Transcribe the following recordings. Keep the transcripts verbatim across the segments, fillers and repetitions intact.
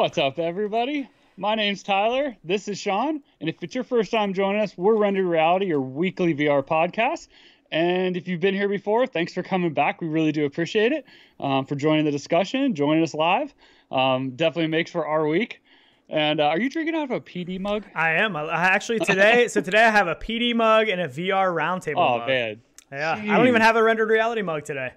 What's up, everybody? My name's Tyler, this is Sean, and if it's your first time joining us, we're Rendered Reality, your weekly V R podcast. And if you've been here before, thanks for coming back. We really do appreciate it, um, for joining the discussion, joining us live. Um, definitely makes for our week. And uh, are you drinking out of a P D mug? I am. I actually today, so today I have a P D mug and a V R roundtable oh, mug. Oh, man. Yeah, Jeez. I don't even have a Rendered Reality mug today.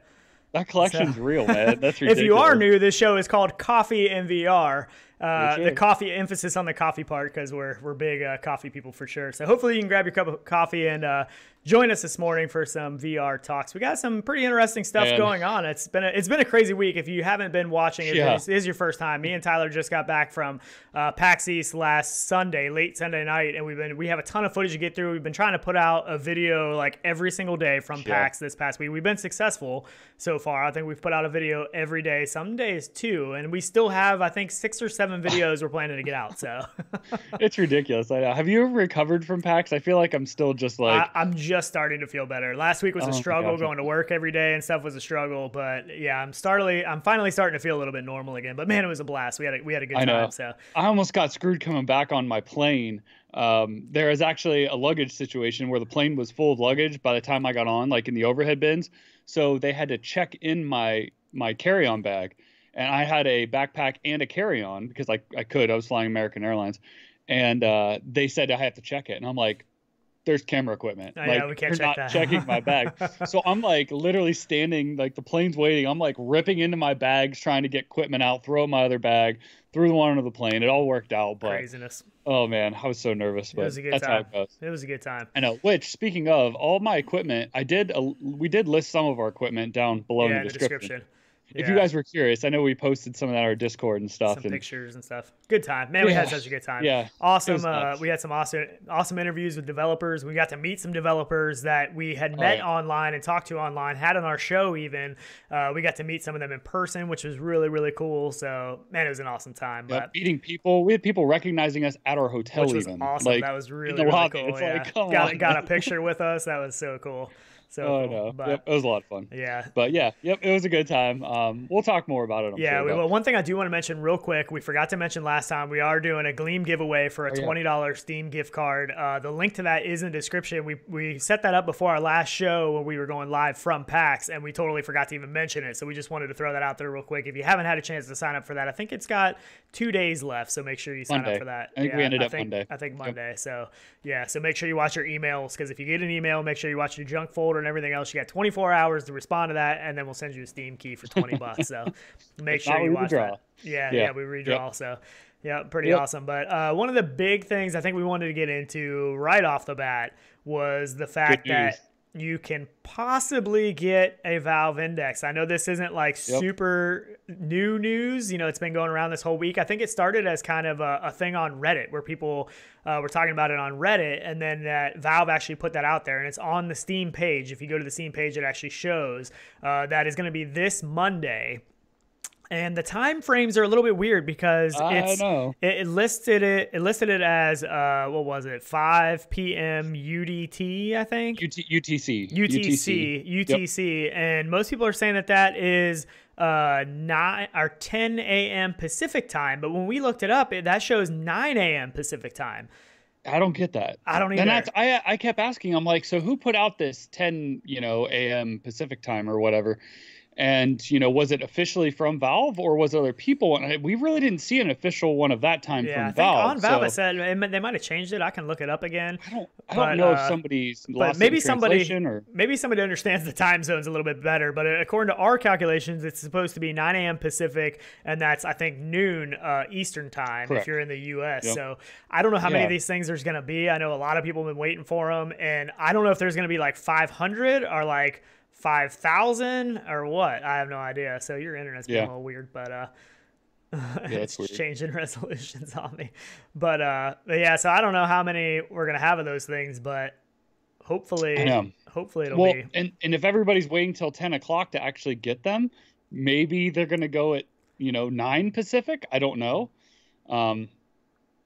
That collection's so real, man. That's ridiculous. If you are new, this show is called Coffee and V R. Uh, the coffee emphasis on the coffee part because we're we're big uh, coffee people for sure. So hopefully you can grab your cup of coffee and uh, join us this morning for some V R talks. We got some pretty interesting stuff man. going on. It's been a, it's been a crazy week. If you haven't been watching, it yeah. is, is your first time. Me and Tyler just got back from uh, PAX East last Sunday, late Sunday night, and we've been we have a ton of footage to get through. We've been trying to put out a video like every single day from yeah. PAX this past week. We've been successful so far. I think we've put out a video every day, some days too, and we still have I think six or seven videos we're planning to get out, so it's ridiculous. I know. Have you ever recovered from PAX? I feel like I'm still just like I, I'm just starting to feel better. Last week was oh, a struggle, gotcha. going to work every day and stuff was a struggle, but yeah, I'm startly I'm finally starting to feel a little bit normal again. But man, it was a blast. We had a, we had a good I time. Know. So I almost got screwed coming back on my plane. Um, there is actually a luggage situation where the plane was full of luggage by the time I got on, like in the overhead bins. So they had to check in my my carry-on bag. And I had a backpack and a carry-on because I, I could. I was flying American Airlines. And uh, they said I have to check it. And I'm like, there's camera equipment. Oh, like, yeah, we can't check not that. checking my bag. So I'm like literally standing, like the plane's waiting. I'm like ripping into my bags, trying to get equipment out, throw my other bag, threw the one onto the plane. It all worked out. But craziness. Oh, man, I was so nervous. But it was a good that's time. How it goes. It was a good time. I know. Which, speaking of, all my equipment, I did. A, we did list some of our equipment down below yeah, in the description. description. If yeah. you guys were curious, I know we posted some of that on our Discord and stuff. Some and, pictures and stuff. Good time. Man, we yeah. had such a good time. Yeah. Awesome. Uh, we had some awesome awesome interviews with developers. We got to meet some developers that we had met oh, yeah. online and talked to online, had on our show even. Uh, we got to meet some of them in person, which was really, really cool. So, man, it was an awesome time. Yeah, but meeting people. We had people recognizing us at our hotel which was even. Awesome. Like, that was really, really cool. It's yeah. like, come got, on, got a picture with us. That was so cool. So oh, cool. no. But, yep, it was a lot of fun. Yeah. But yeah, yep, it was a good time. Um, we'll talk more about it. I'm yeah. Sure, we, well, one thing I do want to mention real quick, we forgot to mention last time, we are doing a Gleam giveaway for a oh, twenty dollars yeah. Steam gift card. Uh, the link to that is in the description. We we set that up before our last show when we were going live from PAX, and we totally forgot to even mention it. So we just wanted to throw that out there real quick. If you haven't had a chance to sign up for that, I think it's got two days left. So make sure you sign Monday. up for that. I think yeah, we ended I up think, Monday. I think Monday. Yep. So yeah. So make sure you watch your emails, because if you get an email, make sure you watch your junk folder and everything else. You got twenty-four hours to respond to that, and then we'll send you a Steam key for twenty bucks. So make sure you watch redraw. that. Yeah, yeah, yeah, we redraw. Yep. So yeah, pretty yep. awesome. But uh, one of the big things I think we wanted to get into right off the bat was the fact that you can possibly get a Valve Index. I know this isn't like yep. super new news. You know, it's been going around this whole week. I think it started as kind of a, a thing on Reddit where people uh, were talking about it on Reddit, and then that Valve actually put that out there, and it's on the Steam page. If you go to the Steam page, it actually shows uh, that is going to be this Monday. And the time frames are a little bit weird because it's it, it listed it it listed it as uh what was it five p m U D T, I think U T C yep. And most people are saying that that is uh nine or ten a m Pacific time, but when we looked it up, it, that shows nine a m Pacific time. I don't get that. I don't either. And that's, I I kept asking. I'm like, so who put out this ten you know a m Pacific time or whatever? And, you know, was it officially from Valve or was other people? And we really didn't see an official one of that time yeah, from I think Valve. On Valve, so. I said they might have changed it. I can look it up again. I don't, I don't but, know uh, if somebody's lost maybe somebody, or... maybe somebody understands the time zones a little bit better. But according to our calculations, it's supposed to be nine a m Pacific. And that's, I think, noon uh, Eastern time. Correct. If you're in the U S. Yep. So I don't know how yeah. many of these things there's going to be. I know a lot of people have been waiting for them. And I don't know if there's going to be like five hundred or like five thousand or what? I have no idea. So your internet's being yeah. a little weird, but uh, yeah, it's weird. Changing resolutions on me. But, uh, but yeah, so I don't know how many we're going to have of those things, but hopefully, hopefully it'll well, be. And, and if everybody's waiting till ten o'clock to actually get them, maybe they're going to go at, you know, nine Pacific. I don't know. Um,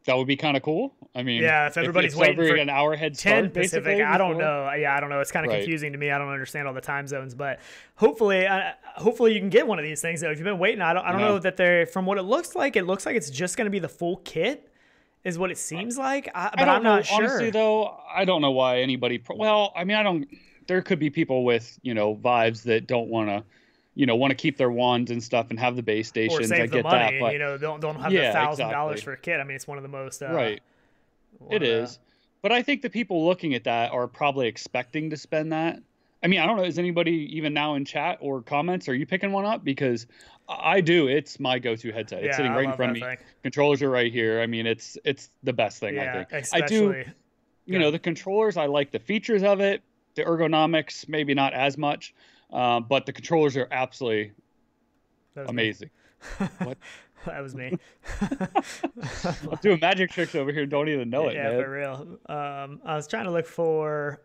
that would be kind of cool. I mean, yeah, so everybody's if, if waiting for an hour head start, ten Pacific. Basically, I don't know. Yeah, I don't know. It's kind of right. confusing to me. I don't understand all the time zones, but hopefully, uh, hopefully you can get one of these things. Though, if you've been waiting, I don't, I don't yeah. know that they're. From what it looks like, it looks like it's just going to be the full kit, is what it seems like. I, but I I'm not know. sure. Honestly, though, I don't know why anybody. Pro well, I mean, I don't. There could be people with you know vibes that don't want to. you know, want to keep their wands and stuff and have the base stations. Or save I get the money, that, but you know, don't, don't have yeah, the thousand dollars exactly. for a kit. I mean, it's one of the most, uh, right. It is. The... But I think the people looking at that are probably expecting to spend that. I mean, I don't know. Is anybody even now in chat or comments? Are you picking one up? Because I do. It's my go-to headset. It's yeah, sitting right in front of me. Thing. Controllers are right here. I mean, it's, it's the best thing. Yeah, I think especially. I do, Good. you know, the controllers, I like the features of it, the ergonomics, maybe not as much. Uh, but the controllers are absolutely amazing. What? That was me. I'm doing magic tricks over here. Don't even know it. Yeah, man. For real. Um, I was trying to look for.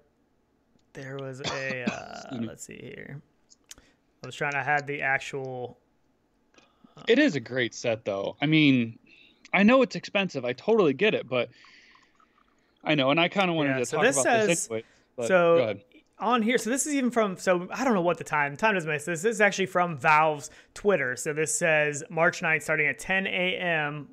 There was a. Uh, let's see here. I was trying to have the actual. Um, it is a great set, though. I mean, I know it's expensive. I totally get it, but I know, and I kind of wanted yeah, to so talk this about says, this anyway. But so. Go ahead. On here, so this is even from, so I don't know what the time, time doesn't make sense. This is actually from Valve's Twitter. So this says March ninth starting at ten A M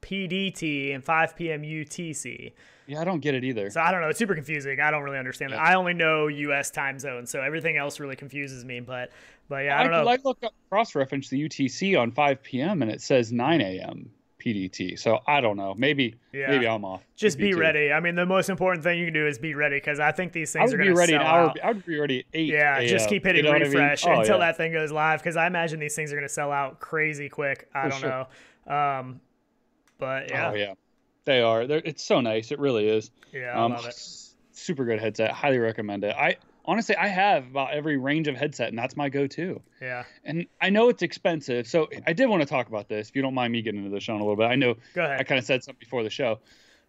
P D T and five P M U T C. Yeah, I don't get it either. So I don't know. It's super confusing. I don't really understand yeah. that. I only know U S time zone, so everything else really confuses me. But, but yeah, I don't I, know. I look up cross-reference the U T C on five P M and it says nine A M P D T. So I don't know. Maybe yeah. maybe I'm off. Just P D T. Be ready. I mean, the most important thing you can do is be ready, because I think these things are going to sell out. I would be ready at eight. Yeah, just keep hitting you know refresh I mean? oh, until yeah. that thing goes live, because I imagine these things are going to sell out crazy quick. I For don't sure. know. Um, but yeah. Oh, yeah. They are. They're, it's so nice. It really is. Yeah, I um, love it. Super good headset. Highly recommend it. I Honestly, I have about every range of headset, and that's my go-to. Yeah. And I know it's expensive, so I did want to talk about this, if you don't mind me getting into the show in a little bit. I know Go ahead. I kind of said something before the show.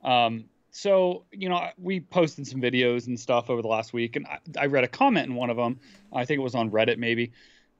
Um, so, you know, we posted some videos and stuff over the last week, and I, I read a comment in one of them, I think it was on Reddit maybe,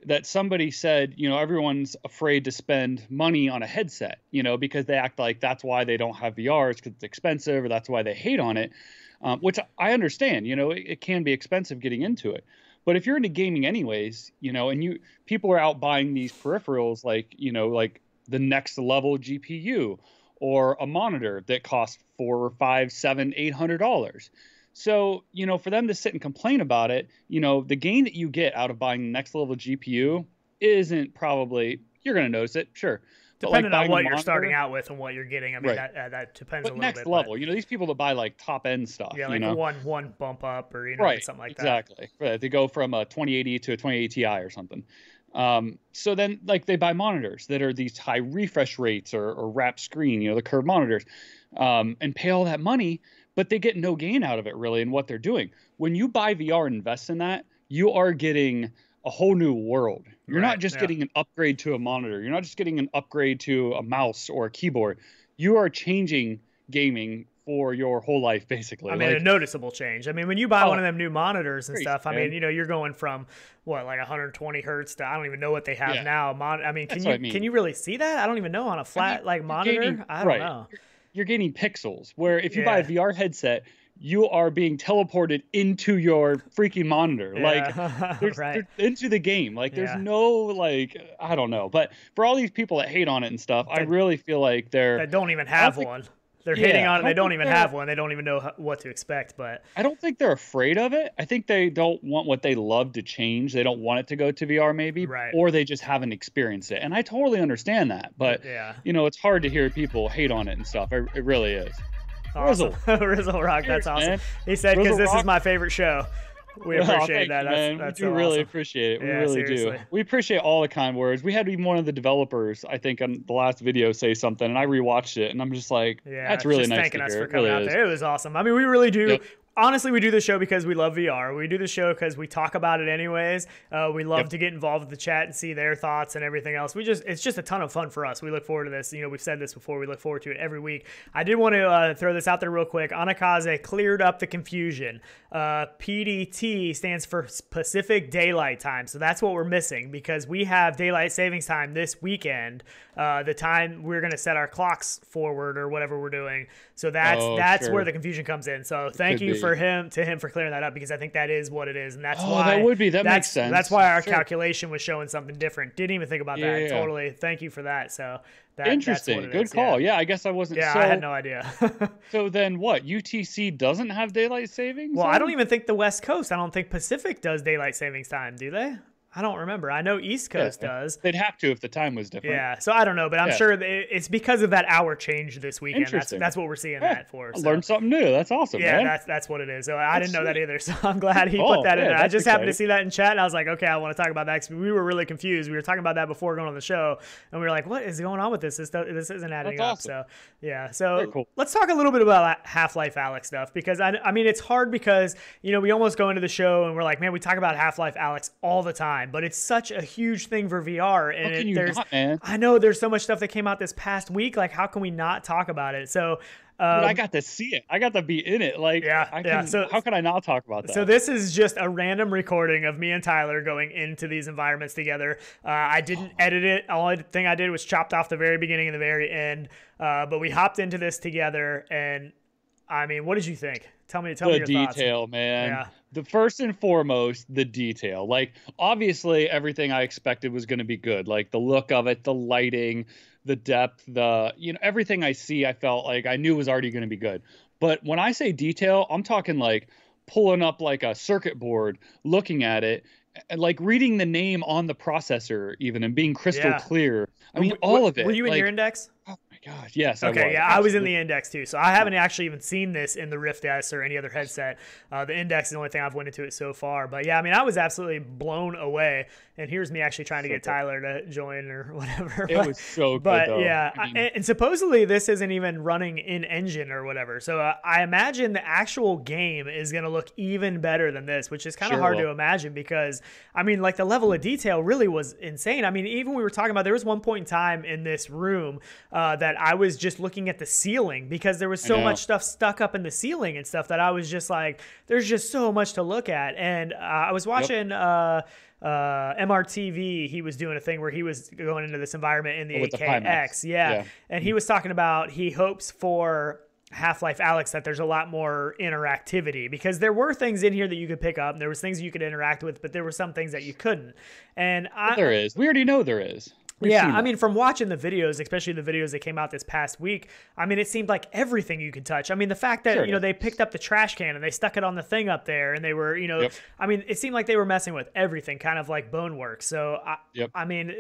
that somebody said, you know, everyone's afraid to spend money on a headset, you know, because they act like that's why they don't have V Rs, because it's expensive, or that's why they hate on it. Um, which I understand, you know, it, it can be expensive getting into it. But if you're into gaming anyways, you know, and you people are out buying these peripherals like, you know, like the next level G P U or a monitor that costs four or five, seven, eight hundred dollars. So, you know, for them to sit and complain about it, you know, the gain that you get out of buying the next level G P U isn't probably you're going to notice it. Sure. Depending like on what you're starting out with and what you're getting, I mean, right. that, uh, that depends but a little next bit. next level, but, you know, these people that buy, like, top-end stuff, Yeah, like you know? one one bump up or, you know, right. something like exactly. that. Exactly. Right. They go from a twenty eighty to a twenty eighty Ti or something. Um, so then, like, they buy monitors that are these high refresh rates or, or wrap screen, you know, the curved monitors, um, and pay all that money, but they get no gain out of it, really, in what they're doing. When you buy V R and invest in that, you are getting a whole new world. You're right, not just yeah. getting an upgrade to a monitor. You're not just getting an upgrade to a mouse or a keyboard. You are changing gaming for your whole life, basically. I mean, like, a noticeable change. I mean, when you buy oh, one of them new monitors and crazy, stuff, man. I mean, you know, you're going from what, like one hundred twenty hertz to I don't even know what they have yeah. now. Mon I mean, can That's you I mean. can you really see that? I don't even know on a flat I mean, like monitor. Gaining, I don't right. know. You're, you're gaining pixels. Where if you yeah. buy a V R headset, you are being teleported into your freaking monitor, yeah. like there's, right. there's into the game. Like there's yeah. no, like, I don't know. But for all these people that hate on it and stuff, that, I really feel like they're that don't even have don't one. Think, they're yeah, hating on it. They don't, don't even have one. They don't even know how, what to expect. But I don't think they're afraid of it. I think they don't want what they love to change. They don't want it to go to V R maybe, right. or they just haven't experienced it. And I totally understand that. But yeah. you know, it's hard to hear people hate on it and stuff. It, it really is. Awesome. Rizzle. Rizzle Rock, Cheers, that's awesome. Man. He said, because this Rock. is my favorite show. We appreciate oh, that. You, that's, that's we do so really awesome. appreciate it. We yeah, really seriously. do. We appreciate all the kind words. We had one of the developers, I think, on the last video say something, and I rewatched it, and I'm just like, yeah, that's really just nice. Thanking us for coming really out is. there. It was awesome. I mean, we really do. Yep. honestly, we do this show because we love V R. We do this show because we talk about it anyways. Uh, we love yep. to get involved with the chat and see their thoughts and everything else. We just, it's just a ton of fun for us. We look forward to this. You know, we've said this before. We look forward to it every week. I did want to uh, throw this out there real quick. Anakaze cleared up the confusion. Uh, P D T stands for Pacific Daylight Time. So that's what we're missing, because we have Daylight Savings Time this weekend, uh, the time we're going to set our clocks forward or whatever we're doing. So that's, oh, that's sure. where the confusion comes in. So thank you for him to him for clearing that up, because I think that is what it is, and that's oh, why that would be that makes sense. That's why our sure. calculation was showing something different. Didn't even think about yeah, that. Yeah. Totally. Thank you for that. So that, interesting. That's what it Good is. call. Yeah. yeah, I guess I wasn't. Yeah, so, I had no idea. So then, what? U T C doesn't have daylight savings. Well, on? I don't even think the West Coast. I don't think Pacific does daylight savings time. Do they? I don't remember. I know East Coast yeah, does. They'd have to if the time was different. Yeah, so I don't know, but I'm yeah. sure it's because of that hour change this weekend. That's, that's what we're seeing yeah. that for. So. I learned something new. That's awesome, Yeah, man. that's that's what it is. So I that's didn't know sweet. that either, so I'm glad he oh, put that yeah, in there. I just exciting. happened to see that in chat, and I was like, okay, I want to talk about that, because we were really confused. We were talking about that before going on the show, and we were like, what is going on with this? This, this isn't adding that's up. Awesome. So yeah, so cool. let's talk a little bit about Half-Life Alyx stuff, because, I, I mean, it's hard because, you know, we almost go into the show, and we're like, man, we talk about Half-Life Alyx all the time. But it's such a huge thing for V R, and it, there's not, man? I know there's so much stuff that came out this past week. Like, how can we not talk about it? So um, Dude, I got to see it. I got to be in it. Like, yeah, I can, yeah. So how can I not talk about that? So this is just a random recording of me and Tyler going into these environments together. Uh, I didn't oh. edit it. The only thing I did was chopped off the very beginning and the very end. Uh, but we hopped into this together, and I mean, what did you think? Tell me, tell the me your detail, thoughts. The detail, man. Yeah. The first and foremost, the detail. Like, obviously, everything I expected was going to be good. Like, the look of it, the lighting, the depth, the, you know, everything I see, I felt like I knew was already going to be good. But when I say detail, I'm talking like pulling up like a circuit board, looking at it, and like reading the name on the processor even, and being crystal yeah. clear. I mean, w all of it. Were you in like, your index? Oh my gosh, yes. Okay, I was. yeah, Absolutely. I was in the index too, so I haven't actually even seen this in the Rift S or any other headset. Uh, the index is the only thing I've went into it so far, but yeah, I mean, I was absolutely blown away. And here's me actually trying so to get good. Tyler to join or whatever. It but, was so good, but though. yeah, I mean, I, and supposedly this isn't even running in engine or whatever, so uh, I imagine the actual game is going to look even better than this, which is kind of sure hard will. to imagine, because I mean, like, the level of detail really was insane. I mean, even we were talking about, there was one point in time in this room. Uh, that I was just looking at the ceiling, because there was so much stuff stuck up in the ceiling and stuff that I was just like, there's just so much to look at. And uh, I was watching yep. uh, uh, M R T V. He was doing a thing where he was going into this environment in the oh, A K X. The yeah. yeah. And he was talking about, he hopes for Half-Life Alyx that there's a lot more interactivity, because there were things in here that you could pick up, and there was things you could interact with, but there were some things that you couldn't. And I, there is. We already know there is. We've yeah, I mean, from watching the videos, especially the videos that came out this past week, I mean, it seemed like everything you could touch. I mean, the fact that, sure you know, is. they picked up the trash can and they stuck it on the thing up there, and they were, you know, yep. I mean, it seemed like they were messing with everything, kind of like Boneworks. So, I, yep. I mean,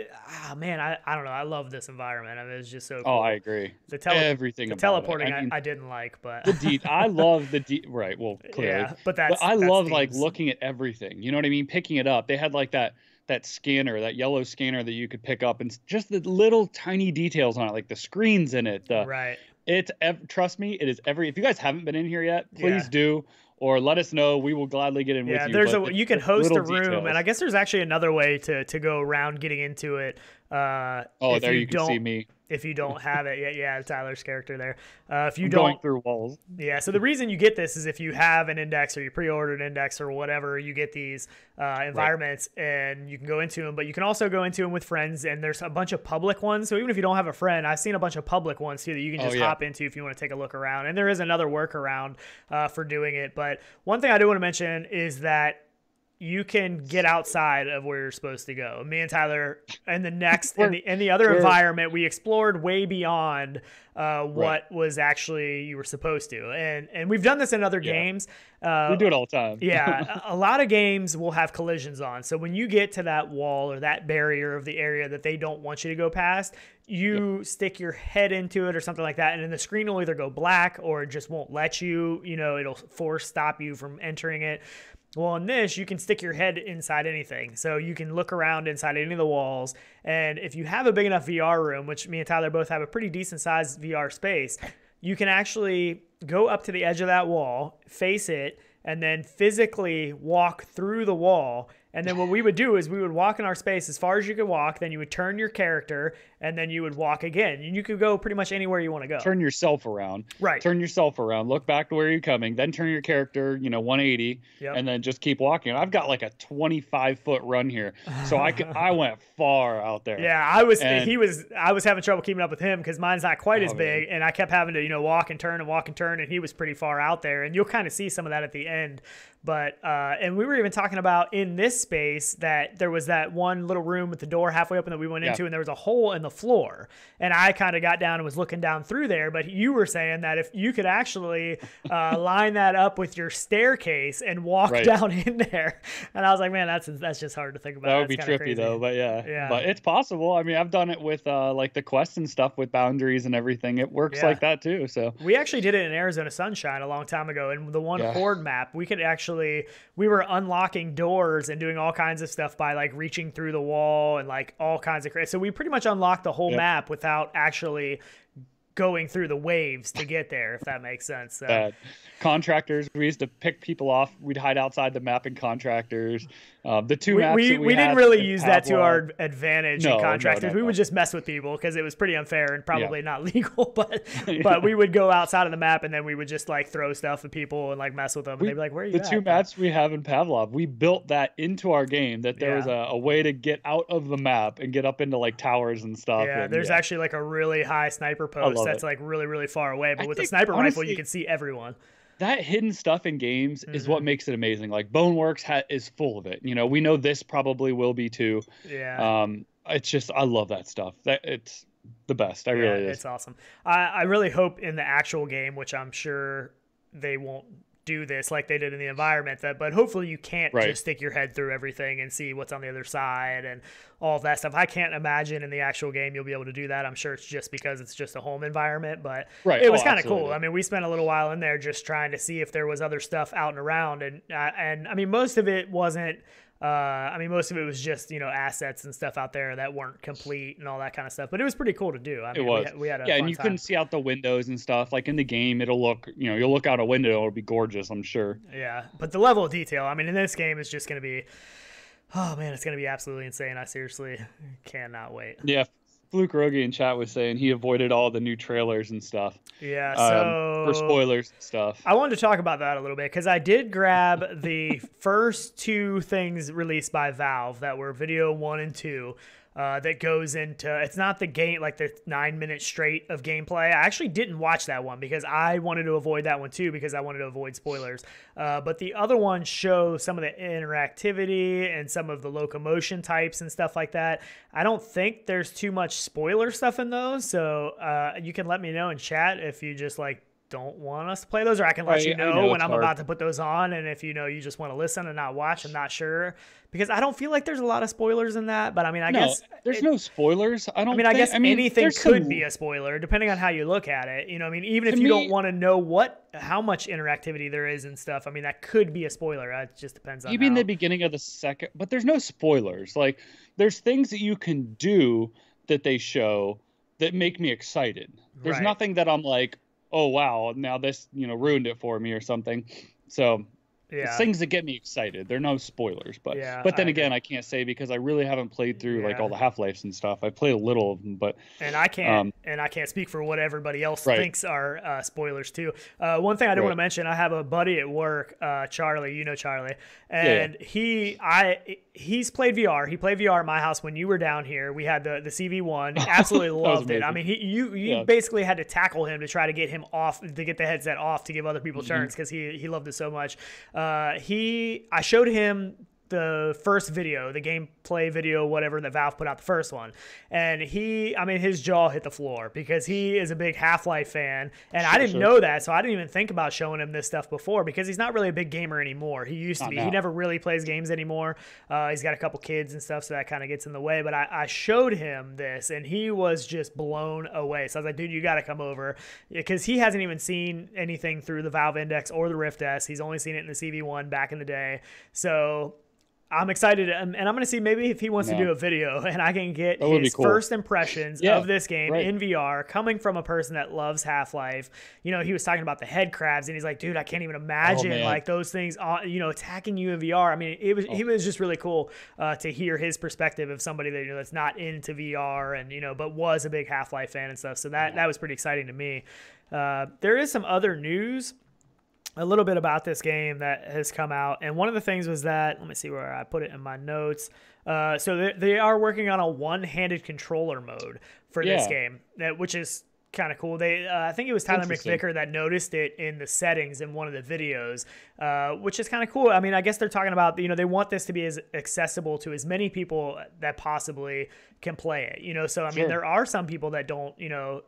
oh, man, I, I don't know. I love this environment. I mean, it's just so cool. Oh, I agree. The tele everything the teleporting I, mean, I, I didn't like, but. the deep, I love the deep, right, well, clearly. Yeah, but that's. But I that's love, themes. like, looking at everything. You know what I mean? Picking it up. They had, like, that. that scanner, that yellow scanner that you could pick up, and just the little tiny details on it, like the screens in it. The, right. It's, trust me, it is every, if you guys haven't been in here yet, please yeah. do. Or let us know. We will gladly get in yeah, with you. There's a, you can host a room, details. and I guess there's actually another way to, to go around getting into it. Uh, oh, there you, you can see me. If you don't have it yet, yeah, Tyler's character there. Uh, if you I'm don't going through walls, yeah. So the reason you get this is if you have an index or you pre-ordered an index or whatever, you get these uh, environments right. and you can go into them. But you can also go into them with friends, and there's a bunch of public ones. So even if you don't have a friend, I've seen a bunch of public ones too that you can just oh, yeah. hop into if you want to take a look around. And there is another workaround uh, for doing it. But one thing I do want to mention is that you can get outside of where you're supposed to go. Me and Tyler, and the next, in the in the other environment, we explored way beyond uh, what right. was actually you were supposed to. And and we've done this in other yeah. games. Uh, we do it all the time. yeah, a lot of games will have collisions on. So when you get to that wall or that barrier of the area that they don't want you to go past, you yep. stick your head into it or something like that, and then the screen will either go black or it just won't let you. You know, it'll force stop you from entering it. Well, in this, you can stick your head inside anything. So you can look around inside any of the walls. And if you have a big enough V R room, which me and Tyler both have a pretty decent sized V R space, you can actually go up to the edge of that wall, face it, and then physically walk through the wall. And then what we would do is we would walk in our space as far as you could walk, then you would turn your character, and then you would walk again. And you could go pretty much anywhere you want to go. Turn yourself around. Right. Turn yourself around. Look back to where you're coming. Then turn your character, you know, one eighty, yep. and then just keep walking. I've got like a twenty-five foot run here, so I could, I went far out there. Yeah, I was. And he was. I was having trouble keeping up with him because mine's not quite oh, as big, man. And I kept having to, you know, walk and turn and walk and turn, and he was pretty far out there. And you'll kind of see some of that at the end. But uh, and we were even talking about in this space that there was that one little room with the door halfway open that we went yeah. into, and there was a hole in the floor. And I kind of got down and was looking down through there. But you were saying that if you could actually uh, line that up with your staircase and walk right. down in there, and I was like, man, that's that's just hard to think about. That would that's be trippy crazy. Though, but yeah, yeah, but it's possible. I mean, I've done it with uh, like the Quest and stuff with boundaries and everything. It works yeah. like that too. So we actually did it in Arizona Sunshine a long time ago, and the one yeah. Horde map we could actually. We were unlocking doors and doing all kinds of stuff by like reaching through the wall and like all kinds of crazy. So we pretty much unlocked the whole yep. map without actually going through the waves to get there, if that makes sense. So. Uh, contractors, we used to pick people off. We'd hide outside the map in Contractors. Uh, the two we, maps we, that we, we didn't really use Pavlov. That to our advantage no, in Contractors. No, no, we no. would just mess with people because it was pretty unfair and probably yeah. not legal. But but we would go outside of the map and then we would just like throw stuff at people and like mess with them. We, and they'd be like, "Where are you?" The at? Two maps we have in Pavlov, we built that into our game that there yeah. was a, a way to get out of the map and get up into like towers and stuff. Yeah, and, there's yeah. actually like a really high sniper post. That's it. Like really, really far away. But I with think, a sniper honestly, rifle, you can see everyone. That hidden stuff in games mm-hmm. is what makes it amazing. Like Boneworks ha is full of it. You know, we know this probably will be too. Yeah. Um, it's just, I love that stuff. That it's the best. I yeah, really is. It's awesome. I, I really hope in the actual game, which I'm sure they won't do this like they did in the environment, that but hopefully you can't right. just stick your head through everything and see what's on the other side and all of that stuff. I can't imagine in the actual game you'll be able to do that. I'm sure it's just because it's just a home environment, but right. it was oh, kind of cool. I mean, we spent a little while in there just trying to see if there was other stuff out and around, and uh, and I mean most of it wasn't uh I mean most of it was just, you know, assets and stuff out there that weren't complete and all that kind of stuff, but it was pretty cool to do. I mean, it was we had, we had a yeah and you time. Couldn't see out the windows and stuff like in the game. It'll look, you know, you'll look out a window, it'll be gorgeous, I'm sure. Yeah, but the level of detail, I mean, in this game is just going to be, oh man, it's going to be absolutely insane. I seriously cannot wait. Yeah, Luke Rogi in chat was saying he avoided all the new trailers and stuff. Yeah, so um, for spoilers and stuff. I wanted to talk about that a little bit because I did grab the first two things released by Valve that were video one and two. Uh, that goes into, it's not the game, like the nine minutes straight of gameplay. I actually didn't watch that one because I wanted to avoid that one too, because I wanted to avoid spoilers. Uh, but the other one shows some of the interactivity and some of the locomotion types and stuff like that. I don't think there's too much spoiler stuff in those. So uh, you can let me know in chat if you just like don't want us to play those, or I can let I, you know, know when I'm hard. About to put those on. And if you know, you just want to listen and not watch, I'm not sure, because I don't feel like there's a lot of spoilers in that, but I mean, I no, guess there's it, no spoilers. I don't I mean, think, I guess I mean, anything could some, be a spoiler depending on how you look at it. You know, I mean, even if you me, don't want to know what, how much interactivity there is and stuff, I mean, that could be a spoiler. It just depends on even how. The beginning of the second, but there's no spoilers. Like there's things that you can do that they show that make me excited. There's right. nothing that I'm like, oh wow, now this, you know, ruined it for me or something. So yeah. it's things that get me excited. There are no spoilers, but yeah, but then I again, agree. I can't say because I really haven't played through yeah. like all the Half-Lives and stuff. I played a little of them, but and I can't um, and I can't speak for what everybody else right. thinks are uh, spoilers too. Uh, one thing I did right. want to mention, I have a buddy at work, uh, Charlie. You know Charlie, and yeah. he I he's played V R. He played V R at my house when you were down here. We had the the C V one. Absolutely loved it. I mean, he you you yeah. basically had to tackle him to try to get him off, to get the headset off, to give other people mm-hmm. turns because he he loved it so much. Uh, he, I showed him the first video, the gameplay video, whatever that Valve put out, the first one. And he, I mean, his jaw hit the floor because he is a big Half-Life fan. And sure, I didn't sure. know that. So I didn't even think about showing him this stuff before because he's not really a big gamer anymore. He used to not be, now. He never really plays games anymore. Uh, he's got a couple kids and stuff. So that kind of gets in the way, but I, I showed him this and he was just blown away. So I was like, dude, you got to come over because he hasn't even seen anything through the Valve Index or the Rift S. He's only seen it in the C V one back in the day. So I'm excited, and I'm going to see maybe if he wants no. to do a video, and I can get his cool. first impressions yeah, of this game right. in V R, coming from a person that loves Half-Life. You know, he was talking about the head crabs, and he's like, "Dude, I can't even imagine oh, like those things, you know, attacking you in V R." I mean, it was oh. he was just really cool uh, to hear his perspective of somebody that you know that's not into V R, and you know, but was a big Half-Life fan and stuff. So that yeah. that was pretty exciting to me. Uh, there is some other news. A little bit about this game that has come out, and one of the things was that, let me see where I put it in my notes. Uh, so they, they are working on a one-handed controller mode for yeah. this game, that which is kind of cool. They, uh, I think it was Tyler McVicker that noticed it in the settings in one of the videos, uh, which is kind of cool. I mean, I guess they're talking about, you know, they want this to be as accessible to as many people that possibly can play it, you know? So, I mean, sure. there are some people that don't, you know,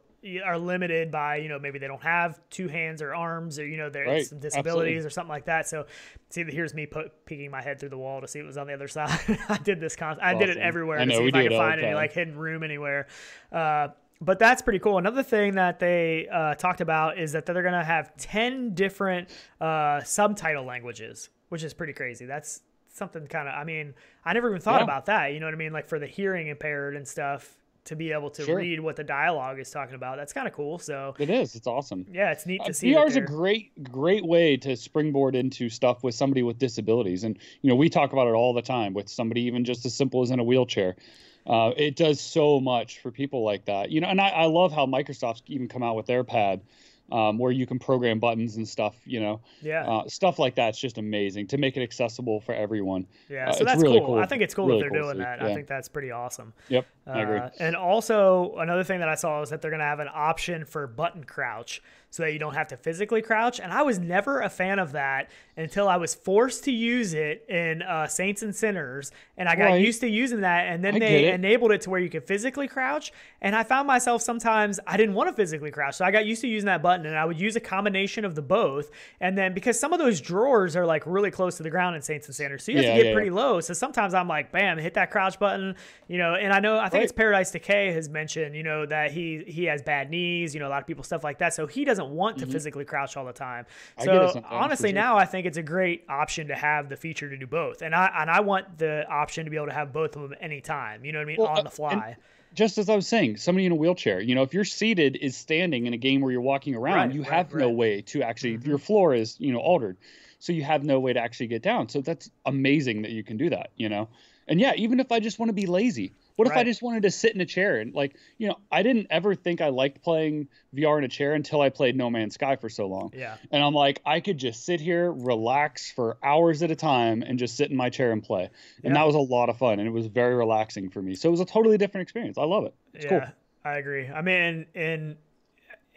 are limited by, you know, maybe they don't have two hands or arms, or, you know, there's right. some disabilities Absolutely. or something like that. So see, here's me po- peeking my head through the wall to see what was on the other side. I did this con- I awesome. did it everywhere I know, to see if I could find any like hidden room anywhere. Uh, but that's pretty cool. Another thing that they uh, talked about is that they're going to have ten different uh, subtitle languages, which is pretty crazy. That's something kind of, I mean, I never even thought yeah. about that. You know what I mean? Like for the hearing impaired and stuff, to be able to sure. read what the dialogue is talking about. That's kind of cool. So it is. It's awesome. Yeah, it's neat to uh, see. V R is a great, great way to springboard into stuff with somebody with disabilities. And, you know, we talk about it all the time with somebody even just as simple as in a wheelchair. Uh, it does so much for people like that. You know, and I, I love how Microsoft's even come out with their pad um, where you can program buttons and stuff, you know. Yeah. Uh, stuff like that's just amazing to make it accessible for everyone. Yeah, uh, so it's that's really cool. cool. I think it's cool really that they're cool doing that. Yeah. I think that's pretty awesome. Yep, uh, I agree. And also another thing that I saw is that they're going to have an option for button crouch so that you don't have to physically crouch. And I was never a fan of that until I was forced to use it in uh, Saints and Sinners. And I got right. used to using that. And then I they enabled it to where you could physically crouch. And I found myself sometimes I didn't want to physically crouch. So I got used to using that button, and I would use a combination of the both. And then because some of those drawers are like really close to the ground in Saints and Sinners, so you have yeah, to get yeah, pretty yeah. low. So sometimes I'm like, bam, hit that crouch button, you know. And I know, I think right. it's Paradise Decay has mentioned, you know, that he, he has bad knees, you know, a lot of people, stuff like that. So he doesn't want to mm-hmm. physically crouch all the time. So honestly, sure. now I think it's a great option to have the feature to do both. And I and I want the option to be able to have both of them anytime. You know what I mean? Well, on the fly. Just as I was saying, somebody in a wheelchair, you know, if you're seated is standing in a game where you're walking around, right, you right, have right. no way to actually, mm-hmm. your floor is, you know, altered. So you have no way to actually get down. So that's amazing that you can do that, you know? And yeah, even if I just want to be lazy, what if right. I just wanted to sit in a chair and like, you know, I didn't ever think I liked playing V R in a chair until I played No Man's Sky for so long. Yeah. And I'm like, I could just sit here, relax for hours at a time and just sit in my chair and play. And yeah. that was a lot of fun. And it was very relaxing for me. So it was a totally different experience. I love it. It's yeah, cool. I agree. I mean, in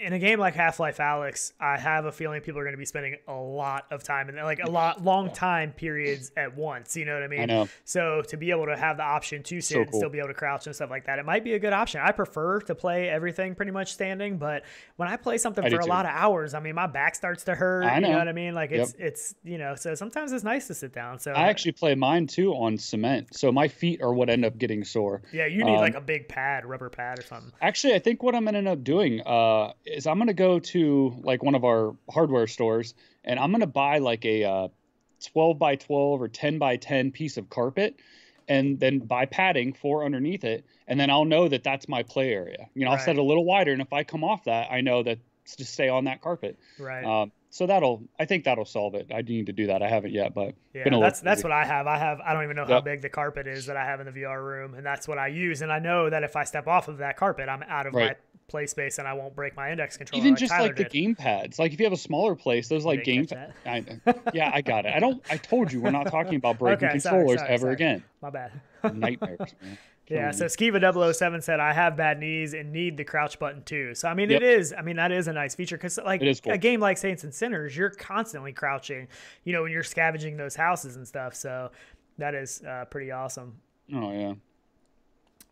in a game like Half-Life Alyx, I have a feeling people are going to be spending a lot of time and like a lot long time periods at once. You know what I mean? I know. So to be able to have the option to sit so cool. and still be able to crouch and stuff like that, it might be a good option. I prefer to play everything pretty much standing, but when I play something I for a too. lot of hours, I mean, my back starts to hurt. I know. You know what I mean? Like it's, yep. it's, you know, so sometimes it's nice to sit down. So I actually play mine too on cement. So my feet are what end up getting sore. Yeah. You need um, like a big pad, rubber pad or something. Actually, I think what I'm going to end up doing, uh, is I'm going to go to like one of our hardware stores and I'm going to buy like a uh, twelve by twelve or ten by ten piece of carpet and then buy padding for underneath it. And then I'll know that that's my play area. You know, right. I'll set it a little wider. And if I come off that, I know that to stay on that carpet. Right. Um, so that'll, I think that'll solve it. I do need to do that. I haven't yet, but yeah, that's, that's what I have. I have, I don't even know yep. how big the carpet is that I have in the V R room. And that's what I use. And I know that if I step off of that carpet, I'm out of right. my play space and I won't break my index controller. Even like just Tyler like the did. game pads. Like if you have a smaller place, those like game pads. Yeah, I got it. I don't, I told you we're not talking about breaking okay, controllers sorry, sorry, ever sorry. again. My bad. Nightmares, man. Yeah, so Skiva double oh seven said, I have bad knees and need the crouch button too. So, I mean, yep. it is, I mean, that is a nice feature because like cool. a game like Saints and Sinners, you're constantly crouching, you know, when you're scavenging those houses and stuff. So that is uh, pretty awesome. Oh, yeah.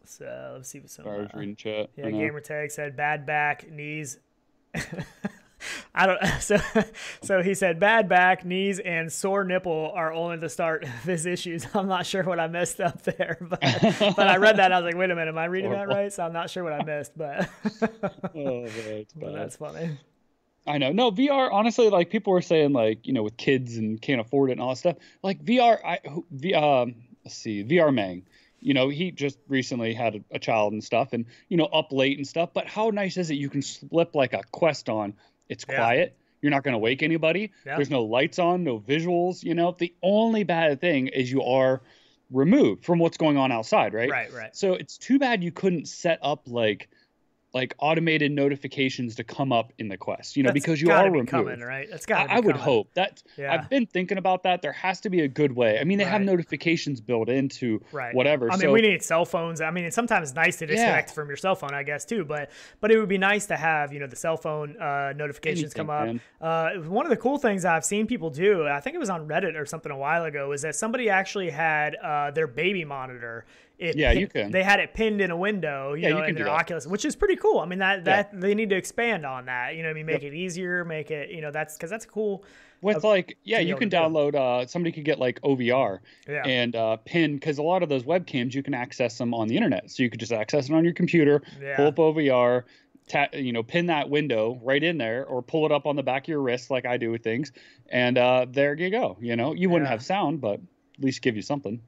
So let's see what's some. Uh, reading chat. Yeah, Gamertag said, bad back, knees. I don't so so he said bad back, knees, and sore nipple are only the start of his issues. I'm not sure what I messed up there, but but I read that and I was like, wait a minute, am I reading that right? So I'm not sure what I missed, but oh, that's, but that's funny. I know. No, V R, honestly, like people were saying, like, you know, with kids and can't afford it and all that stuff. Like V R, I, um, let's see, V R Mang. You know, he just recently had a, a child and stuff, and, you know, up late and stuff. But how nice is it? You can slip like a Quest on. It's quiet. Yeah. You're not going to wake anybody. Yeah. There's no lights on, no visuals. You know, the only bad thing is you are removed from what's going on outside, right? Right, right. So it's too bad you couldn't set up like like automated notifications to come up in the Quest, you know, that's because you are removed. Coming, right? That's gotta I, be I would coming. hope that yeah. I've been thinking about that. There has to be a good way. I mean, they right. have notifications built into right. whatever. I mean, so, we need cell phones. I mean, it's sometimes nice to disconnect yeah. from your cell phone, I guess, too. But but it would be nice to have, you know, the cell phone uh, notifications Anything, come up. Uh, one of the cool things I've seen people do, I think it was on Reddit or something a while ago, is that somebody actually had uh, their baby monitor. It yeah, pinned, you can. They had it pinned in a window, you yeah, know, you in their Oculus, which is pretty cool. I mean, that that yeah. they need to expand on that. You know what I mean? Make yep. it easier, make it, you know, that's because that's cool. With uh, like, yeah, you can download, uh, somebody could get like O V R yeah. and uh, pin, because a lot of those webcams, you can access them on the internet. So you could just access it on your computer, yeah. pull up O V R, ta- you know, pin that window right in there, or pull it up on the back of your wrist like I do with things. And uh, there you go. You know, you wouldn't yeah. have sound, but at least give you something.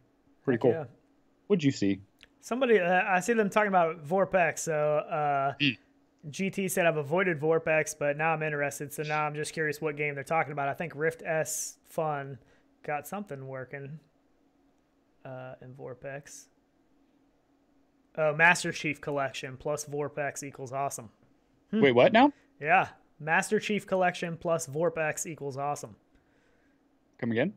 Pretty cool. Yeah. What'd you see? Somebody, uh, I see them talking about Vorpx. So uh, mm. G T said, I've avoided Vorpx, but now I'm interested. So now I'm just curious what game they're talking about. I think Rift S Fun got something working uh, in Vorpx. Oh, Master Chief Collection plus Vorpx equals awesome. Hmm. Wait, what now? Yeah. Master Chief Collection plus Vorpx equals awesome. Come again?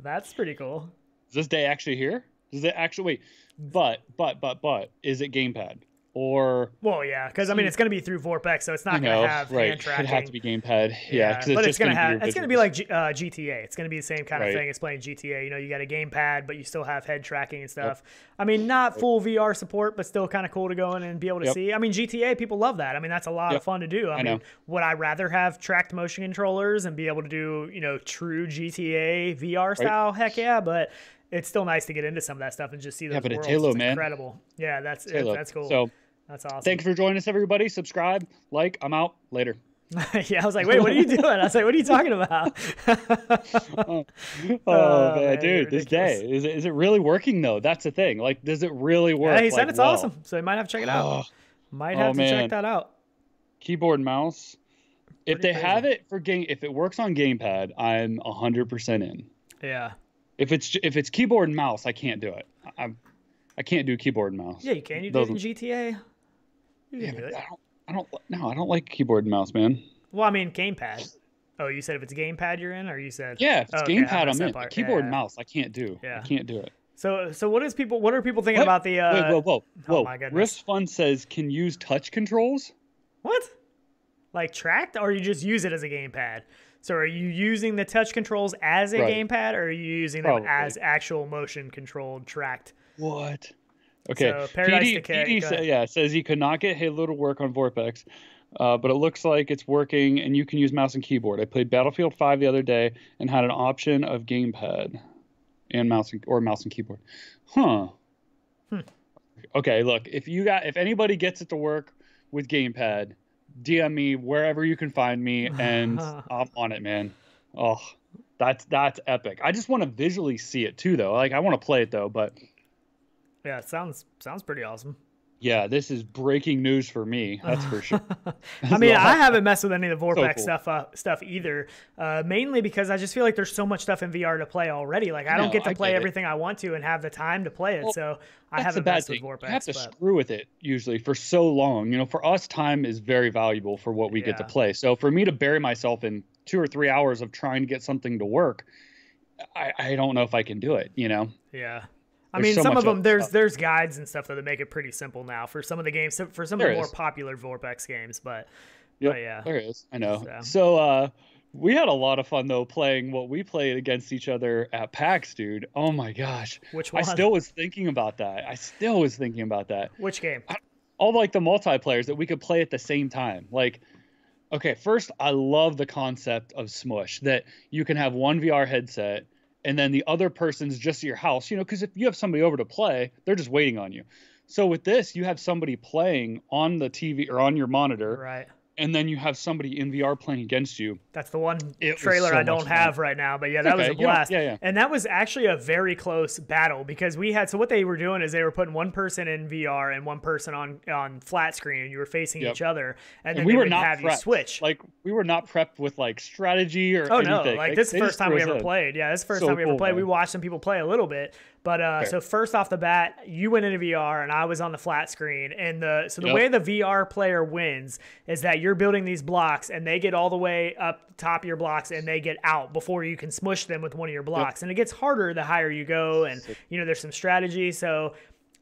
That's pretty cool. Is this day actually here? Is it actually, wait, but, but, but, but, is it gamepad or? Well, yeah, because I mean, it's going to be through Vorpx, so it's not going to have right. hand tracking. It has to be gamepad. Yeah, yeah. It's but it's going to have, it's going to be like uh, G T A. It's going to be the same kind right. of thing as playing G T A. You know, you got a gamepad, but you still have head tracking and stuff. Yep. I mean, not full yep. V R support, but still kind of cool to go in and be able to yep. see. I mean, G T A, people love that. I mean, that's a lot yep. of fun to do. I, I mean, know. Would I rather have tracked motion controllers and be able to do, you know, true G T A V R style? Right. Heck yeah, but... it's still nice to get into some of that stuff and just see the yeah, world. It's man. incredible. Yeah, that's it, that's cool. So, that's awesome. Thanks for joining us, everybody. Subscribe, like. I'm out. Later. yeah, I was like, wait, what are you doing? I was like, what are you talking about? oh, oh man, dude, ridiculous. This day is it, is it really working though? That's the thing. Like, does it really work? Yeah, he said like, it's wow. awesome, so you might have to check it out. Oh, might have oh, to man. check that out. Keyboard, mouse. Pretty if they crazy. have it for game, if it works on gamepad, I'm one hundred percent in. Yeah. If it's if it's keyboard and mouse, I can't do it. I I can't do keyboard and mouse. Yeah, you can. You do it in G T A. You can yeah, do it. I don't, I don't. No, I don't like keyboard and mouse, man. Well, I mean, gamepad. Oh, you said if it's gamepad you're in, or you said yeah, if it's oh, gamepad okay, I'm in. Part. Keyboard yeah. and mouse, I can't do. Yeah. I can't do it. So so what is people? What are people thinking what? about the? Uh, Wait, whoa, whoa, whoa! Oh my goodness. Rift Fun says can use touch controls. What? Like tracked, or you just use it as a gamepad? So are you using the touch controls as a right. gamepad, or are you using them Probably. as actual motion-controlled tracked? What? Okay. So Paradise P D, Decay, P D say, yeah, says he could not get Halo to work on Vorpx, uh, but it looks like it's working, and you can use mouse and keyboard. I played Battlefield five the other day and had an option of gamepad and mouse and, or mouse and keyboard. Huh. Hmm. Okay, look, if you got if anybody gets it to work with gamepad, D M me wherever you can find me, and I'm on it, man. Oh, that's that's epic. I just want to visually see it too, though. Like I want to play it though, but yeah, it sounds sounds pretty awesome. Yeah, this is breaking news for me. That's for sure. I mean, I haven't messed with any of the Vorpx so cool. stuff uh, stuff either, uh, mainly because I just feel like there's so much stuff in V R to play already. Like I don't no, get to I play get everything I want to and have the time to play it, well, so I haven't messed thing. with Vorpx. You have to but... screw with it usually for so long. You know, for us, time is very valuable for what we yeah. get to play. So for me to bury myself in two or three hours of trying to get something to work, I, I don't know if I can do it, you know? Yeah. I there's mean, so some of them, there's stuff. there's guides and stuff though, that make it pretty simple now for some of the games, for some there of the is. more popular Vorpx games, but, yep, but yeah. There is, I know. So, so uh, we had a lot of fun, though, playing what we played against each other at PAX, dude. Oh, my gosh. Which one? I still was thinking about that. I still was thinking about that. Which game? I, all, like, the multiplayers that we could play at the same time. Like, okay, first, I love the concept of Smush, that you can have one V R headset, and then the other person's just at your house, you know, because if you have somebody over to play, they're just waiting on you. So with this, you have somebody playing on the T V or on your monitor. Right. and then you have somebody in V R playing against you. That's the one it trailer so I don't have fun. right now, but yeah, that okay. was a blast. Yeah, yeah, yeah. And that was actually a very close battle because we had, so what they were doing is they were putting one person in V R and one person on, on flat screen, and you were facing yep. each other, and, and then we they were would not have prepped. you switch. Like, we were not prepped with like strategy or oh, anything. Oh no, like, like this is the first time we ever in. played. Yeah, this is the first so time we ever cool, played. Man. We watched some people play a little bit, but uh, so first off the bat, you went into V R and I was on the flat screen, and the so the yep. way the V R player wins is that you're building these blocks and they get all the way up top of your blocks and they get out before you can smush them with one of your blocks. Yep. And it gets harder the higher you go, and you know there's some strategy. So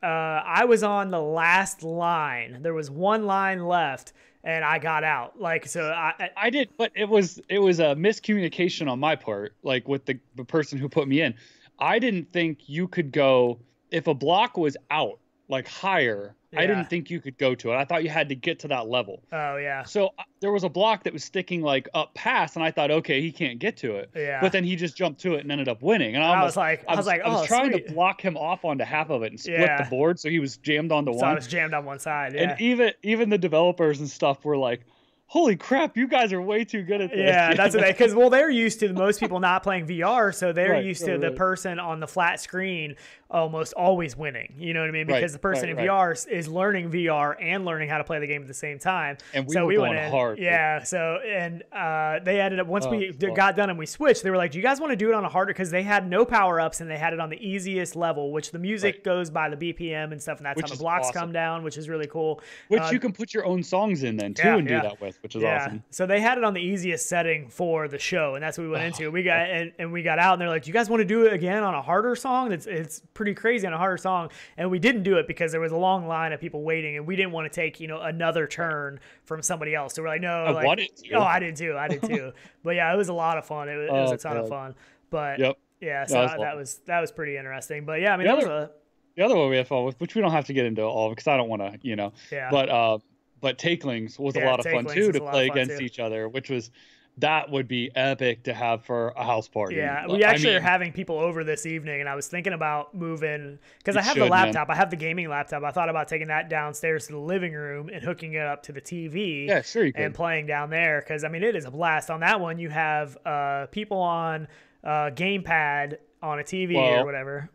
uh, I was on the last line. There was one line left. And I got out, like so. I, I I did, but it was it was a miscommunication on my part, like with the, the person who put me in. I didn't think you could go if a block was out, like higher. Yeah. I didn't think you could go to it. I thought you had to get to that level. Oh yeah. So uh, there was a block that was sticking like up past, and I thought, okay, he can't get to it. Yeah. But then he just jumped to it and ended up winning. And I, almost, I was like, I was, I was like, oh, I was trying sweet. to block him off onto half of it and split yeah. the board, so he was jammed onto so one. So I was jammed on one side. Yeah. And even even the developers and stuff were like, holy crap, you guys are way too good at this. Yeah, that's what they, because, well, they're used to most people not playing V R, so they're right, used to right, the right. person on the flat screen almost always winning. You know what I mean? Because right, the person right, in right. V R is learning V R and learning how to play the game at the same time. And we so were we going went in, hard. Yeah, so, and uh, they ended up, once oh, we fuck. got done and we switched, they were like, do you guys want to do it on a harder, because they had no power-ups and they had it on the easiest level, which the music right. goes by the B P M and stuff, and that's which how the blocks awesome. come down, which is really cool. Which uh, you can put your own songs in then, too, yeah, and do yeah. that with. Which is yeah. awesome. So they had it on the easiest setting for the show, and that's what we went oh, into. We got and, and we got out, and they're like, "Do you guys want to do it again on a harder song?" It's it's pretty crazy on a harder song, and we didn't do it because there was a long line of people waiting, and we didn't want to take you know another turn from somebody else. So we're like, "No, I like, wanted to. Oh, I did too, I did too." But yeah, it was a lot of fun. It was, it was oh, a ton God. of fun. But yep. yeah, so that was, I, that was that was pretty interesting. But yeah, I mean, the that other, was a, the other one we had fun with, which we don't have to get into all because I don't want to, you know. Yeah. But. Uh, But Takelings was yeah, a lot of Takelings fun too to play against too. each other, which was that would be epic to have for a house party. Yeah, we actually I mean, are having people over this evening, and I was thinking about moving because I have should, the laptop, man. I have the gaming laptop. I thought about taking that downstairs to the living room and hooking it up to the T V. Yeah, sure you can. And playing down there because I mean it is a blast. On that one, you have uh, people on uh, gamepad on a T V well, or whatever.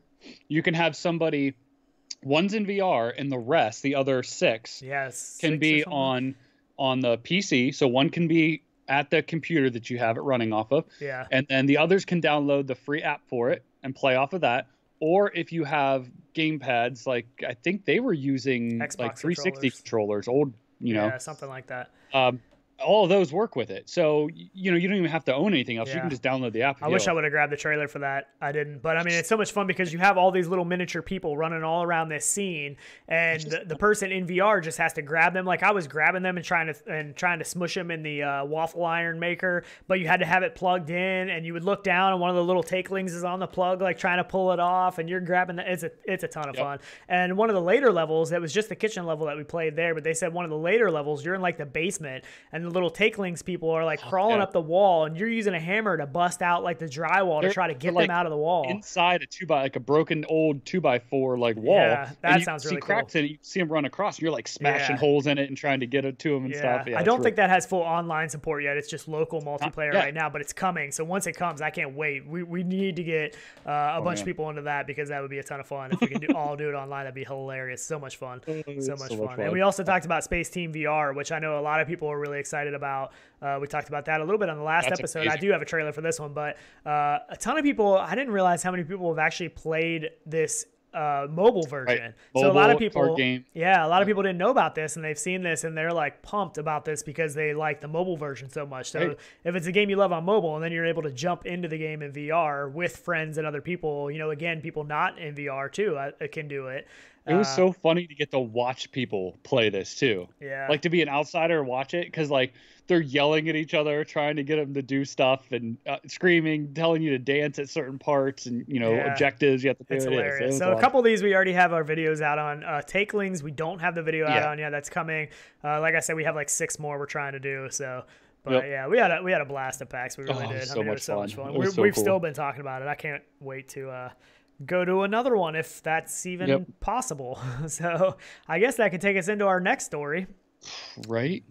You can have somebody. One's in V R, and the rest, the other six, yes, can six be on on the P C. So one can be at the computer that you have it running off of. Yeah. And then the others can download the free app for it and play off of that. Or if you have gamepads, like I think they were using Xbox like three sixty controllers, old, you know. Yeah, something like that. Um, all of those work with it. So, you know, you don't even have to own anything else. Yeah. You can just download the app. I wish I would have grabbed the trailer for that. I didn't. But, I mean, it's so much fun because you have all these little miniature people running all around this scene. And the, the person in V R just has to grab them. Like, I was grabbing them and trying to and trying to smush them in the uh, waffle iron maker. But you had to have it plugged in. And you would look down and one of the little Takelings is on the plug, like, trying to pull it off. And you're grabbing the, it's a It's a ton of yep. fun. And one of the later levels, that was just the kitchen level that we played there. But they said one of the later levels, you're in, like, the basement. And the little Takelings people are like crawling yeah. up the wall, and you're using a hammer to bust out like the drywall They're, to try to get like, them out of the wall. Inside a two by like a broken old two by four like wall. Yeah, that and sounds you really cool. You see cracks in it, you see them run across, and you're like smashing yeah. holes in it and trying to get it to them and yeah. stuff. Yeah, I don't think really... that has full online support yet. It's just local multiplayer right now, but it's coming. So once it comes, I can't wait. We we need to get uh, a oh, bunch man. of people into that because that would be a ton of fun. If we can do, all do it online, that'd be hilarious. So much fun. So, much, so fun. much fun. And we also talked about Space Team V R, which I know a lot of people are really excited about. Uh, we talked about that a little bit on the last That's episode. Amazing. I do have a trailer for this one, but uh, a ton of people, I didn't realize how many people have actually played this uh, mobile version. Right. Mobile, so a lot of people, game. yeah, a lot of people didn't know about this, and they've seen this, and they're like pumped about this because they like the mobile version so much. So right. if it's a game you love on mobile, and then you're able to jump into the game in V R with friends and other people, you know, again, people not in V R too I, I can do it. It was uh, so funny to get to watch people play this too. Yeah. Like to be an outsider and watch it because like they're yelling at each other, trying to get them to do stuff and uh, screaming, telling you to dance at certain parts and you know yeah. objectives you have to do. It's it hilarious. It so awesome. A couple of these we already have our videos out on. Uh, Takelings we don't have the video out yeah. on yet. That's coming. Uh, like I said, we have like six more we're trying to do. So. But yep. yeah, we had a, we had a blast at PAX. We really oh, did. So I mean, much it was so fun. much fun. We, so we've cool. still been talking about it. I can't wait to. Uh, go to another one if that's even yep. possible. So I guess that could take us into our next story. Right.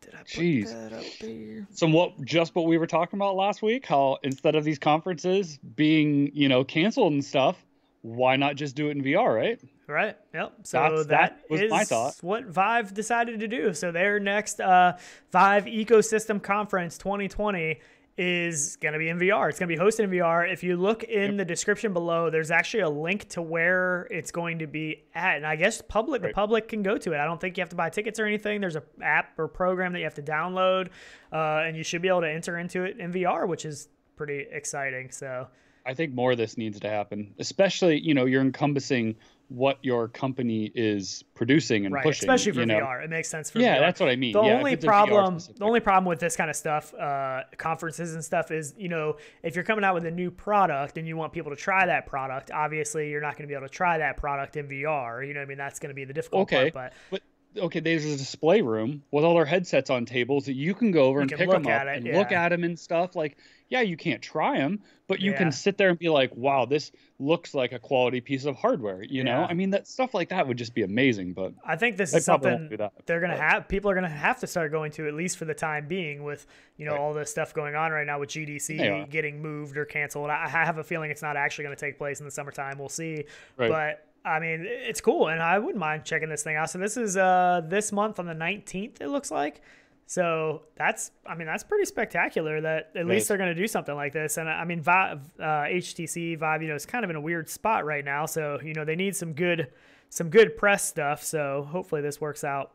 Did Did I put Jeez. that up there? Somewhat just what we were talking about last week, how instead of these conferences being, you know, canceled and stuff, why not just do it in V R, right? Right. Yep. So That's, that, that was is my thought. What Vive decided to do. So their next uh, Vive Ecosystem Conference twenty twenty is going to be in V R. It's going to be hosted in V R. If you look in yep. the description below, there's actually a link to where it's going to be at. And I guess public right. the public can go to it. I don't think you have to buy tickets or anything. There's an app or program that you have to download, uh, and you should be able to enter into it in V R, which is pretty exciting. So I think more of this needs to happen, especially, you know, you're encompassing what your company is producing and right. pushing, especially for you know? V R. It makes sense for yeah, V R. That's what I mean. The yeah, only problem, the only problem with this kind of stuff, uh, conferences and stuff, is you know if you're coming out with a new product and you want people to try that product, obviously you're not going to be able to try that product in V R. You know, what I mean that's going to be the difficult okay. part. But, but okay, there's a display room with all their headsets on tables that you can go over you and pick them up it, and yeah. look at them and stuff like. Yeah, you can't try them, but you yeah. can sit there and be like, wow, this looks like a quality piece of hardware. You yeah. know, I mean, that stuff like that would just be amazing. But I think this is something that, they're going to have. People are going to have to start going to, at least for the time being, with, you know, right. all this stuff going on right now with G D C getting moved or canceled. I have a feeling it's not actually going to take place in the summertime. We'll see. Right. But I mean, it's cool. And I wouldn't mind checking this thing out. So this is uh, this month on the nineteenth, it looks like. So that's, I mean, that's pretty spectacular that at right. least they're going to do something like this. And I mean, Vive, uh, H T C, Vive, you know, it's kind of in a weird spot right now. So, you know, they need some good, some good press stuff. So hopefully this works out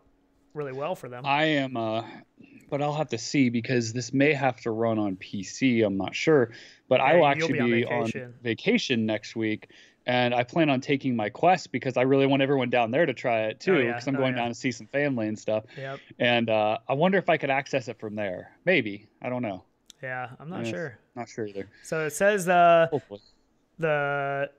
really well for them. I am, uh, but I'll have to see because this may have to run on P C. I'm not sure, but right, I will actually be, on, be vacation. on vacation next week. And I plan on taking my Quest because I really want everyone down there to try it too. Because oh, yeah. I'm oh, going yeah. down to see some family and stuff. Yep. And uh, I wonder if I could access it from there. Maybe. I don't know. Yeah, I'm not I'm sure. Not sure either. So it says uh, the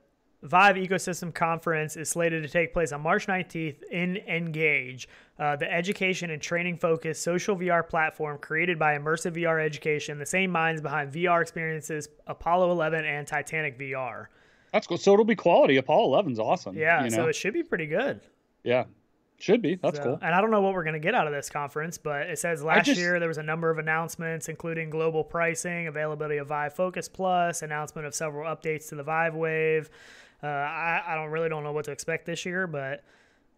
Vive Ecosystem Conference is slated to take place on March nineteenth in Engage, uh, the education and training-focused social V R platform created by Immersive V R Education, the same minds behind V R experiences, Apollo eleven and Titanic V R. That's cool. So it'll be quality. Apollo eleven's awesome. Yeah, you know? So it should be pretty good. Yeah, should be. That's so, cool. And I don't know what we're going to get out of this conference, but it says last just, year there was a number of announcements, including global pricing, availability of Vive Focus Plus, announcement of several updates to the Vive Wave. Uh, I, I don't really don't know what to expect this year, but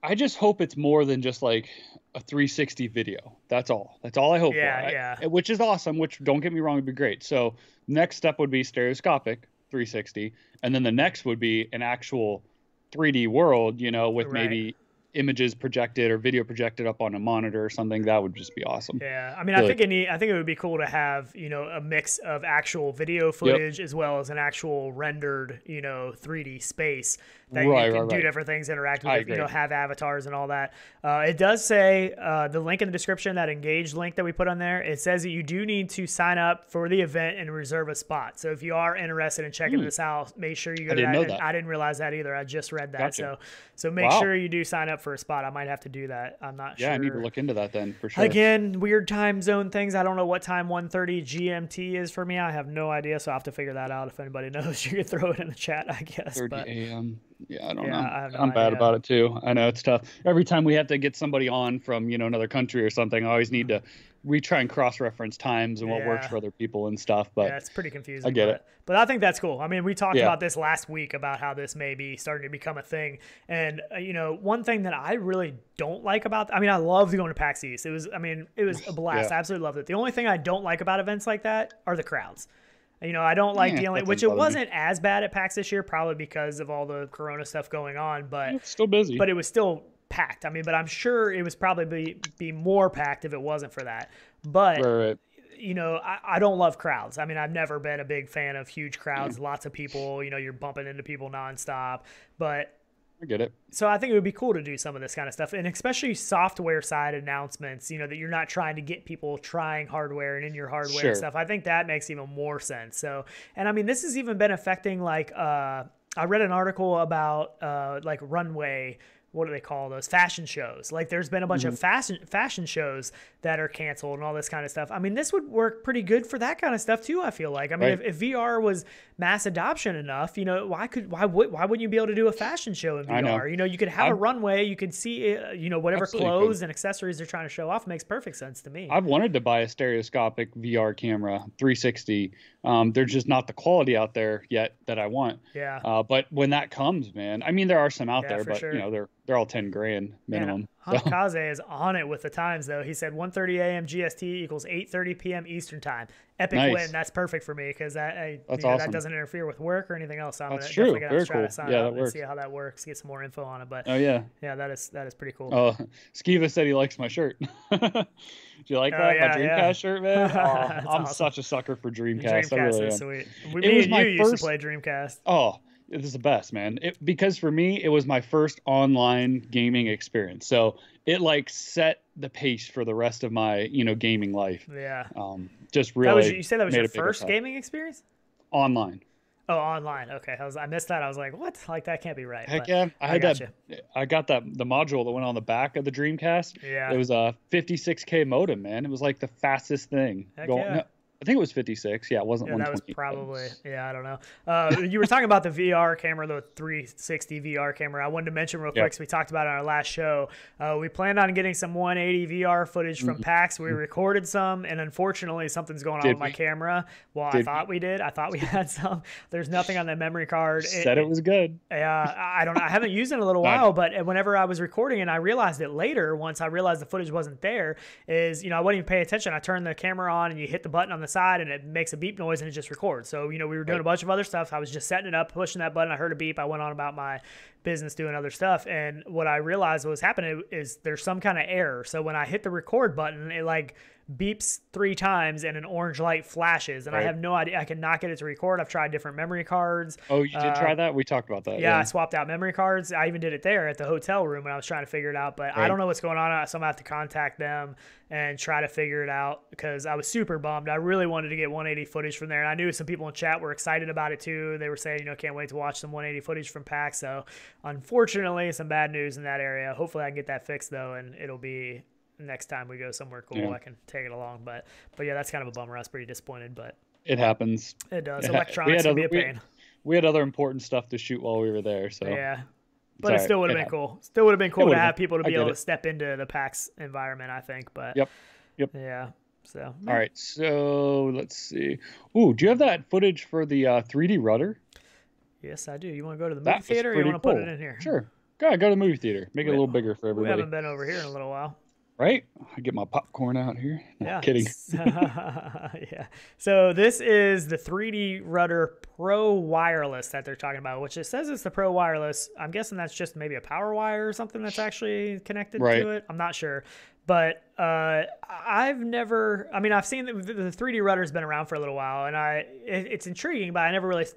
I just hope it's more than just like a three sixty video. That's all. That's all I hope yeah, for. Yeah, yeah. Which is awesome, which don't get me wrong, would be great. So next step would be stereoscopic. three sixty, and then the next would be an actual three D world, you know, with right. maybe images projected or video projected up on a monitor or something. That would just be awesome. Yeah, I mean, really. I think it need, I think it would be cool to have, you know, a mix of actual video footage yep. as well as an actual rendered, you know, three D space that right, you can right, do right. different things, interact with, you know, have avatars and all that. Uh, it does say uh, the link in the description, that Engage link that we put on there, it says that you do need to sign up for the event and reserve a spot. So if you are interested in checking mm. this out, make sure you go I to didn't that, know that. I didn't realize that either. I just read that. Gotcha. So so make wow. sure you do sign up for a spot. I might have to do that. I'm not yeah, sure. Yeah, I need to look into that then for sure. Again, weird time zone things. I don't know what time one thirty G M T is for me. I have no idea, so I have to figure that out. If anybody knows, you can throw it in the chat, I guess. thirty a m Yeah, I don't yeah, know. I no I'm idea. bad about it too. I know it's tough. Every time we have to get somebody on from, you know, another country or something, I always need to we try and cross-reference times and what yeah. works for other people and stuff. But yeah, it's pretty confusing. I get but, it. But I think that's cool. I mean, we talked yeah. about this last week about how this may be starting to become a thing. And, uh, you know, one thing that I really don't like about, I mean, I loved going to PAX East. It was, I mean, it was a blast. yeah. I absolutely loved it. The only thing I don't like about events like that are the crowds. You know, I don't like yeah, dealing, which it wasn't me. as bad at PAX this year, probably because of all the Corona stuff going on, but it's still busy, but it was still packed. I mean, but I'm sure it was probably be, be more packed if it wasn't for that. But, right. you know, I, I don't love crowds. I mean, I've never been a big fan of huge crowds, yeah. lots of people, you know, you're bumping into people nonstop, but I get it. So I think it would be cool to do some of this kind of stuff, and especially software side announcements, you know, that you're not trying to get people trying hardware and in your hardware sure. and stuff. I think that makes even more sense. So, and I mean, this has even been affecting like, uh, I read an article about, uh, like runway what do they call those? Fashion shows. Like there's been a bunch mm-hmm. of fashion fashion shows that are canceled and all this kind of stuff. I mean, this would work pretty good for that kind of stuff too, I feel like. I mean, right. if, if V R was mass adoption enough, you know, why could, why would, why wouldn't you be able to do a fashion show in V R? I know. You know, you could have I've, a runway, you could see, uh, you know, whatever clothes could. and accessories they're trying to show off. Makes perfect sense to me. I've wanted to buy a stereoscopic V R camera, three sixty. Um, there's just not the quality out there yet that I want. Yeah. Uh, but when that comes, man, I mean, there are some out yeah, there, but sure. you know, they're, They're all ten grand minimum. Yeah. So. Anakaze is on it with the times, though. He said one thirty a m G S T equals eight thirty p m Eastern time. Epic nice. win. That's perfect for me because that I, That's you know, awesome. that doesn't interfere with work or anything else. So I'm That's gonna, true. Very cool. To yeah, that works. See how that works. Get some more info on it. But oh yeah, yeah, that is that is pretty cool. Oh, uh, Skiva said he likes my shirt. Do you like oh, that? Yeah, my Dreamcast yeah. shirt, man. Oh, I'm awesome. such a sucker for Dreamcast. Dreamcast I really is am. sweet. We, it me was and my you first... used to play Dreamcast. Oh. It is the best, man. It, because for me, it was my first online gaming experience. So it like set the pace for the rest of my, you know, gaming life. Yeah. Um, just really. That was, you said that was your first gaming experience? Online. Oh, online. Okay. I, was, I missed that. I was like, what? Like that can't be right. Heck yeah. I had I that. You. I got that the module that went on the back of the Dreamcast. Yeah. It was a fifty-six K modem, man. It was like the fastest thing. Heck going, yeah. No, I think it was fifty-six. Yeah, it wasn't yeah, one twenty. That was probably, yeah, I don't know. Uh, you were talking about the V R camera, the three sixty V R camera. I wanted to mention real quick, because yeah. we talked about it on our last show. Uh, we planned on getting some one eighty V R footage from mm-hmm. PAX. We recorded some, and unfortunately, something's going did on with we? my camera. Well, did I thought we? we did. I thought we had some. There's nothing on the memory card. It, said it was good. Yeah, uh, I don't know. I haven't used it in a little while, but whenever I was recording, and I realized it later, once I realized the footage wasn't there, is, you know, I wouldn't even pay attention. I turned the camera on, and you hit the button on the side and it makes a beep noise and it just records. So, you know, we were doing right. a bunch of other stuff. I was just setting it up, pushing that button. I heard a beep. I went on about my business doing other stuff. And what I realized was happening is there's some kind of error. So when I hit the record button, it like beeps three times and an orange light flashes, and right. I have no idea. I cannot get it to record. I've tried different memory cards. Oh, you did uh, try that? We talked about that. Yeah, yeah, I swapped out memory cards. I even did it there at the hotel room when I was trying to figure it out, but right. I don't know what's going on. So I'm gonna have to contact them and try to figure it out, because I was super bummed. I really wanted to get one eighty footage from there, and I knew some people in chat were excited about it too. They were saying, you know, can't wait to watch some one eighty footage from PAX. So unfortunately, some bad news in that area. Hopefully I can get that fixed though, and it'll be next time we go somewhere cool. Yeah. I can take it along, but but yeah, that's kind of a bummer. I was pretty disappointed, but it happens. It does. Electronics can be a pain. We had other important stuff to shoot while we were there, so yeah. But it still would have been cool. Still would have been cool to have people to be able to step into the PAX environment, I think. But yep, yep, yeah. So all right, so let's see. Ooh, do you have that footage for the uh, three D rudder? Yes, I do. You want to go to the movie theater? Or you want to put it in here? Sure. Go ahead, go to the movie theater. Make it a little bigger for everybody. We haven't been over here in a little while. Right? I get my popcorn out here. No, yeah. Kidding. Yeah. So this is the three D Rudder Pro Wireless that they're talking about, which it says it's the Pro Wireless. I'm guessing that's just maybe a power wire or something that's actually connected right. to it. I'm not sure. But uh, I've never, I mean, I've seen the, the three D rudder has been around for a little while, and I it, it's intriguing, but I never really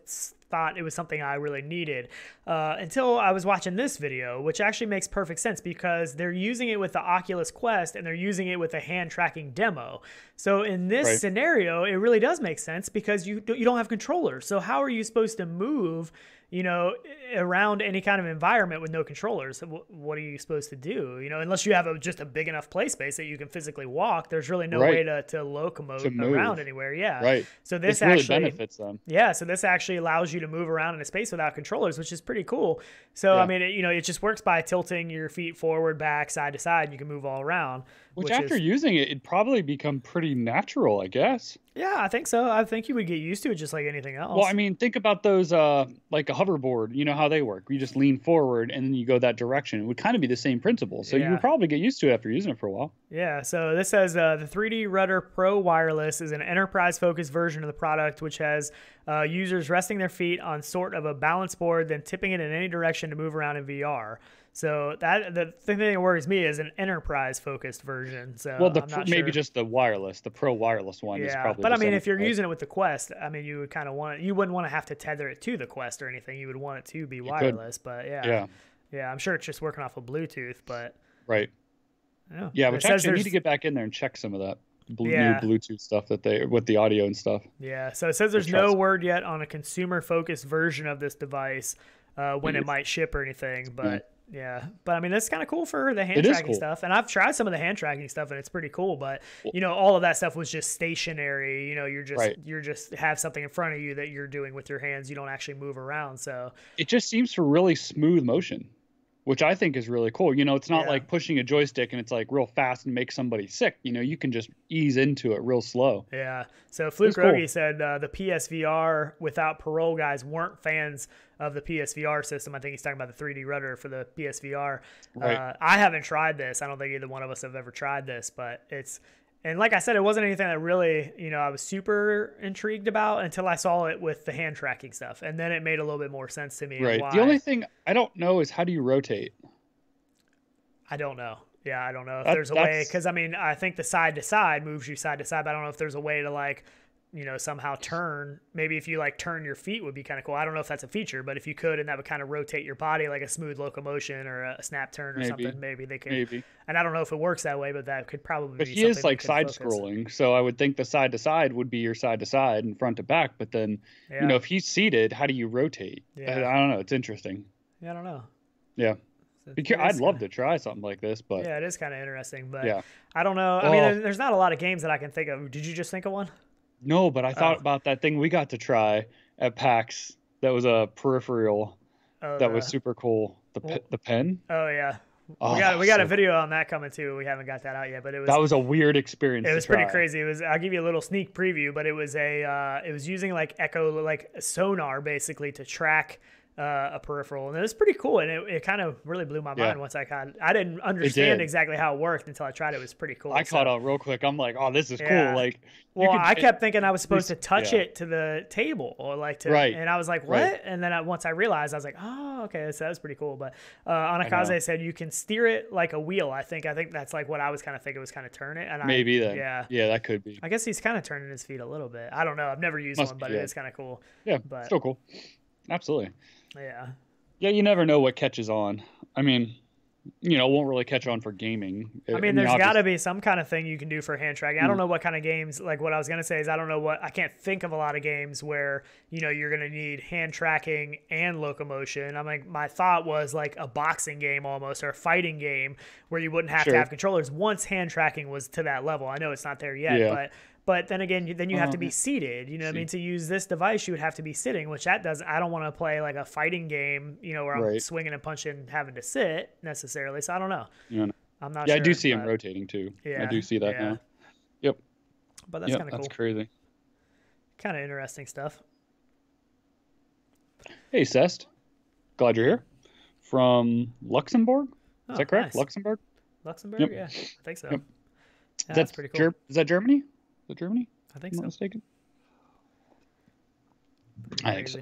thought it was something I really needed uh, until I was watching this video, which actually makes perfect sense, because they're using it with the Oculus Quest and they're using it with a hand tracking demo. So in this right. scenario, it really does make sense, because you you don't have controllers. So how are you supposed to move, you know, around any kind of environment with no controllers? What are you supposed to do? You know, unless you have a, just a big enough play space that you can physically walk, there's really no right. way to, to locomote to around anywhere. Yeah. Right. So this, this really actually benefits them. Yeah. So this actually allows you to move around in a space without controllers, which is pretty cool. So, yeah. I mean, it, you know, it just works by tilting your feet forward, back, side to side, and you can move all around. Which, which after is, using it, it'd probably become pretty natural, I guess. Yeah, I think so. I think you would get used to it just like anything else. Well, I mean, think about those, uh, like a hoverboard, you know how they work. You just lean forward and then you go that direction. It would kind of be the same principle. So yeah. you would probably get used to it after using it for a while. Yeah, so this says uh, the three D Rudder Pro Wireless is an enterprise-focused version of the product, which has uh, users resting their feet on sort of a balance board, then tipping it in any direction to move around in V R. So that the thing that worries me is an enterprise-focused version. So well, the I'm not sure. maybe just the wireless, the pro wireless one yeah, is probably. But I mean, if you're using it with the Quest, I mean, you would kind of want it, you wouldn't want to have to tether it to the Quest or anything. You would want it to be wireless. But yeah, yeah, yeah, I'm sure it's just working off of Bluetooth. But right, yeah, yeah which actually I need to get back in there and check some of that. Blue, yeah. new Bluetooth stuff that they with the audio and stuff. Yeah, so it says there's no word yet on a consumer-focused version of this device uh, when it might ship or anything, but. Mm-hmm. Yeah, but I mean, that's kind of cool for the hand tracking stuff. And I've tried some of the hand tracking stuff, and it's pretty cool. But you know, all of that stuff was just stationary. You know, you're just right. you're just have something in front of you that you're doing with your hands. You don't actually move around. So it just seems for really smooth motion, which I think is really cool. You know, it's not yeah. like pushing a joystick and it's like real fast and makes somebody sick. You know, you can just ease into it real slow. Yeah. So Fluke Rogi cool. said uh, the P S V R without parole guys weren't fans of the P S V R system. I think he's talking about the three D rudder for the P S V R. Right. Uh, I haven't tried this. I don't think either one of us have ever tried this, but it's, and like I said, it wasn't anything that really, you know, I was super intrigued about until I saw it with the hand tracking stuff. And then it made a little bit more sense to me. Right. Why. The only thing I don't know is how do you rotate? I don't know. Yeah, I don't know if that, there's a way. Because, I mean, I think the side to side moves you side to side, but I don't know if there's a way to, like, you know, somehow turn. Maybe if you like turn your feet would be kind of cool. I don't know if that's a feature, but if you could, and that would kind of rotate your body like a smooth locomotion or a snap turn or maybe. something, maybe they could. Maybe. And I don't know if it works that way, but that could probably but be something. But he is like side focus. scrolling. So I would think the side to side would be your side to side and front to back. But then, yeah. you know, if he's seated, how do you rotate? Yeah. I don't know. It's interesting. Yeah, I don't know. Yeah. Because I'd love to try something like this, but yeah, it is kind of interesting. But yeah. I don't know. I well, mean, there's not a lot of games that I can think of. Did you just think of one? No, but I thought oh. about that thing we got to try at PAX. That was a peripheral oh, that the, was super cool. The pe the pen. Oh yeah, oh, we got we got so a video on that coming too. We haven't got that out yet, but it was that was a weird experience. It was to pretty try. crazy. It was. I'll give you a little sneak preview, but it was a uh, it was using like echo like sonar basically to track uh, a peripheral, and it was pretty cool. And it, it kind of really blew my yeah. mind once I caught. I didn't understand did. exactly how it worked until I tried it. It was pretty cool. I so. caught on real quick. I'm like, oh, this is yeah. cool. Like. Well, I kept thinking I was supposed to touch yeah. it to the table or like to, right. and I was like, what? Right. And then I, once I realized, I was like, oh, okay, so that was pretty cool. But uh, Anakaze said you can steer it like a wheel. I think I think that's like what I was kind of thinking was kind of turn it. And Maybe I, then. Yeah. Yeah, that could be. I guess he's kind of turning his feet a little bit. I don't know. I've never used Must one, but it is kind of cool. Yeah, but still cool. Absolutely. Yeah. Yeah, you never know what catches on. I mean... you know, won't really catch on for gaming. I mean, there's got to be some kind of thing you can do for hand tracking. I don't know what kind of games, like what I was going to say is I don't know what, I can't think of a lot of games where, you know, you're going to need hand tracking and locomotion. I'm like, my thought was like a boxing game almost or a fighting game where you wouldn't have sure. to have controllers once hand tracking was to that level. I know it's not there yet, yeah. but... But then again, then you have um, to be seated. You know what see. I mean? To use this device, you would have to be sitting, which that does. I don't want to play like a fighting game, you know, where I'm right. swinging and punching, having to sit necessarily. So I don't know. Yeah. I'm not yeah, sure. Yeah, I do see him rotating too. Yeah. I do see that yeah. now. Yep. But that's yep, kind of cool. That's crazy. Kind of interesting stuff. Hey, Sest. Glad you're here. From Luxembourg? Oh, Is that correct? Nice. Luxembourg? Luxembourg? Yep. Yeah, I think so. Yep. Yeah, that's pretty cool. Is that Germany? Is that Germany? I think I'm so. Not mistaken. I think so.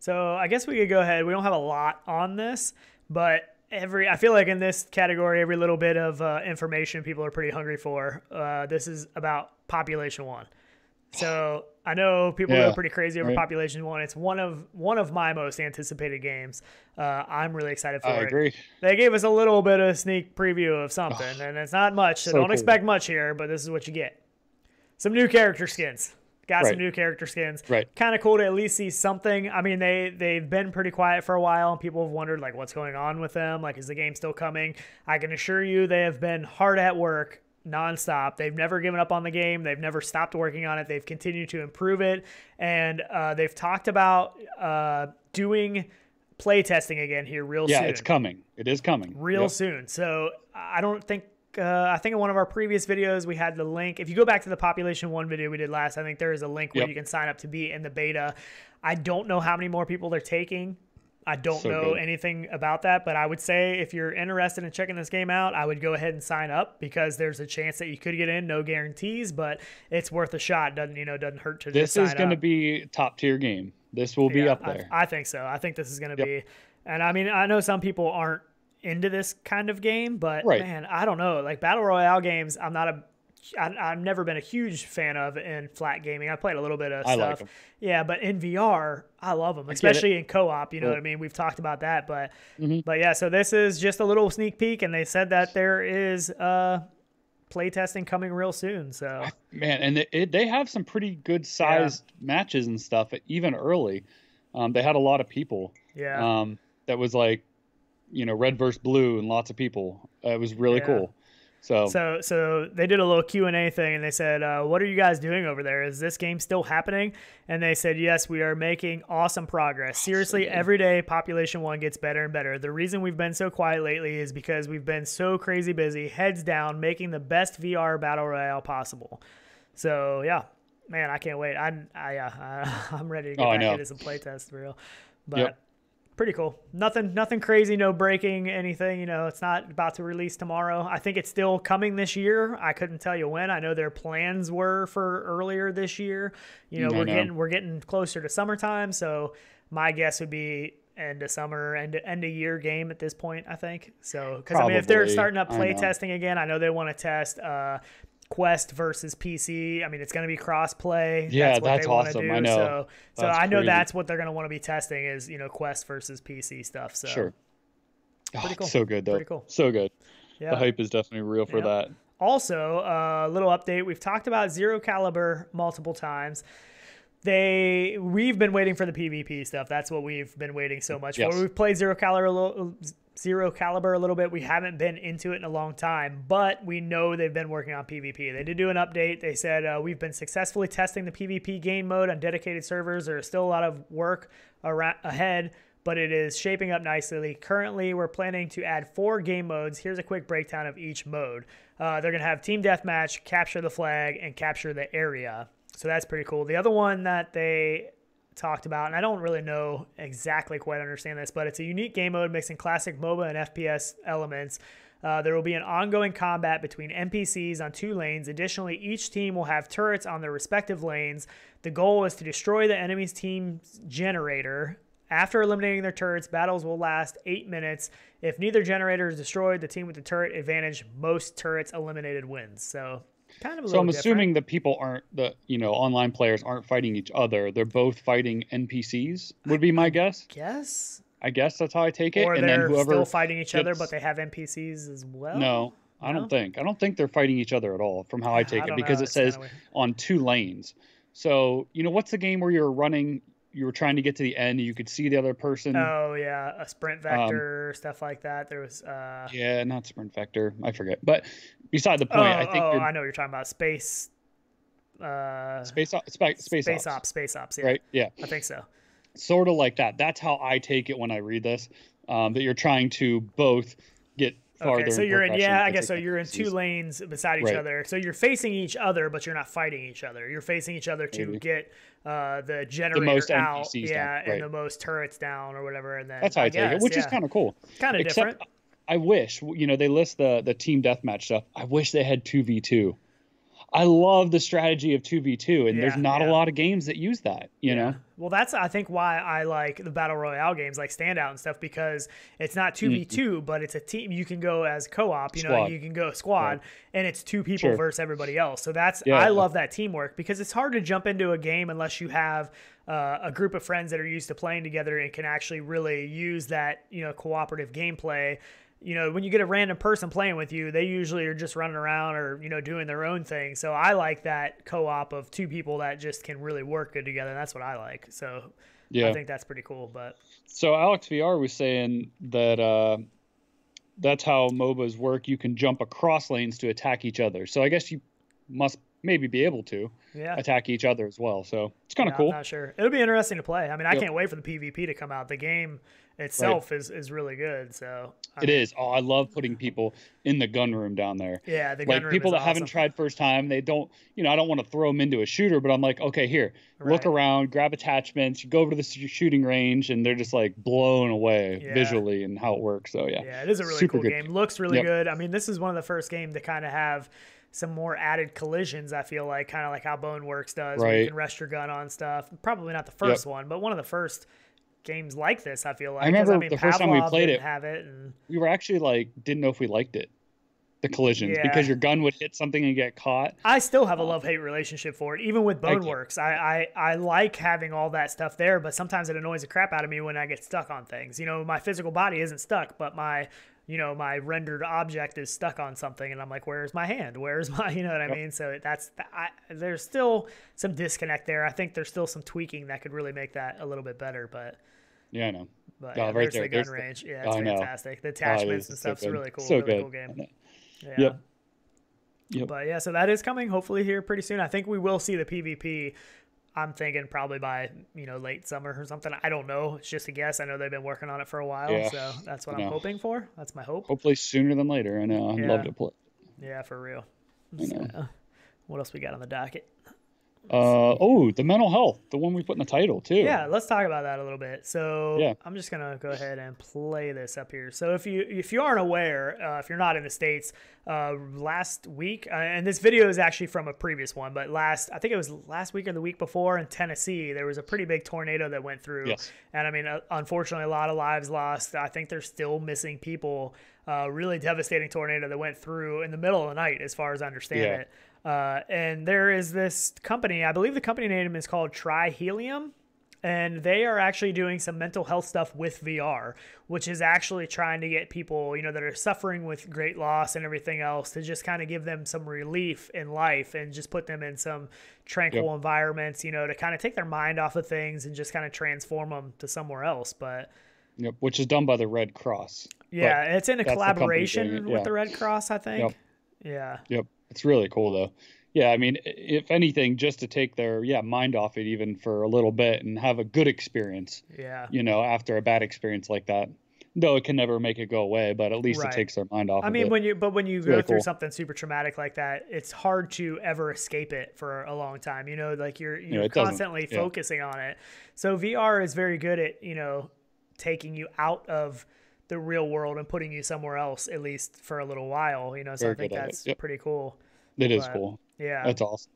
So I guess we could go ahead. We don't have a lot on this, but every I feel like in this category, every little bit of uh, information people are pretty hungry for. Uh, this is about Population One. So I know people yeah, go pretty crazy over right. Population One. It's one of one of my most anticipated games. Uh, I'm really excited for I it. I agree. They gave us a little bit of sneak preview of something, oh, and it's not much, so, so don't cool. expect much here, but this is what you get. Some new character skins. Got right. some new character skins. Right. Kind of cool to at least see something. I mean, they, they've been pretty quiet for a while, and people have wondered, like, what's going on with them? Like, is the game still coming? I can assure you they have been hard at work nonstop. They've never given up on the game. They've never stopped working on it. They've continued to improve it. And uh, they've talked about uh, doing... play testing again here real yeah, soon. Yeah, it's coming. It is coming. Real yep. soon. So I don't think, uh, I think in one of our previous videos, we had the link. If you go back to the Population One video we did last, I think there is a link where yep. you can sign up to be in the beta. I don't know how many more people they're taking. I don't so know good. anything about that, but I would say if you're interested in checking this game out, I would go ahead and sign up because there's a chance that you could get in. No guarantees, but it's worth a shot. Doesn't, you know, doesn't hurt to this just sign up. This is going to be top tier game. This will be yeah, up there. I, I think so. I think this is going to yep. be, and I mean, I know some people aren't into this kind of game, but right. man, I don't know. Like battle royale games, I'm not a, I, I've never been a huge fan of in flat gaming. I played a little bit of I stuff. Like yeah, but in V R, I love them, especially in co-op. You know yeah. what I mean? We've talked about that, but mm-hmm. but yeah. So this is just a little sneak peek, and they said that there is uh, playtesting coming real soon. So man, and they, they have some pretty good sized yeah. matches and stuff. Even early, um, they had a lot of people. Yeah, um, that was like. you know, red versus blue and lots of people. Uh, it was really yeah. cool. So. so so they did a little Q and A thing, and they said, uh, what are you guys doing over there? Is this game still happening? And they said, yes, we are making awesome progress. Seriously, awesome. Every day Population One gets better and better. The reason we've been so quiet lately is because we've been so crazy busy, heads down, making the best V R battle royale possible. So, yeah, man, I can't wait. I'm, I, uh, I'm ready to get oh, back into some playtests for real. But. Yep. Pretty cool. Nothing, nothing crazy, no breaking anything. You know, it's not about to release tomorrow. I think it's still coming this year. I couldn't tell you when. I know their plans were for earlier this year. You know, I we're know. getting we're getting closer to summertime, so my guess would be end of summer, end of, end of year game at this point. I think so because I mean, if they're starting up play testing again, I know they want to test uh, Quest versus P C. I mean, it's going to be cross-play. Yeah, that's, what that's they awesome. Do. I know. So, so I know crazy. that's what they're going to want to be testing is, you know, Quest versus P C stuff. So sure. Pretty cool. Oh, so good, though. Pretty cool. So good. Yeah. The hype is definitely real for yeah. that. Also, a uh, little update. We've talked about Zero Caliber multiple times. They We've been waiting for the PvP stuff. That's what we've been waiting so much yes. for. We've played Zero Caliber a little... Zero Caliber a little bit. We haven't been into it in a long time, but we know they've been working on PvP. They did do an update. They said, uh, we've been successfully testing the PvP game mode on dedicated servers. There is still a lot of work around ahead, but it is shaping up nicely. Currently, we're planning to add four game modes. Here's a quick breakdown of each mode. Uh, they're going to have Team Deathmatch, Capture the Flag, and Capture the Area. So that's pretty cool. The other one that they... talked about, and I don't really know exactly quite understand this, but it's a unique game mode mixing classic MOBA and F P S elements. Uh, there will be an ongoing combat between N P Cs on two lanes. Additionally, each team will have turrets on their respective lanes. The goal is to destroy the enemy's team's generator. After eliminating their turrets, battles will last eight minutes. If neither generator is destroyed, the team with the turret advantage most turrets eliminated wins. So Kind of a so I'm assuming different. that people aren't the you know online players aren't fighting each other. They're both fighting N P Cs. Would be my guess. Guess. I guess that's how I take it. Or and they're then whoever still fighting each gets... other, but they have N P Cs as well. No, I no? don't think. I don't think they're fighting each other at all. From how I take I it, because know. it it's says on two lanes. So you know what's the game where you're running, you were trying to get to the end, you could see the other person. Oh yeah, a sprint vector, um, stuff like that. There was. Uh... Yeah, not sprint vector. I forget, but. Beside the point, oh, I think. Oh, I know what you're talking about. Space. Uh, space, op, spa, space, space ops. ops. Space ops. Yeah. Right. Yeah. I think so. Sort of like that. That's how I take it when I read this. Um, that you're trying to both get farther. Okay, so in you're in. Yeah, I guess so. You're in two lanes beside each right. other. So you're facing each other, but you're not fighting each other. You're facing each other to Maybe. get uh, the generator the most out. N P Cs yeah, down. Right. And the most turrets down or whatever. And then that's how I, I take guess, it, which yeah. is kind of cool. Kind of different. I wish, you know, they list the the team deathmatch stuff. I wish they had two v two. I love the strategy of two v two, and yeah, there's not yeah. a lot of games that use that, you yeah. know? Well, that's, I think, why I like the Battle Royale games like Standout and stuff, because it's not two v two, mm-hmm. but it's a team. You can go as co-op, you squad. know, you can go squad, right. and it's two people sure. versus everybody else. So that's, yeah, I yeah. love that teamwork, because it's hard to jump into a game unless you have Uh, a group of friends that are used to playing together and can actually really use that, you know, cooperative gameplay. You know, when you get a random person playing with you, they usually are just running around or, you know, doing their own thing. So I like that co-op of two people that just can really work good together. And that's what I like. So yeah. I think that's pretty cool. But so Alex V R was saying that uh, that's how MOBAs work. You can jump across lanes to attack each other. So I guess you must maybe be able to yeah. attack each other as well. So it's kind of yeah, cool. I'm not sure. It'll be interesting to play. I mean, I yep. can't wait for the PvP to come out. The game itself right. is, is really good. So I it mean, is. Oh, I love putting people in the gun room down there. Yeah. The gun like room people is that awesome. haven't tried first time, they don't, you know, I don't want to throw them into a shooter, but I'm like, okay, here, right. look around, grab attachments, you go over to the shooting range, and they're just like blown away yeah. visually and how it works. So yeah. Yeah. It is a really Super cool game. game. Looks really yep. good. I mean, this is one of the first games to kind of have some more added collisions, I feel like, kind of like how Boneworks does. Right. Where you can rest your gun on stuff. Probably not the first yep. one, but one of the first games like this, I feel like. I remember I mean, the Pavlov first time we played it, have it and... we were actually like, didn't know if we liked it. The collisions yeah. because your gun would hit something and get caught. I still have a love-hate relationship for it, even with Boneworks. I, I I like having all that stuff there, but sometimes it annoys the crap out of me when I get stuck on things. You know, my physical body isn't stuck, but my you know my rendered object is stuck on something, and I'm like, where's my hand? Where's my you know what I yep. mean? So that's I, there's still some disconnect there. I think there's still some tweaking that could really make that a little bit better, but Yeah, I know. But, yeah, oh, right there's there. the gun there's range. The... Yeah, it's oh, fantastic. The attachments oh, and stuff's so really cool. So really good. Cool game. Yeah. Yep. Yep. But yeah, so that is coming hopefully here pretty soon. I think we will see the P V P. I'm thinking probably by, you know, late summer or something. I don't know. It's just a guess. I know they've been working on it for a while. Yeah. So that's what I'm hoping for. That's my hope. Hopefully sooner than later. I know. I'd yeah. love to play. Yeah, for real. So, uh, what else we got on the docket? Uh, oh, the mental health, the one we put in the title too. Yeah, let's talk about that a little bit. So yeah. I'm just going to go ahead and play this up here. So if you if you aren't aware, uh, if you're not in the States, uh, last week, uh, and this video is actually from a previous one, but last, I think it was last week or the week before in Tennessee, there was a pretty big tornado that went through. Yes. And I mean, uh, unfortunately, a lot of lives lost. I think they're still missing people. Uh, really devastating tornado that went through in the middle of the night, as far as I understand yeah. it. Uh, and there is this company, I believe the company name is called Trihelium, and they are actually doing some mental health stuff with V R, which is actually trying to get people, you know, that are suffering with great loss and everything else to just kind of give them some relief in life and just put them in some tranquil yep. environments, you know, to kind of take their mind off of things and just kind of transform them to somewhere else. But yep, which is done by the Red Cross. Yeah. But it's in a collaboration it. yeah. with the Red Cross, I think. Yep. Yeah. Yep. It's really cool though. Yeah, I mean, if anything, just to take their yeah mind off it even for a little bit and have a good experience. Yeah. You know, after a bad experience like that. Though it can never make it go away, but at least right. it takes their mind off I of mean, it. when you but when you it's go really through cool. something super traumatic like that, it's hard to ever escape it for a long time. You know, like you're you're yeah, constantly yeah. focusing on it. So V R is very good at, you know, taking you out of the real world and putting you somewhere else, at least for a little while, you know, so Very I think that's yep. pretty cool. It is but, cool. Yeah. That's awesome.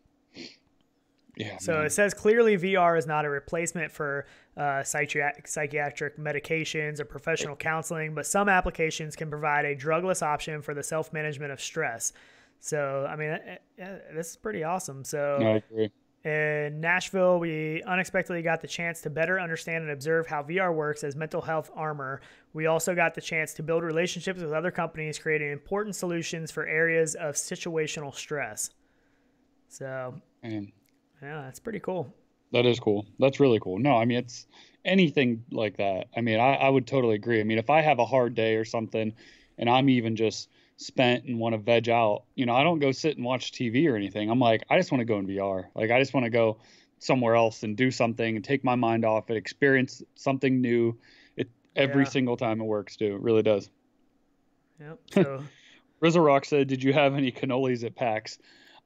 Yeah. So man. It says clearly V R is not a replacement for uh, psychiatric, psychiatric medications or professional right. counseling, but some applications can provide a drugless option for the self-management of stress. So, I mean, it, it, this is pretty awesome. So no, I agree. In Nashville, we unexpectedly got the chance to better understand and observe how V R works as mental health armor. We also got the chance to build relationships with other companies, creating important solutions for areas of situational stress. So, Man. yeah, that's pretty cool. That is cool. That's really cool. No, I mean, it's anything like that. I mean, I, I would totally agree. I mean, if I have a hard day or something and I'm even just spent and want to veg out, you know, I don't go sit and watch T V or anything. I'm like, I just want to go in V R. Like, I just want to go somewhere else and do something and take my mind off it, experience something new. It every yeah. single time it works too. It really does. Yep. So Rizzo Rock said, did you have any cannolis at PAX?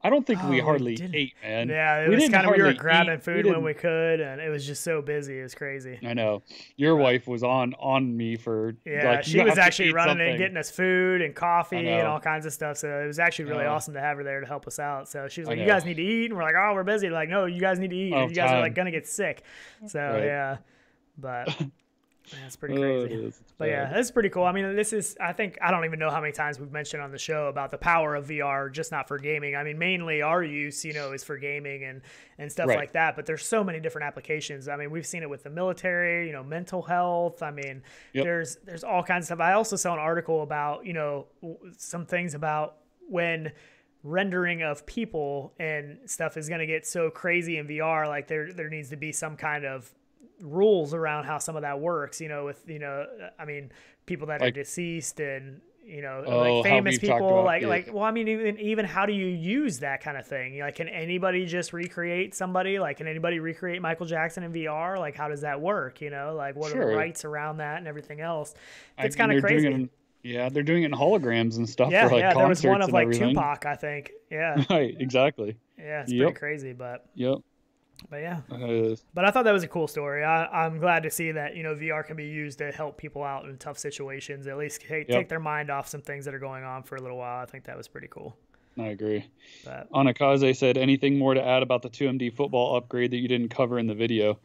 I don't think oh, we hardly we ate, man. Yeah, it we was kind of we were grabbing eat. food we when we could, and it was just so busy. It was crazy. I know. Your right. wife was on on me for yeah. Like, she was actually running something. and getting us food and coffee and all kinds of stuff. So it was actually really awesome to have her there to help us out. So she was like, "You guys need to eat," and we're like, "Oh, we're busy." Like, no, you guys need to eat. Oh, you guys time. are like gonna get sick. So right. yeah, but. That's pretty crazy. Oh, it is. But yeah, that's pretty cool. I mean, this is, I think, I don't even know how many times we've mentioned on the show about the power of V R, just not for gaming. I mean, mainly our use, you know, is for gaming and, and stuff right. like that. But there's so many different applications. I mean, we've seen it with the military, you know, mental health. I mean, yep. there's, there's all kinds of stuff. I also saw an article about, you know, some things about when rendering of people and stuff is going to get so crazy in V R. Like there, there needs to be some kind of rules around how some of that works, you know, with, you know, I mean, people that like, are deceased and, you know, oh, like famous people, like, it. like, well, I mean, even, even how do you use that kind of thing? Like, can anybody just recreate somebody? Like, can anybody recreate Michael Jackson in V R? Like, how does that work? You know, like what sure. are the rights around that and everything else? It's kind of crazy. Doing, yeah. They're doing it in holograms and stuff. Yeah. For, like, yeah there was one of like everything. Tupac, I think. Yeah. Right. Exactly. Yeah. It's yep. pretty crazy, but yep. But yeah, uh, but I thought that was a cool story. I, I'm glad to see that, you know, V R can be used to help people out in tough situations, at least take, yep. take their mind off some things that are going on for a little while. I think that was pretty cool. I agree. But, Anakaze said, anything more to add about the two M D football upgrade that you didn't cover in the video?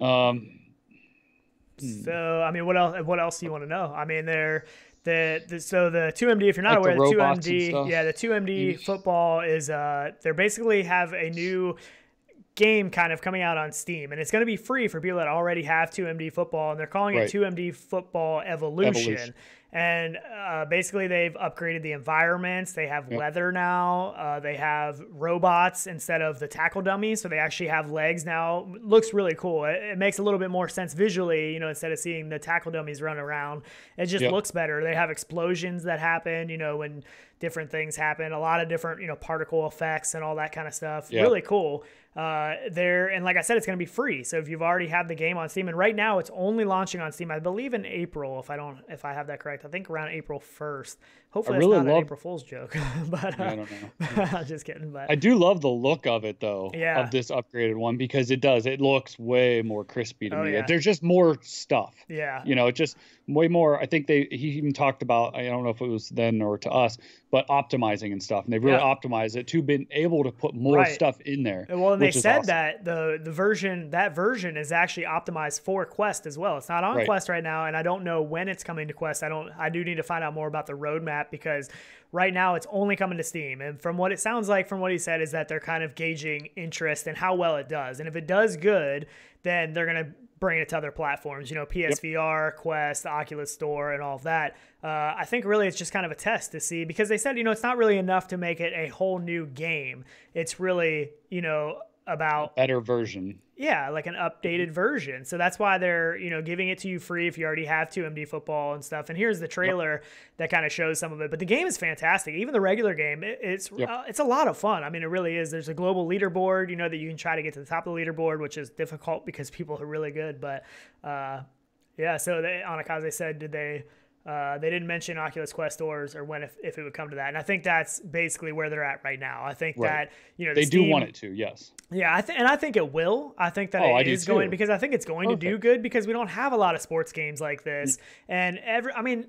Um, so, I mean, what else, what else do you want to know? I mean, they're, The, the so the two M D, if you're not like aware, the, the two M D, yeah, the two M D Eesh. football is uh, they're basically have a new game kind of coming out on Steam, and it's going to be free for people that already have two M D football, and they're calling right. it two M D Football Evolution. Evolution. And uh, basically, they've upgraded the environments. They have yep. leather now. Uh, they have robots instead of the tackle dummies. So they actually have legs now. It looks really cool. It, it makes a little bit more sense visually, you know, instead of seeing the tackle dummies run around. It just yep. looks better. They have explosions that happen, you know, when different things happen. A lot of different, you know, particle effects and all that kind of stuff. Yep. Really cool. Uh, there and like I said, it's going to be free. So if you've already had the game on Steam, and right now it's only launching on Steam, I believe in April, if I don't, if I have that correct, I think around April first. Hopefully really that's not love... an April Fool's joke, but uh, I don't know. I'm just kidding. But I do love the look of it though, yeah. of this upgraded one, because it does, it looks way more crispy to oh, me. Yeah. There's just more stuff. Yeah. You know, it just way more, I think they, he even talked about, I don't know if it was then or to us, but optimizing and stuff. And they've really yeah. optimized it to been able to put more right. stuff in there. Well, and they said awesome. that the, the version, that version is actually optimized for Quest as well. It's not on right. Quest right now. And I don't know when it's coming to Quest. I don't, I do need to find out more about the roadmap, because right now it's only coming to Steam. And from what it sounds like, from what he said, is that they're kind of gauging interest and how well it does. And if it does good, then they're going to bring it to other platforms, you know, P S V R, yep. Quest, the Oculus Store, and all of that. Uh, I think really it's just kind of a test to see, because they said, you know, it's not really enough to make it a whole new game. It's really, you know, about a better version. Yeah, like an updated version. So that's why they're, you know, giving it to you free if you already have two M D Football and stuff. And here's the trailer yep. that kind of shows some of it. But the game is fantastic. Even the regular game, it, it's yep. uh, it's a lot of fun. I mean, it really is. There's a global leaderboard, you know, that you can try to get to the top of the leaderboard, which is difficult because people are really good. But uh, yeah, so they, Anakaze said, did they... Uh, they didn't mention Oculus Quest stores or when, if, if it would come to that. And I think that's basically where they're at right now. I think right. that, you know, the they Steam, do want it to. Yes. Yeah. I th- and I think it will. I think that oh, it I is going, because I think it's going Perfect. to do good, because we don't have a lot of sports games like this. Mm-hmm. And every, I mean,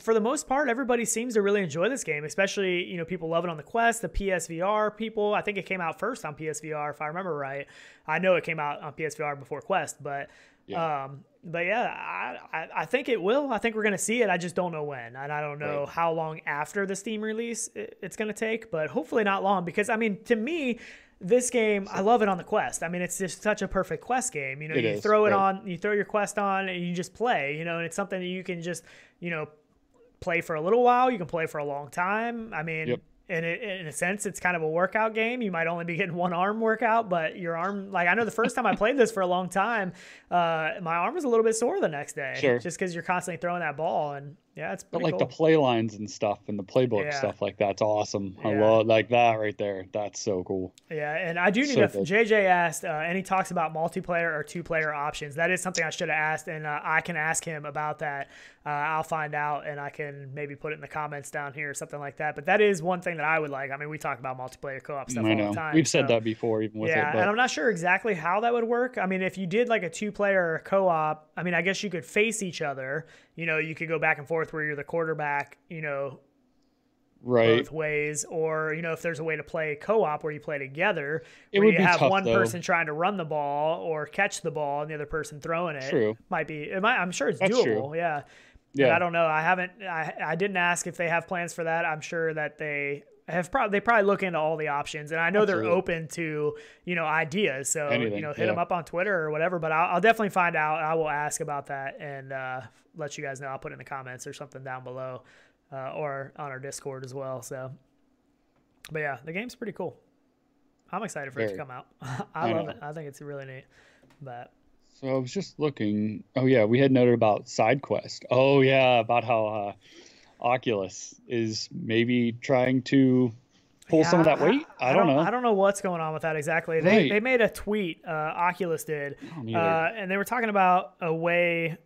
for the most part, everybody seems to really enjoy this game, especially, you know, people love it on the Quest, the P S V R people. I think it came out first on P S V R, if I remember right. I know it came out on P S V R before Quest, but, yeah. um, But yeah, I, I I think it will. I think we're going to see it. I just don't know when. And I don't know right. how long after the Steam release it, it's going to take. But hopefully not long, because, I mean, to me, this game, I love it on the Quest. I mean, it's just such a perfect Quest game. You know, it you is, throw it right. on, you throw your Quest on, and you just play. You know, and it's something that you can just, you know, play for a little while. You can play for a long time. I mean... Yep. And it, in a sense, it's kind of a workout game. You might only be getting one arm workout, but your arm, like I know the first time I played this for a long time, uh, my arm was a little bit sore the next day, sure. just because you're constantly throwing that ball. And yeah, it's pretty but like cool. the play lines and stuff and the playbook yeah. stuff like that's awesome. Yeah. I love like that right there. That's so cool. Yeah, and I do need so to. Good. J J asked, uh, and he talks about multiplayer or two-player options. That is something I should have asked, and uh, I can ask him about that. Uh, I'll find out, and I can maybe put it in the comments down here or something like that. But that is one thing that I would like. I mean, we talk about multiplayer co-op stuff I all know. the time. We've so. said that before, even with yeah, it. Yeah, and I'm not sure exactly how that would work. I mean, if you did like a two-player co-op, I mean, I guess you could face each other. You know, you could go back and forth where you're the quarterback, you know, right. both ways. Or, you know, if there's a way to play co-op where you play together, it where would you be have tough, one though. person trying to run the ball or catch the ball and the other person throwing it. True. Might be, it might, I'm sure it's That's doable. True. Yeah. Yeah. And I don't know. I haven't, I, I didn't ask if they have plans for that. I'm sure that they have probably, they probably look into all the options, and I know Absolutely. they're open to, you know, ideas. So, Anything, you know, hit yeah. them up on Twitter or whatever, but I'll, I'll definitely find out. I will ask about that and, uh, let you guys know. I'll put it in the comments or something down below, uh, or on our Discord as well. So, but yeah, the game's pretty cool. I'm excited for Very. it to come out. I, I love know. it. I think it's really neat, but. So I was just looking. Oh yeah. We had noted about SideQuest. Oh yeah. About how, uh, Oculus is maybe trying to pull yeah, some of that weight. I, I, I don't know. I don't know what's going on with that exactly. They right. they made a tweet, uh, Oculus did, uh, and they were talking about a way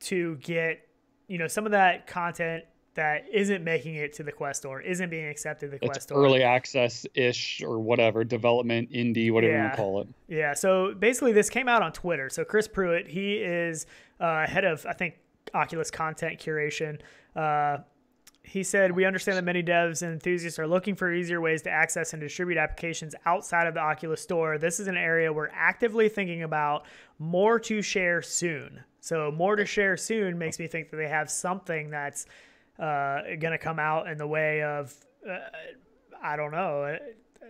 to get, you know, some of that content that isn't making it to the Quest Store, isn't being accepted to the Quest Store. Early access-ish or whatever, development, indie, whatever yeah. you call it. Yeah, so basically this came out on Twitter. So Chris Pruitt, he is uh, head of, I think, Oculus content curation. Uh, he said, we understand that many devs and enthusiasts are looking for easier ways to access and distribute applications outside of the Oculus Store. This is an area we're actively thinking about more to share soon. So more to share soon makes me think that they have something that's uh, going to come out in the way of, uh, I don't know,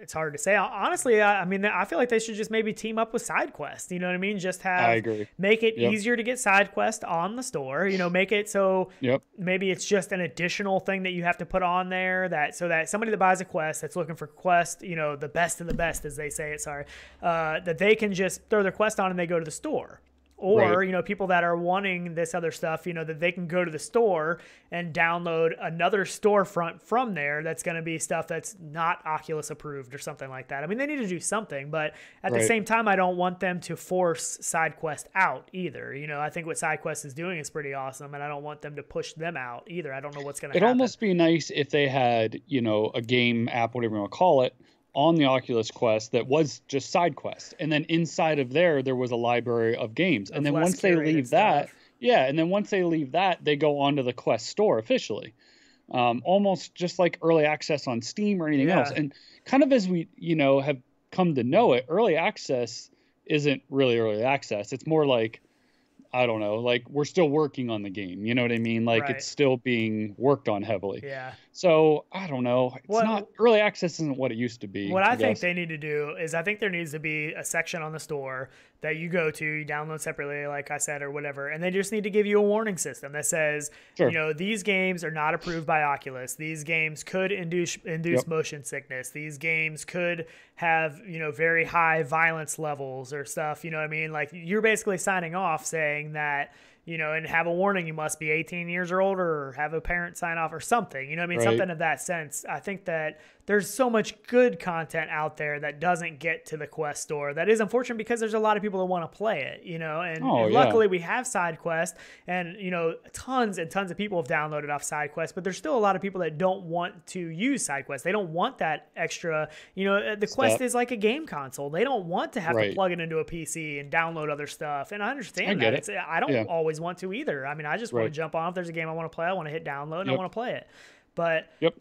it's hard to say. Honestly, I mean, I feel like they should just maybe team up with SideQuest. You know what I mean? Just have, I agree. Make it yep. easier to get SideQuest on the store. You know, make it so yep. maybe it's just an additional thing that you have to put on there, that so that somebody that buys a Quest that's looking for Quest, you know, the best of the best, as they say it, sorry, uh, that they can just throw their Quest on and they go to the store. Or, right. you know, people that are wanting this other stuff, you know, that they can go to the store and download another storefront from there that's going to be stuff that's not Oculus approved or something like that. I mean, they need to do something, but at right. the same time, I don't want them to force SideQuest out either. You know, I think what SideQuest is doing is pretty awesome, and I don't want them to push them out either. I don't know what's going to happen. It'd almost be nice if they had, you know, a game app, whatever you want to call it, on the Oculus Quest that was just side quest, and then inside of there there was a library of games, and then once they leave that yeah and then once they leave that they go onto the Quest store officially, um almost just like early access on Steam or anything yeah. else. And kind of as we you know have come to know it, early access isn't really early access. It's more like, I don't know, like we're still working on the game. You know what I mean? Like right. it's still being worked on heavily. Yeah. So I don't know. It's what, not early access isn't what it used to be. What I, I think guess. they need to do is I think there needs to be a section on the store that you go to, you download separately, like I said, or whatever. And they just need to give you a warning system that says, sure. you know, these games are not approved by Oculus. These games could induce, induce yep. motion sickness. These games could have, you know, very high violence levels or stuff. You know what I mean? Like you're basically signing off saying, that you know and have a warning, you must be eighteen years or older, or have a parent sign off or something, you know what I mean? Right. Something of that sense. I think that there's so much good content out there that doesn't get to the Quest store. That is unfortunate because there's a lot of people that want to play it, you know and, oh, and luckily yeah. we have SideQuest, and you know tons and tons of people have downloaded off SideQuest, but there's still a lot of people that don't want to use SideQuest. They don't want that extra, you know the Step. Quest is like a game console. They don't want to have right. to plug it into a P C and download other stuff, and I understand I that it. it's, I don't yeah. always want to either. I mean, I just want right. to jump on. If there's a game I want to play, I want to hit download and yep. I want to play it. But yep.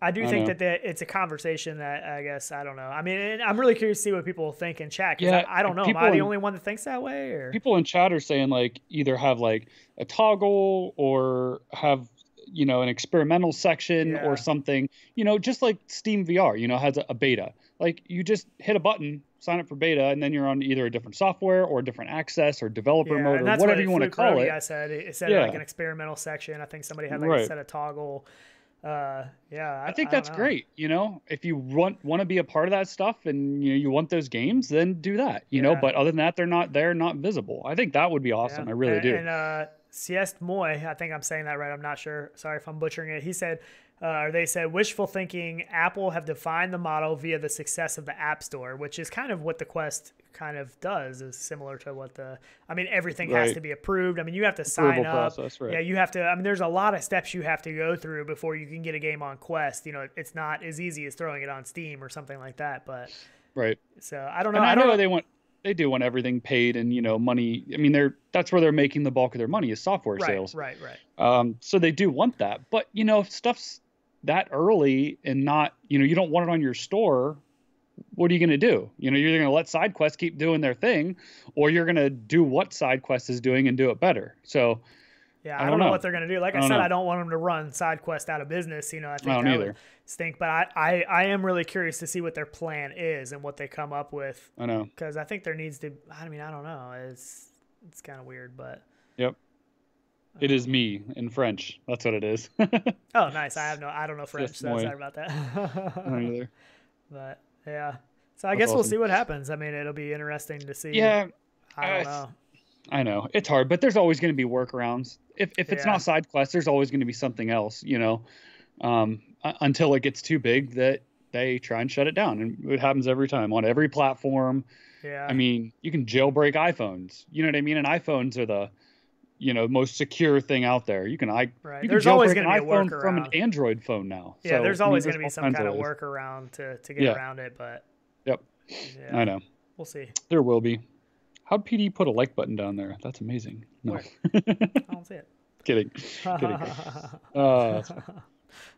I do I think know. that it's a conversation that I guess, I don't know. I mean, I'm really curious to see what people think in chat. Cause yeah, I, I don't know. Am I the in, only one that thinks that way? Or? People in chat are saying like either have like a toggle or have, you know, an experimental section yeah. or something, you know, just like Steam V R, you know, has a, a beta. Like you just hit a button, sign up for beta, and then you're on either a different software or a different access or developer yeah, mode or whatever what you want to call it. I said it said yeah. like an experimental section. I think somebody had like right. a set of toggle. Uh, yeah, I, I think I that's know. great. You know, if you want want to be a part of that stuff and you know, you want those games, then do that. You yeah. know, but other than that, they're not they're not visible. I think that would be awesome. Yeah. I really and, do. And uh, Siest Moy, I think I'm saying that right. I'm not sure. Sorry if I'm butchering it. He said. Uh, or they said, wishful thinking, Apple have defined the model via the success of the App Store, which is kind of what the Quest kind of does, is similar to what the, I mean, everything right. has to be approved. I mean, you have to Approval sign up. Process, right. Yeah, you have to, I mean, there's a lot of steps you have to go through before you can get a game on Quest. You know, it's not as easy as throwing it on Steam or something like that, but. Right. So I don't know. And I, I don't know. They want, they do want everything paid and, you know, money. I mean, they're, that's where they're making the bulk of their money is software right, sales. Right, right, right. Um, so they do want that, but you know, if stuff's that early and not, you know, you don't want it on your store, what are you going to do? You know, you're either going to let SideQuest keep doing their thing, or you're going to do what SideQuest is doing and do it better. So yeah, I, I don't know. know what they're going to do. Like I, I said, know. I don't want them to run SideQuest out of business. You know, I think I don't that either. would stink, but I, I, I am really curious to see what their plan is and what they come up with. I know. Cause I think there needs to, I mean, I don't know. It's, it's kind of weird, but yep. It is me in French. That's what it is. Oh, nice. I have no, I don't know French, so sorry about that. I don't either. But yeah. So I That's guess awesome. We'll see what happens. I mean, it'll be interesting to see. Yeah. I don't I, know. I know it's hard, but there's always going to be workarounds. If if it's yeah. not SideQuest, there's always going to be something else, you know, um, until it gets too big that they try and shut it down. And it happens every time on every platform. Yeah. I mean, you can jailbreak iPhones, you know what I mean? And iPhones are the, you know, most secure thing out there. You can, I, right. you there's can always going to be a workaround from an Android phone now. Yeah. So, there's always I mean, going to be some kind of workaround to, to get yeah. around it, but yep. Yeah. I know. We'll see. There will be. How'd P D put a like button down there? That's amazing. No, I don't see it. Kidding. Kidding. Uh, That's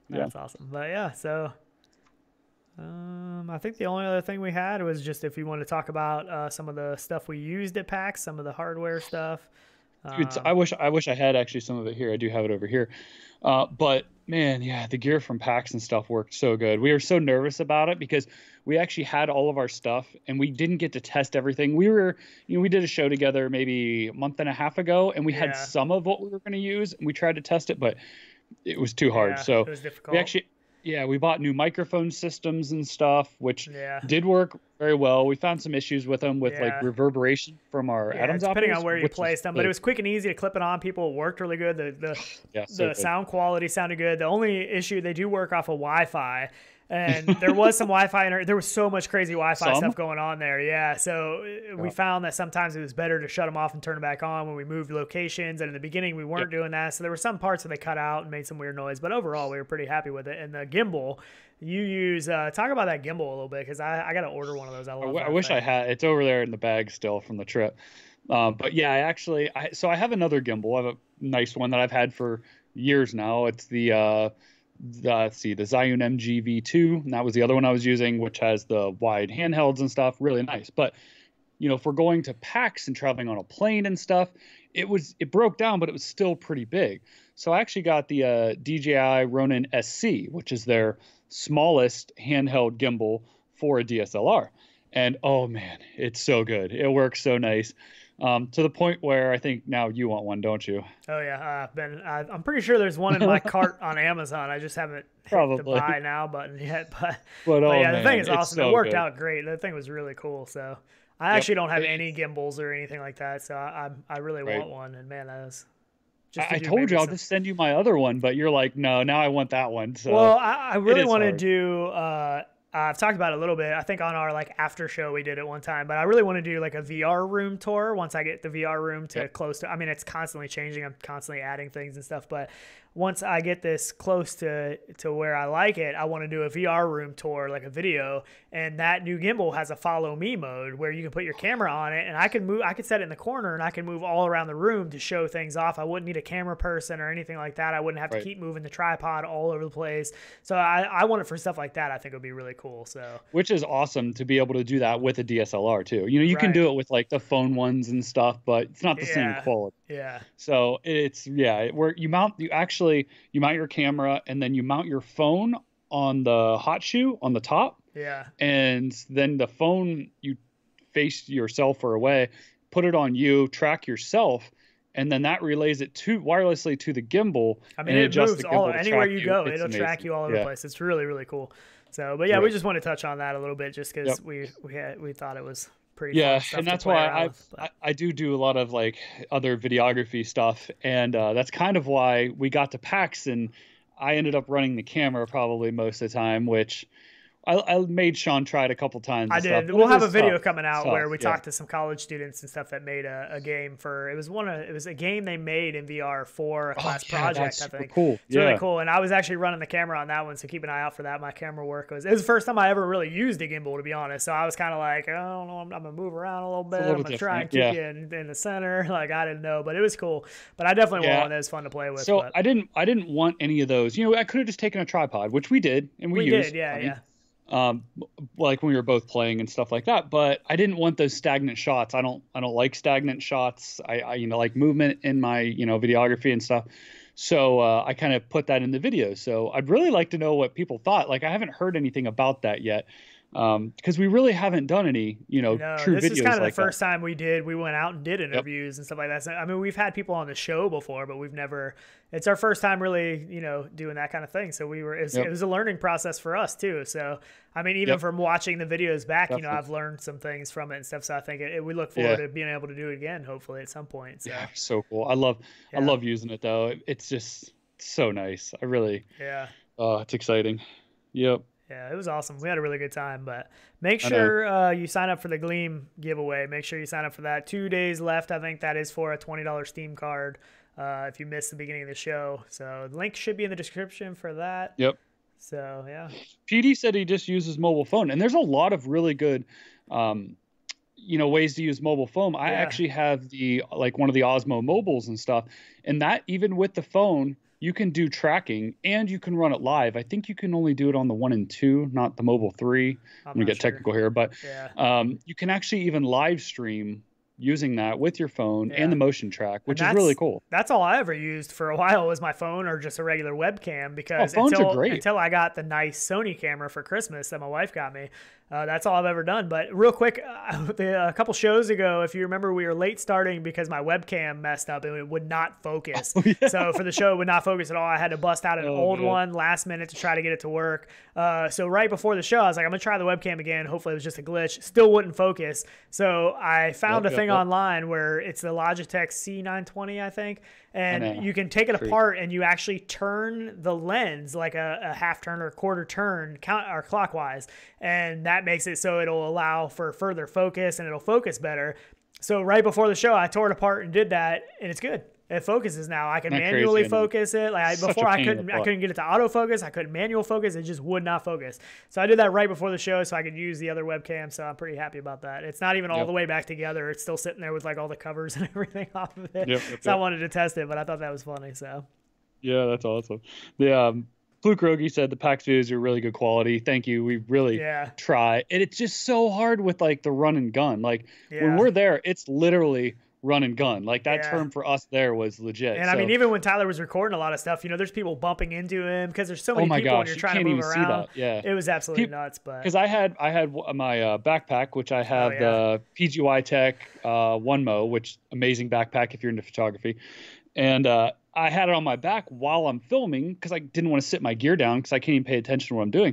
yeah. awesome. But yeah, so, um, I think the only other thing we had was just, if you want to talk about, uh, some of the stuff we used at PAX, some of the hardware stuff. Dude, um, I wish I wish I had actually some of it here. I do have it over here. Uh, but man, yeah, the gear from PAX and stuff worked so good. We were so nervous about it because we actually had all of our stuff and we didn't get to test everything. We were, you know, we did a show together maybe a month and a half ago, and we yeah. had some of what we were going to use, and we tried to test it, but it was too hard. Yeah, so it was difficult. We actually, yeah, we bought new microphone systems and stuff, which yeah. did work very well. We found some issues with them with yeah. like reverberation from our yeah, Adam's depending on where you place them, but it was quick and easy to clip it on. People worked really good. The the, yeah, so the good. sound quality sounded good. The only issue, they do work off of Wi-Fi, and there was some Wi-Fi in her. There was so much crazy Wi-Fi some? stuff going on there. Yeah, so yeah. we found that sometimes it was better to shut them off and turn them back on when we moved locations. And in the beginning, we weren't yep. doing that, so there were some parts that they cut out and made some weird noise. But overall, we were pretty happy with it. And the gimbal you use, uh, talk about that gimbal a little bit, because I, I got to order one of those. I, love I, I wish thing. I had. It's over there in the bag still from the trip. Uh, but yeah, I actually, I, so I have another gimbal. I have a nice one that I've had for years now. It's the uh, The, let's see, the Zhiyun M G V two, and that was the other one I was using, which has the wide handhelds and stuff. Really nice. But, you know, if we're going to PAX and traveling on a plane and stuff, it was it broke down, but it was still pretty big. So I actually got the uh, D J I Ronin S C, which is their smallest handheld gimbal for a D S L R. And, oh, man, it's so good. It works so nice. Um, to the point where I think now you want one, don't you? Oh, yeah. Uh, Ben, I, I'm pretty sure there's one in my cart on Amazon. I just haven't hit Probably. the buy now button yet. But, but, but oh, yeah, man, the thing is awesome. So it worked good. out great. The thing was really cool. So I yep. actually don't have any gimbals or anything like that. So I I, I really right. want one. And, man, that was... Just I told you I'll sense. just send you my other one, but you're like, no, now I want that one. So well, I, I really want to do... Uh, I've talked about it a little bit. I think on our like after show we did it one time, but I really want to do like a V R room tour once I get the V R room to yep. close to, I mean, it's constantly changing. I'm constantly adding things and stuff, but once I get this close to, to where I like it, I want to do a V R room tour, like a video. And that new gimbal has a follow me mode where you can put your camera on it, and I can move, I could set it in the corner and I can move all around the room to show things off. I wouldn't need a camera person or anything like that. I wouldn't have right. to keep moving the tripod all over the place. So I, I want it for stuff like that. I think it would be really cool. Cool, so which is awesome to be able to do that with a D S L R too. You know, you right. can do it with like the phone ones and stuff, but it's not the yeah. same quality. Yeah. So it's yeah, it, where you mount you actually you mount your camera and then you mount your phone on the hot shoe on the top. Yeah. And then the phone, you face yourself or away, put it on you, track yourself. And then that relays it to wirelessly to the gimbal. I mean, and it moves the all anywhere you go. You. It'll amazing. track you all over yeah. the place. It's really, really cool. So, but yeah, right. we just want to touch on that a little bit just because yep. we we had, we thought it was pretty. Yeah, fun and that's why I, with, I I do do a lot of like other videography stuff, and uh, that's kind of why we got to PAX, and I ended up running the camera probably most of the time, which. I, I made Sean try it a couple times. I did. Stuff. We'll have a video tough, coming out tough, where we yeah. talked to some college students and stuff that made a, a game for. It was one. Of, it was a game they made in V R for a class oh, yeah, project. That's I think. Super cool. It's yeah. really cool. And I was actually running the camera on that one, so keep an eye out for that. My camera work was. It was the first time I ever really used a gimbal, to be honest. So I was kind of like, oh, I don't know. I'm, I'm gonna move around a little bit. A little I'm gonna try and keep yeah. you in, in the center. Like I didn't know, but it was cool. But I definitely yeah. want one that was fun to play with. So but. I didn't. I didn't want any of those. You know, I could have just taken a tripod, which we did, and we, we used. Did, yeah, I mean, yeah. Um, like when we were both playing and stuff like that, but I didn't want those stagnant shots. I don't, I don't like stagnant shots. I, I you know, like movement in my, you know, videography and stuff. So, uh, I kind of put that in the video. So I'd really like to know what people thought. Like, I haven't heard anything about that yet. Um, because we really haven't done any, you know, no, true videos like that. This is kind of the first time we did. We went out and did interviews yep. and stuff like that. So, I mean, we've had people on the show before, but we've never. It's our first time really, you know, doing that kind of thing. So we were. It was, yep. it was a learning process for us too. So I mean, even yep. from watching the videos back, Definitely. you know, I've learned some things from it and stuff. So I think it, it, we look forward yeah. to being able to do it again, hopefully at some point. So. Yeah, so cool. I love, yeah. I love using it though. It, it's just so nice. I really. Yeah. Oh, uh, it's exciting. Yep. Yeah, it was awesome. We had a really good time, but make sure uh, you sign up for the Gleam giveaway. Make sure you sign up for that. Two days left. I think that is for a twenty dollar Steam card uh, if you missed the beginning of the show. So the link should be in the description for that. Yep. So, yeah. P D said he just uses mobile phone, and there's a lot of really good um, you know, ways to use mobile phone. I yeah. actually have the like one of the Osmo mobiles and stuff, and that even with the phone, you can do tracking and you can run it live. I think you can only do it on the one and two, not the mobile three. I'm, I'm going to get sure. technical here, but yeah. um, you can actually even live stream using that with your phone yeah. and the motion track, which is really cool. That's all I ever used for a while was my phone or just a regular webcam, because oh, until, until I got the nice Sony camera for Christmas that my wife got me, uh, that's all I've ever done. But real quick, uh, the, a couple shows ago, if you remember, we were late starting because my webcam messed up and it would not focus. Oh, yeah. So for the show, it would not focus at all. I had to bust out an oh, old yeah. one last minute to try to get it to work. Uh, so right before the show, I was like, I'm gonna try the webcam again. Hopefully it was just a glitch. Still wouldn't focus. So I found yep, a thing yep, online where it's the Logitech C nine twenty, I think, and I you can take it Freak. apart and you actually turn the lens like a, a half turn or quarter turn count or clockwise, and that makes it so it'll allow for further focus and it'll focus better. So right before the show, I tore it apart and did that, and it's good. It focuses now. I can Not manually crazy, focus it. Like I, before, I couldn't. I couldn't get it to autofocus. I couldn't manual focus. It just would not focus. So I did that right before the show, so I could use the other webcam. So I'm pretty happy about that. It's not even all yep. the way back together. It's still sitting there with like all the covers and everything off of it. Yep, yep, so yep. I wanted to test it, but I thought that was funny. So. Yeah, that's awesome. The um, Fluke Rogi said the PAX videos are really good quality. Thank you. We really yeah. try, and it's just so hard with like the run and gun. Like yeah. when we're there, it's literally run and gun. Like that yeah. term for us there was legit. And so, I mean, even when Tyler was recording a lot of stuff, you know, there's people bumping into him because there's so many oh my people gosh, when you're trying you to move around. Yeah. It was absolutely people, nuts. But because I had I had my uh, backpack, which I have oh, yeah. the P G Y Tech uh, one mo, which amazing backpack if you're into photography. And uh, I had it on my back while I'm filming because I didn't want to sit my gear down because I can't even pay attention to what I'm doing.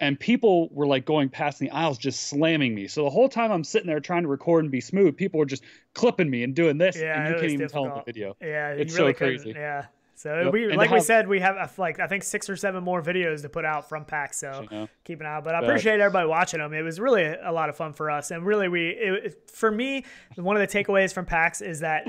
And people were like going past in the aisles, just slamming me. So the whole time I'm sitting there trying to record and be smooth, people were just clipping me and doing this, yeah, and you can't even difficult. tell in the video. Yeah, it's really so crazy. Yeah. So yep. we, and like have, we said, we have like I think six or seven more videos to put out from PAX. So you know, keep an eye out. But I appreciate everybody watching them. It was really a lot of fun for us, and really we, it, for me, one of the takeaways from PAX is that.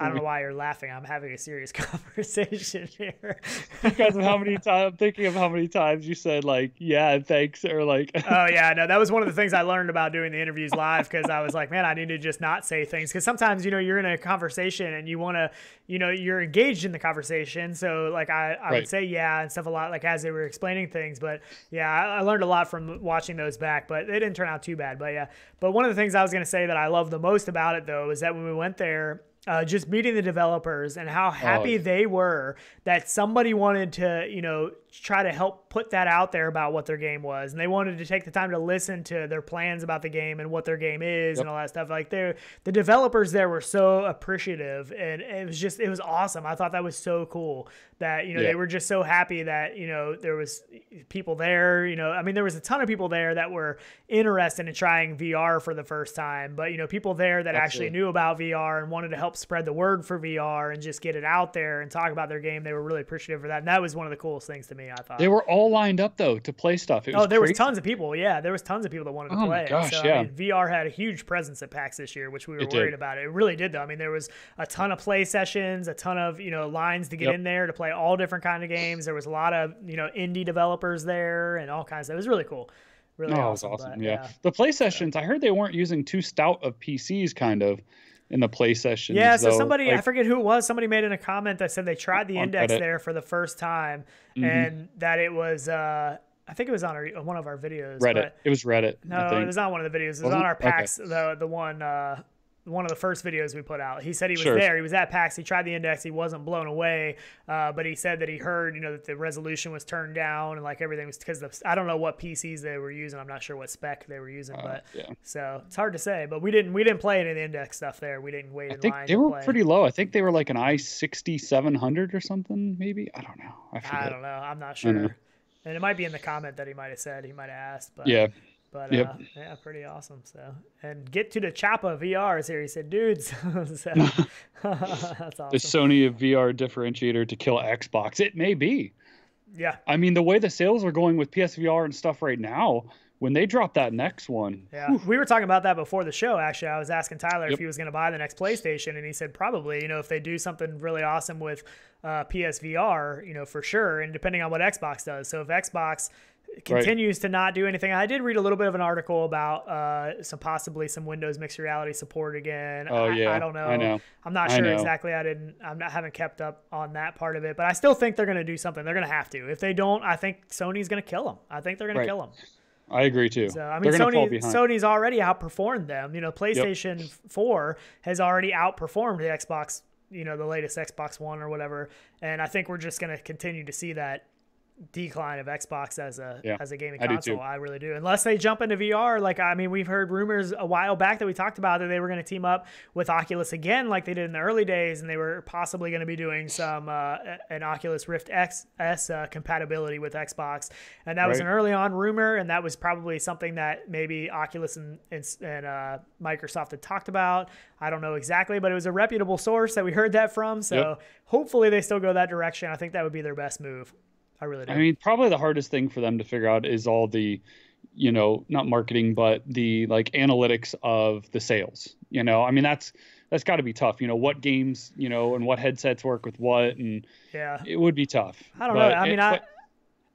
I don't know why you're laughing. I'm having a serious conversation here. Because of how many times I'm thinking of how many times you said like, yeah, thanks, or like. Oh yeah, no, that was one of the things I learned about doing the interviews live, because I was like, man, I need to just not say things, because sometimes you know you're in a conversation and you want to, you know, you're engaged in the conversation. So like I, I right. would say yeah and stuff a lot, like as they were explaining things. But yeah, I, I learned a lot from watching those back, but they didn't turn out too bad. But yeah, but one of the things I was gonna say that I love the most about it though is that when we went there. Uh, just meeting the developers and how happy oh, yeah. they were that somebody wanted to, you know, try to help put that out there about what their game was. And they wanted to take the time to listen to their plans about the game and what their game is yep. and all that stuff. Like they're, the developers there were so appreciative, and it was just, it was awesome. I thought that was so cool that, you know, yeah. they were just so happy that, you know, there was people there, you know, I mean, there was a ton of people there that were interested in trying V R for the first time, but, you know, people there that Absolutely. actually knew about V R and wanted to help spread the word for V R and just get it out there and talk about their game. They were really appreciative for that, and that was one of the coolest things to me. I thought they were all lined up though to play stuff. It was oh there crazy. was tons of people. Yeah, there was tons of people that wanted to oh play. My gosh, so, yeah. I mean, V R had a huge presence at PAX this year, which we were it worried did. about. It really did though. I mean, there was a ton of play sessions, a ton of you know lines to get yep. in there to play all different kind of games. There was a lot of you know indie developers there and all kinds of stuff. It was really cool. Really no, awesome. It was awesome. But, yeah. yeah, the play sessions. So. I heard they weren't using too stout of P Cs, kind of. in the play sessions. Yeah, so though, somebody, like, I forget who it was, somebody made in a comment that said they tried the index Reddit. there for the first time mm-hmm. and that it was, uh, I think it was on our, one of our videos. Reddit. But it was Reddit. No, it was not one of the videos. It was Wasn't on our PAX, okay. the, the one... Uh, one of the first videos we put out. He said he was sure. there. He was at PAX. He tried the index. He wasn't blown away. Uh, but he said that he heard, you know, that the resolution was turned down and like everything was because of, I don't know what P Cs they were using. I'm not sure what spec they were using, uh, but yeah. so it's hard to say, but we didn't, we didn't play any of the index stuff there. We didn't wait. I in think line they were play. pretty low. I think they were like an i sixty seven hundred or something. Maybe. I don't know. I, I don't know. I'm not sure. And it might be in the comment that he might've said, he might've asked, but yeah. But yep. uh, yeah, pretty awesome. So, and get to the Choppa V R is here. He said, dudes, so, that's awesome. Is Sony a V R differentiator to kill Xbox? It may be. Yeah. I mean, the way the sales are going with P S V R and stuff right now, when they drop that next one. Yeah. Whew. We were talking about that before the show, actually. I was asking Tyler yep. if he was going to buy the next PlayStation, and he said probably, you know, if they do something really awesome with uh, P S V R, you know, for sure, and depending on what Xbox does. So if Xbox continues right. to not do anything. I did read a little bit of an article about uh, some possibly some Windows mixed reality support again. Oh, I, yeah. I don't know. I know. I'm not sure exactly. I didn't. I'm not haven't kept up on that part of it, but I still think they're going to do something. They're going to have to. If they don't, I think Sony's going to kill them. I think they're going right. to kill them. I agree too. So, I mean, Sony, Sony's already outperformed them. You know, PlayStation yep. four has already outperformed the Xbox, you know, the latest Xbox One or whatever. And I think we're just going to continue to see that decline of Xbox as a yeah, as a gaming console. I, I really do. Unless they jump into V R. Like, I mean, we've heard rumors a while back that we talked about that they were going to team up with Oculus again, like they did in the early days, and they were possibly going to be doing some uh, an Oculus Rift X S uh, compatibility with Xbox. And that right. was an early on rumor, and that was probably something that maybe Oculus and, and, and uh, Microsoft had talked about. I don't know exactly, but it was a reputable source that we heard that from. So yep. hopefully they still go that direction. I think that would be their best move. I really do. I mean, probably the hardest thing for them to figure out is all the, you know, not marketing, but the like analytics of the sales, you know, I mean, that's, that's gotta be tough, you know, what games, you know, and what headsets work with what, and yeah, it would be tough. I don't but know. I mean, it, I,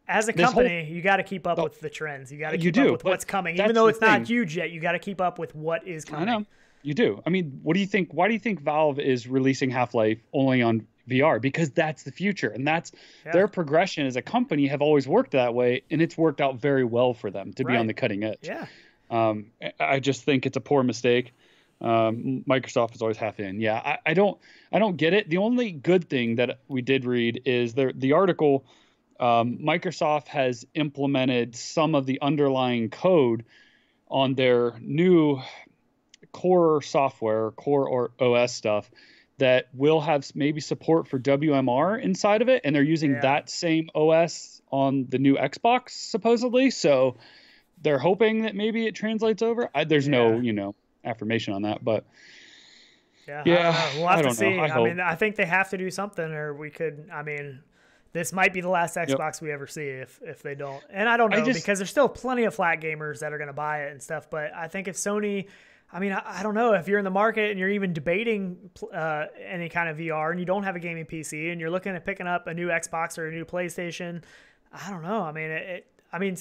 as a company, whole, you got to keep up with the trends. You got to keep you do, up with what's coming, even though it's not thing. huge yet, you got to keep up with what is coming. I know. You do. I mean, what do you think? Why do you think Valve is releasing Half-Life only on V R? Because that's the future, and that's yeah. their progression as a company have always worked that way, and it's worked out very well for them to right. be on the cutting edge. Yeah. Um, I just think it's a poor mistake. Um, Microsoft is always half in. Yeah. I, I don't, I don't get it. The only good thing that we did read is the, the article, um, Microsoft has implemented some of the underlying code on their new core software, core or O S stuff, that will have maybe support for W M R inside of it. And they're using yeah. that same O S on the new Xbox, supposedly. So they're hoping that maybe it translates over. I, there's yeah. no, you know, affirmation on that, but yeah, yeah we'll have I to see. I, I mean, I think they have to do something, or we could, I mean, this might be the last Xbox yep. we ever see if, if they don't. And I don't know I just, because there's still plenty of flat gamers that are going to buy it and stuff. But I think if Sony, I mean, I, I don't know if you're in the market and you're even debating uh, any kind of V R, and you don't have a gaming P C, and you're looking at picking up a new Xbox or a new PlayStation. I don't know. I mean, it, it, I mean,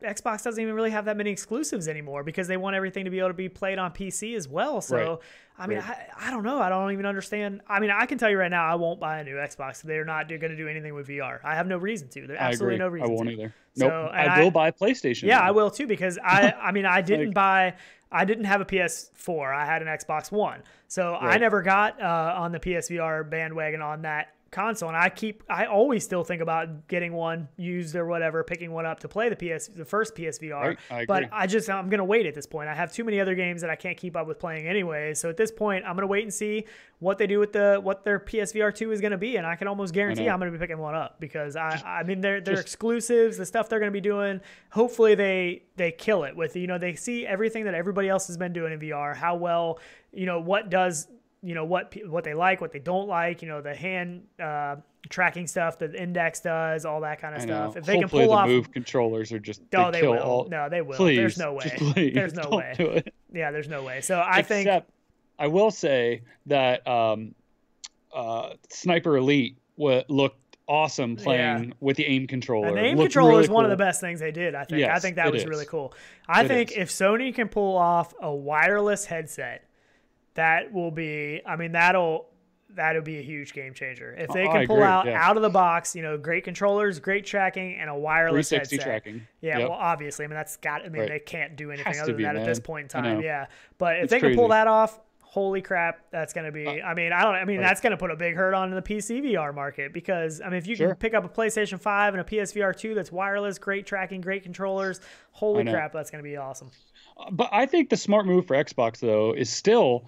Xbox doesn't even really have that many exclusives anymore because they want everything to be able to be played on P C as well. So, right. I mean, right. I, I don't know. I don't even understand. I mean, I can tell you right now, I won't buy a new Xbox. They're not going to do anything with V R. I have no reason to. There's absolutely no reason to. I won't to. either. So, nope. I will I, buy PlayStation. Yeah, either. I will too, because I, I mean, I didn't like, buy... I didn't have a P S four. I had an Xbox One. So right. I never got uh, on the P S V R bandwagon on that console. And I keep, I always still think about getting one used or whatever, picking one up to play the P S, the first P S V R. Right. I but I just, I'm going to wait at this point. I have too many other games that I can't keep up with playing anyway. So at this point, I'm going to wait and see what they do with the, what their P S V R two is going to be. And I can almost guarantee I'm going to be picking one up because I, just, I mean, they're, they're just, exclusives, the stuff they're going to be doing. Hopefully they, they kill it with, you know, they see everything that everybody else has been doing in V R, how well, you know, what does, you know, what, what they like, what they don't like, you know, the hand, uh, tracking stuff that Index does, all that kind of I stuff. Know. If they Hopefully can pull the off Move controllers are just, no, they, they will. All, no, they will. Please, there's no way. Please, there's no way. Do it. Yeah. There's no way. So I Except, think I will say that, um, uh, Sniper Elite w- looked awesome playing yeah. with the aim controller. The aim controller really is cool. One of the best things they did. I think, yes, I think that was is. really cool. I it think is. if Sony can pull off a wireless headset, that will be, I mean, that'll, that'll be a huge game changer. If they can oh, pull agree. out yeah. out of the box, you know, great controllers, great tracking, and a wireless headset. Tracking. Yeah. Yep. Well, obviously, I mean, that's got, I mean, right. they can't do anything other than be, that man. at this point in time. Yeah. But if it's they crazy. can pull that off, holy crap, that's going to be, uh, I mean, I don't, I mean, right. that's going to put a big hurt on the P C V R market because, I mean, if you sure. can pick up a PlayStation five and a P S V R two that's wireless, great tracking, great controllers, holy crap, that's going to be awesome. But I think the smart move for Xbox, though, is still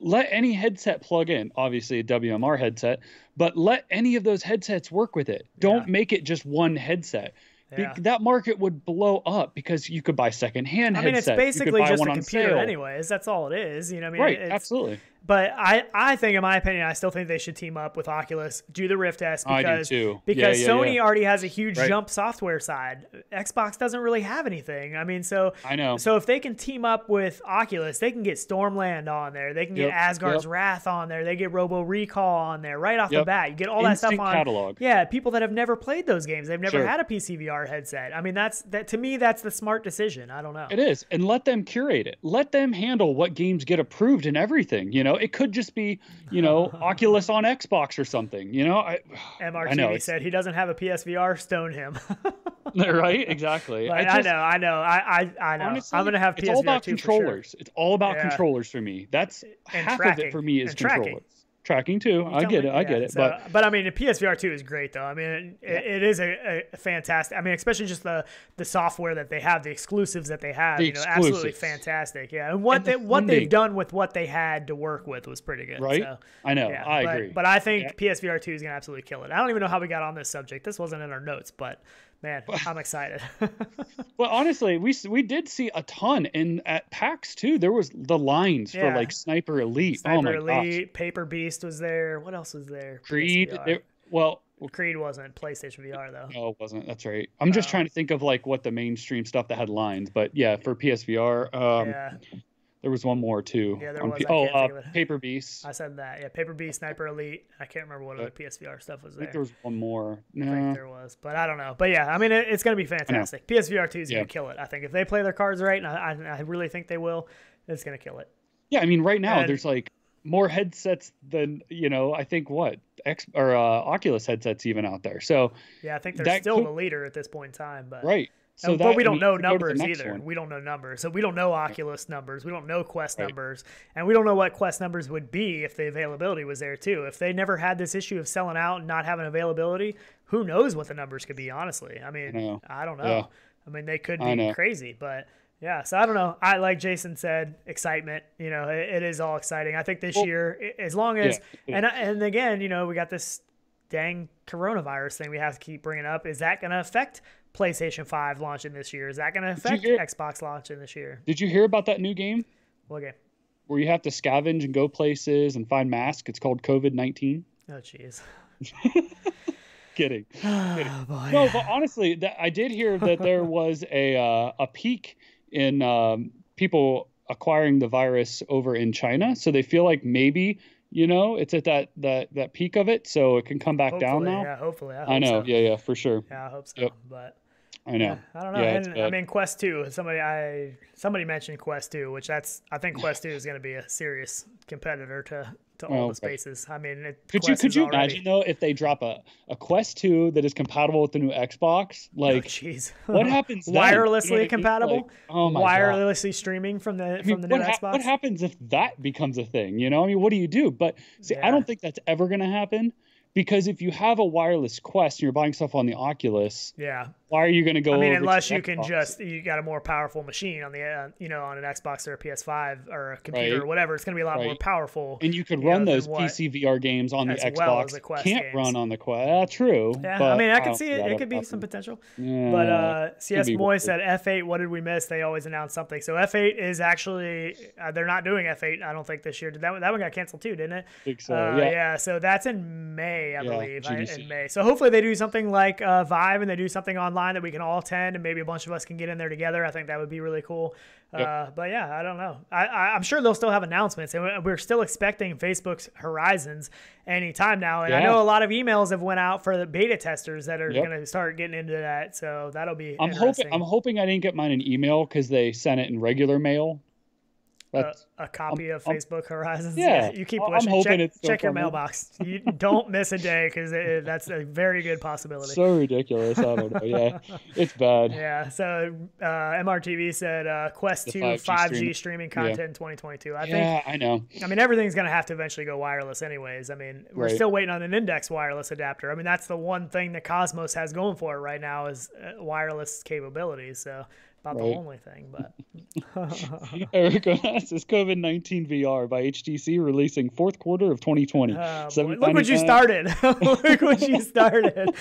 let any headset plug in, obviously a W M R headset, but let any of those headsets work with it. Don't yeah. make it just one headset. Yeah. Be- that market would blow up because you could buy secondhand I mean, headsets. I mean, it's basically just a computer anyways. That's all it is. You know what I mean? Right, it's, absolutely. But I, I think, in my opinion, I still think they should team up with Oculus, do the Rift S, because, because yeah, yeah, Sony yeah. already has a huge right. jump software side. Xbox doesn't really have anything. I mean, so I know. So if they can team up with Oculus, they can get Stormland on there. They can yep. get Asgard's yep. Wrath on there. They get Robo Recall on there right off yep. the bat. You get all Instinct that stuff on catalog. Yeah, people that have never played those games. They've never sure. had a P C V R headset. I mean, that's that to me, that's the smart decision. I don't know. It is. And let them curate it. Let them handle what games get approved and everything, you know. It could just be, you know, Oculus on Xbox or something, you know. I, M R T V I know, said he doesn't have a P S V R, stone him. Right? Exactly. Like, I, just, I know. I know. I I, I know. Honestly, I'm gonna have P S V R two. It's all about controllers. For sure. It's all about yeah. controllers for me. That's and half tracking. of it for me is and controllers. Tracking. Tracking too. I get, me, it, yeah. I get it. I get it. But but I mean, the P S V R two is great though. I mean, it, yeah. it is a, a fantastic. I mean, especially just the the software that they have, the exclusives that they have. The you know, exclusives. Absolutely fantastic. Yeah, and what and they, the what they've done with what they had to work with was pretty good. Right. So, I know. Yeah. I but, agree. But I think yeah. P S V R two is gonna absolutely kill it. I don't even know how we got on this subject. This wasn't in our notes, but. Man, I'm excited. Well, honestly, we we did see a ton, and at PAX too, there was the lines yeah. for like Sniper Elite, Sniper oh my Elite, gosh. Paper Beast was there. What else was there? Creed. It, well, Creed wasn't PlayStation V R though. No, it wasn't. That's right. I'm just um, trying to think of like what the mainstream stuff that had lines, but yeah, for P S V R. Um, yeah. There was one more too. Yeah, there was. Oh, uh, Paper Beast. I said that. Yeah, Paper Beast, Sniper Elite. I can't remember what other P S V R stuff was there. I think there was one more. No. I think there was, but I don't know. But yeah, I mean, it, it's going to be fantastic. P S V R two is yeah. going to kill it. I think if they play their cards right, and I, I really think they will, it's going to kill it. Yeah, I mean, right now and, there's like more headsets than, you know, I think what X or uh, Oculus headsets even out there. So yeah, I think they're still could, the leader at this point in time. But right. So but that, we don't know numbers either. One. We don't know numbers. So we don't know Oculus numbers. We don't know Quest right. numbers. And we don't know what Quest numbers would be if the availability was there too. If they never had this issue of selling out and not having availability, who knows what the numbers could be, honestly. I mean, I, know. I don't know. Yeah. I mean, they could be crazy, but yeah. So I don't know. I, like Jason said, excitement, you know, it, it is all exciting. I think this well, year, as long as, yeah. and and again, you know, we got this dang coronavirus thing we have to keep bringing up. Is that going to affect PlayStation five launching this year? Is that going to affect hear, Xbox launching this year? Did you hear about that new game? What game? Where you have to scavenge and go places and find masks. It's called COVID nineteen. Oh, jeez. Kidding. Oh, Kidding. Boy. No, but honestly, that, I did hear that there was a, uh, a peak in um, people acquiring the virus over in China. So they feel like maybe... You know, it's at that, that, that peak of it, so it can come back hopefully, down now. Yeah, hopefully. I, hope I know. So. Yeah, yeah, for sure. Yeah, I hope so. Yep. But I know. Yeah, I don't know. Yeah, and, I mean, Quest two. Somebody I somebody mentioned Quest two, which that's I think Quest two is going to be a serious competitor to, to all oh, the spaces. Okay. I mean, it, could Quest you could you already... imagine though if they drop a, a Quest two that is compatible with the new Xbox? Like, jeez, oh, what happens? Then? Wirelessly you know, compatible. Like, oh my Wirelessly God. streaming from the I mean, from the new ha- Xbox. What happens if that becomes a thing? You know, I mean, what do you do? But see, yeah. I don't think that's ever going to happen. Because if you have a wireless Quest and you're buying stuff on the Oculus, yeah, why are you going to go? I mean, over unless to you Xbox? Can just you got a more powerful machine on the uh, you know on an Xbox or a P S five or a computer right. or whatever, it's going to be a lot right. more powerful. And you could you run know, those P C V R games on as the Xbox. Well as the Quest Can't games. run on the Quest. Uh, true. Yeah, but I mean, I can see it. It could be awesome. some potential. Yeah, but uh, C S Moy said F eight. What did we miss? They always announce something. So F eight is actually uh, they're not doing F eight. I don't think this year. Did that one, that one got canceled too? Didn't it? I think so. Uh, yeah. yeah. So that's in May. I yeah, believe I, in May. So hopefully they do something like uh, Vive and they do something online that we can all attend and maybe a bunch of us can get in there together. I think that would be really cool. Yep. Uh, but yeah, I don't know. I, I, I'm sure they'll still have announcements and we're still expecting Facebook's Horizons anytime now. And yeah. I know a lot of emails have went out for the beta testers that are yep. going to start getting into that. So that'll be I'm interesting. Hoping, I'm hoping I didn't get mine an email because they sent it in regular mail. A, a copy I'm, of Facebook I'm, Horizons. Yeah, yeah, you keep wishing. Check, check your mailbox. You don't miss a day because that's a very good possibility. So ridiculous. I don't know. Yeah, it's bad. Yeah. So uh, M R T V said uh, Quest two five G streaming content yeah. in twenty twenty-two. I yeah, think. I know. I mean, everything's going to have to eventually go wireless, anyways. I mean, we're right. still waiting on an Index wireless adapter. I mean, that's the one thing that Cosmos has going for it right now is wireless capabilities. So. Not right. the only thing, but Eric says COVID nineteen V R by H T C releasing fourth quarter of twenty twenty. Uh, look what you started! Look what you started!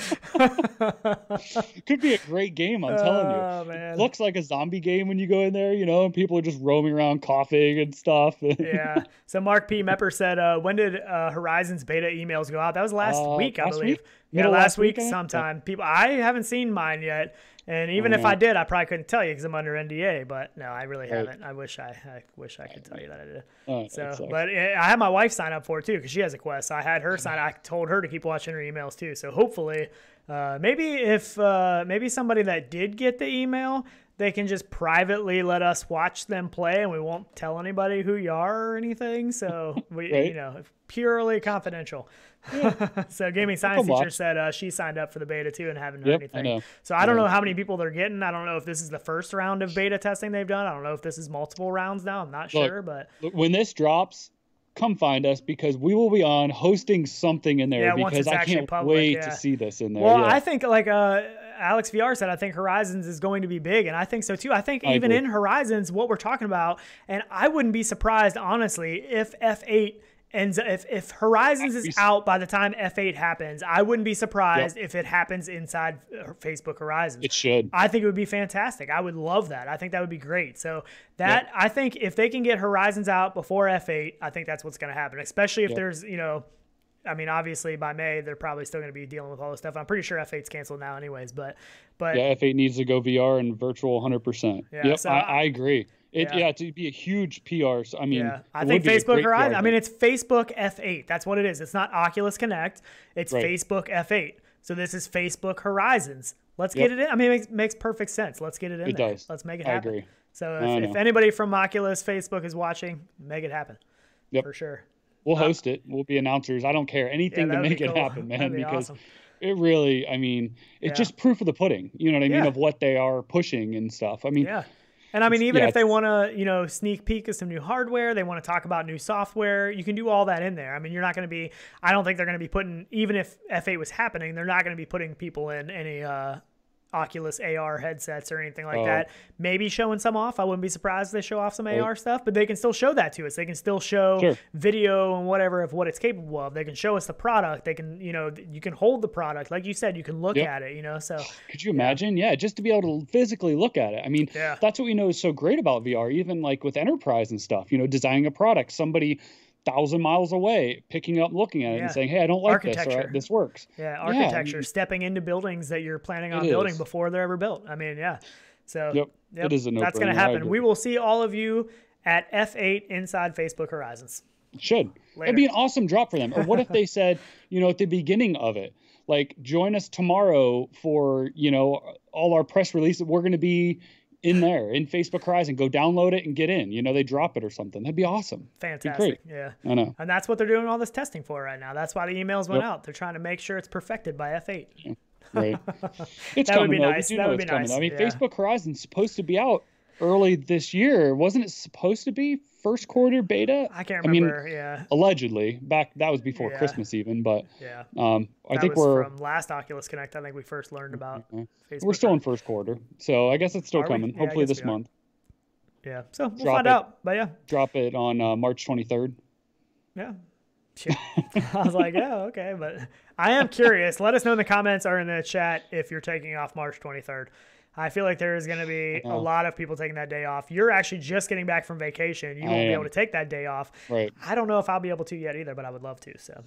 Could be a great game, I'm telling you. Oh, man. It looks like a zombie game when you go in there, you know, and people are just roaming around coughing and stuff. Yeah. So Mark P. Mepper said, uh, "When did uh, Horizons beta emails go out? That was last uh, week, I believe. Yeah, last week sometime. Yeah. People, I haven't seen mine yet." And even if I did, I probably couldn't tell you because I'm under N D A. But no, I really right. haven't. I wish I, I wish I could tell you that I did. Oh, so, but it, I had my wife sign up for it too because she has a Quest. So I had her sign. I told her to keep watching her emails too. So hopefully, uh, maybe if uh, maybe somebody that did get the email They can just privately let us watch them play, and we won't tell anybody who you are or anything. So we, right? you know, purely confidential. Yeah. So Gaming Science Teacher watch. said uh, she signed up for the beta too and haven't done yep, anything. I know. So I don't yeah. know how many people they're getting. I don't know if this is the first round of beta testing they've done. I don't know if this is multiple rounds now. I'm not Look, sure, but when this drops, come find us, because we will be on hosting something in there, yeah, because I can't public, wait yeah. to see this in there. Well, yeah. I think like uh, Alex V R said, I think Horizons is going to be big, and I think so too. I think I even agree. in Horizons, what we're talking about, and I wouldn't be surprised, honestly, if F eight ends, if, if Horizons is out by the time F eight happens, I wouldn't be surprised yep. if it happens inside Facebook Horizons. It should. I think it would be fantastic. I would love that. I think that would be great. So that yep. I think if they can get Horizons out before F eight, I think that's what's going to happen, especially if yep. there's, you know, I mean, obviously by May, they're probably still going to be dealing with all this stuff. I'm pretty sure F eight's canceled now anyways, but, but yeah, F eight needs to go V R and virtual one hundred percent. Yeah, yep, so I, I agree. It, yeah. yeah, it'd be a huge P R. So, I mean, yeah. I think Facebook Horizon. I mean, it's Facebook F eight. That's what it is. It's not Oculus Connect. It's right. Facebook F eight. So this is Facebook Horizons. Let's yep. get it in. I mean, it makes, makes perfect sense. Let's get it in. It there. does. Let's make it happen. I agree. So if, if anybody from Oculus Facebook is watching, make it happen. Yep. For sure. We'll uh, host it. We'll be announcers. I don't care. Anything yeah, to make it cool. happen, man. Be because. Awesome. It really, I mean, it's yeah. just proof of the pudding. You know what I mean? Yeah. Of what they are pushing and stuff. I mean, yeah. And I mean, even yeah. if they want to, you know, sneak peek at some new hardware, they want to talk about new software, you can do all that in there. I mean, you're not going to be, I don't think they're going to be putting, even if F eight was happening, they're not going to be putting people in any uh, Oculus A R headsets or anything like oh. that. Maybe showing some off. I wouldn't be surprised if they show off some right. A R stuff, but they can still show that to us. They can still show sure. video and whatever of what it's capable of. They can show us the product. They can, you know, you can hold the product. Like you said, you can look yep. at it, you know, so. Could you imagine? Yeah. yeah. Just to be able to physically look at it. I mean, yeah. that's what we know is so great about V R, even like with enterprise and stuff, you know, designing a product, somebody thousand miles away, picking up, looking at it yeah. and saying, hey, I don't like this, or this works. Yeah, architecture, yeah, I mean, stepping into buildings that you're planning on building is. before they're ever built. I mean, yeah. So yep. Yep, it is a no that's going to happen. We will see all of you at F eight inside Facebook Horizons. It should. Later. It'd be an awesome drop for them. Or what if they said, you know, at the beginning of it, like, join us tomorrow for, you know, all our press releases. We're going to be in there in Facebook Horizon, go download it and get in, you know, they drop it or something. That'd be awesome. Fantastic. Be yeah. I know. And that's what they're doing all this testing for right now. That's why the emails went yep. out. They're trying to make sure it's perfected by F eight. Yeah. Right. It's that coming, would be though. nice. That would be coming. nice. I mean, yeah. Facebook Horizon's supposed to be out early this year. Wasn't it supposed to be first quarter beta? I can't remember. I mean, yeah. allegedly back, that was before yeah. Christmas even, but yeah. um, I that think was we're from last Oculus Connect. I think we first learned about okay. Facebook. We're still in first quarter. So I guess it's still are coming. Yeah, hopefully this month. Yeah. So we'll drop find it. out, but yeah. Drop it on uh, March twenty-third. Yeah. Sure. I was like, oh, okay. But I am curious. Let us know in the comments or in the chat if you're taking off March twenty-third. I feel like there is going to be a lot of people taking that day off. You're actually just getting back from vacation. You won't be able to take that day off. Right. I don't know if I'll be able to yet either, but I would love to. So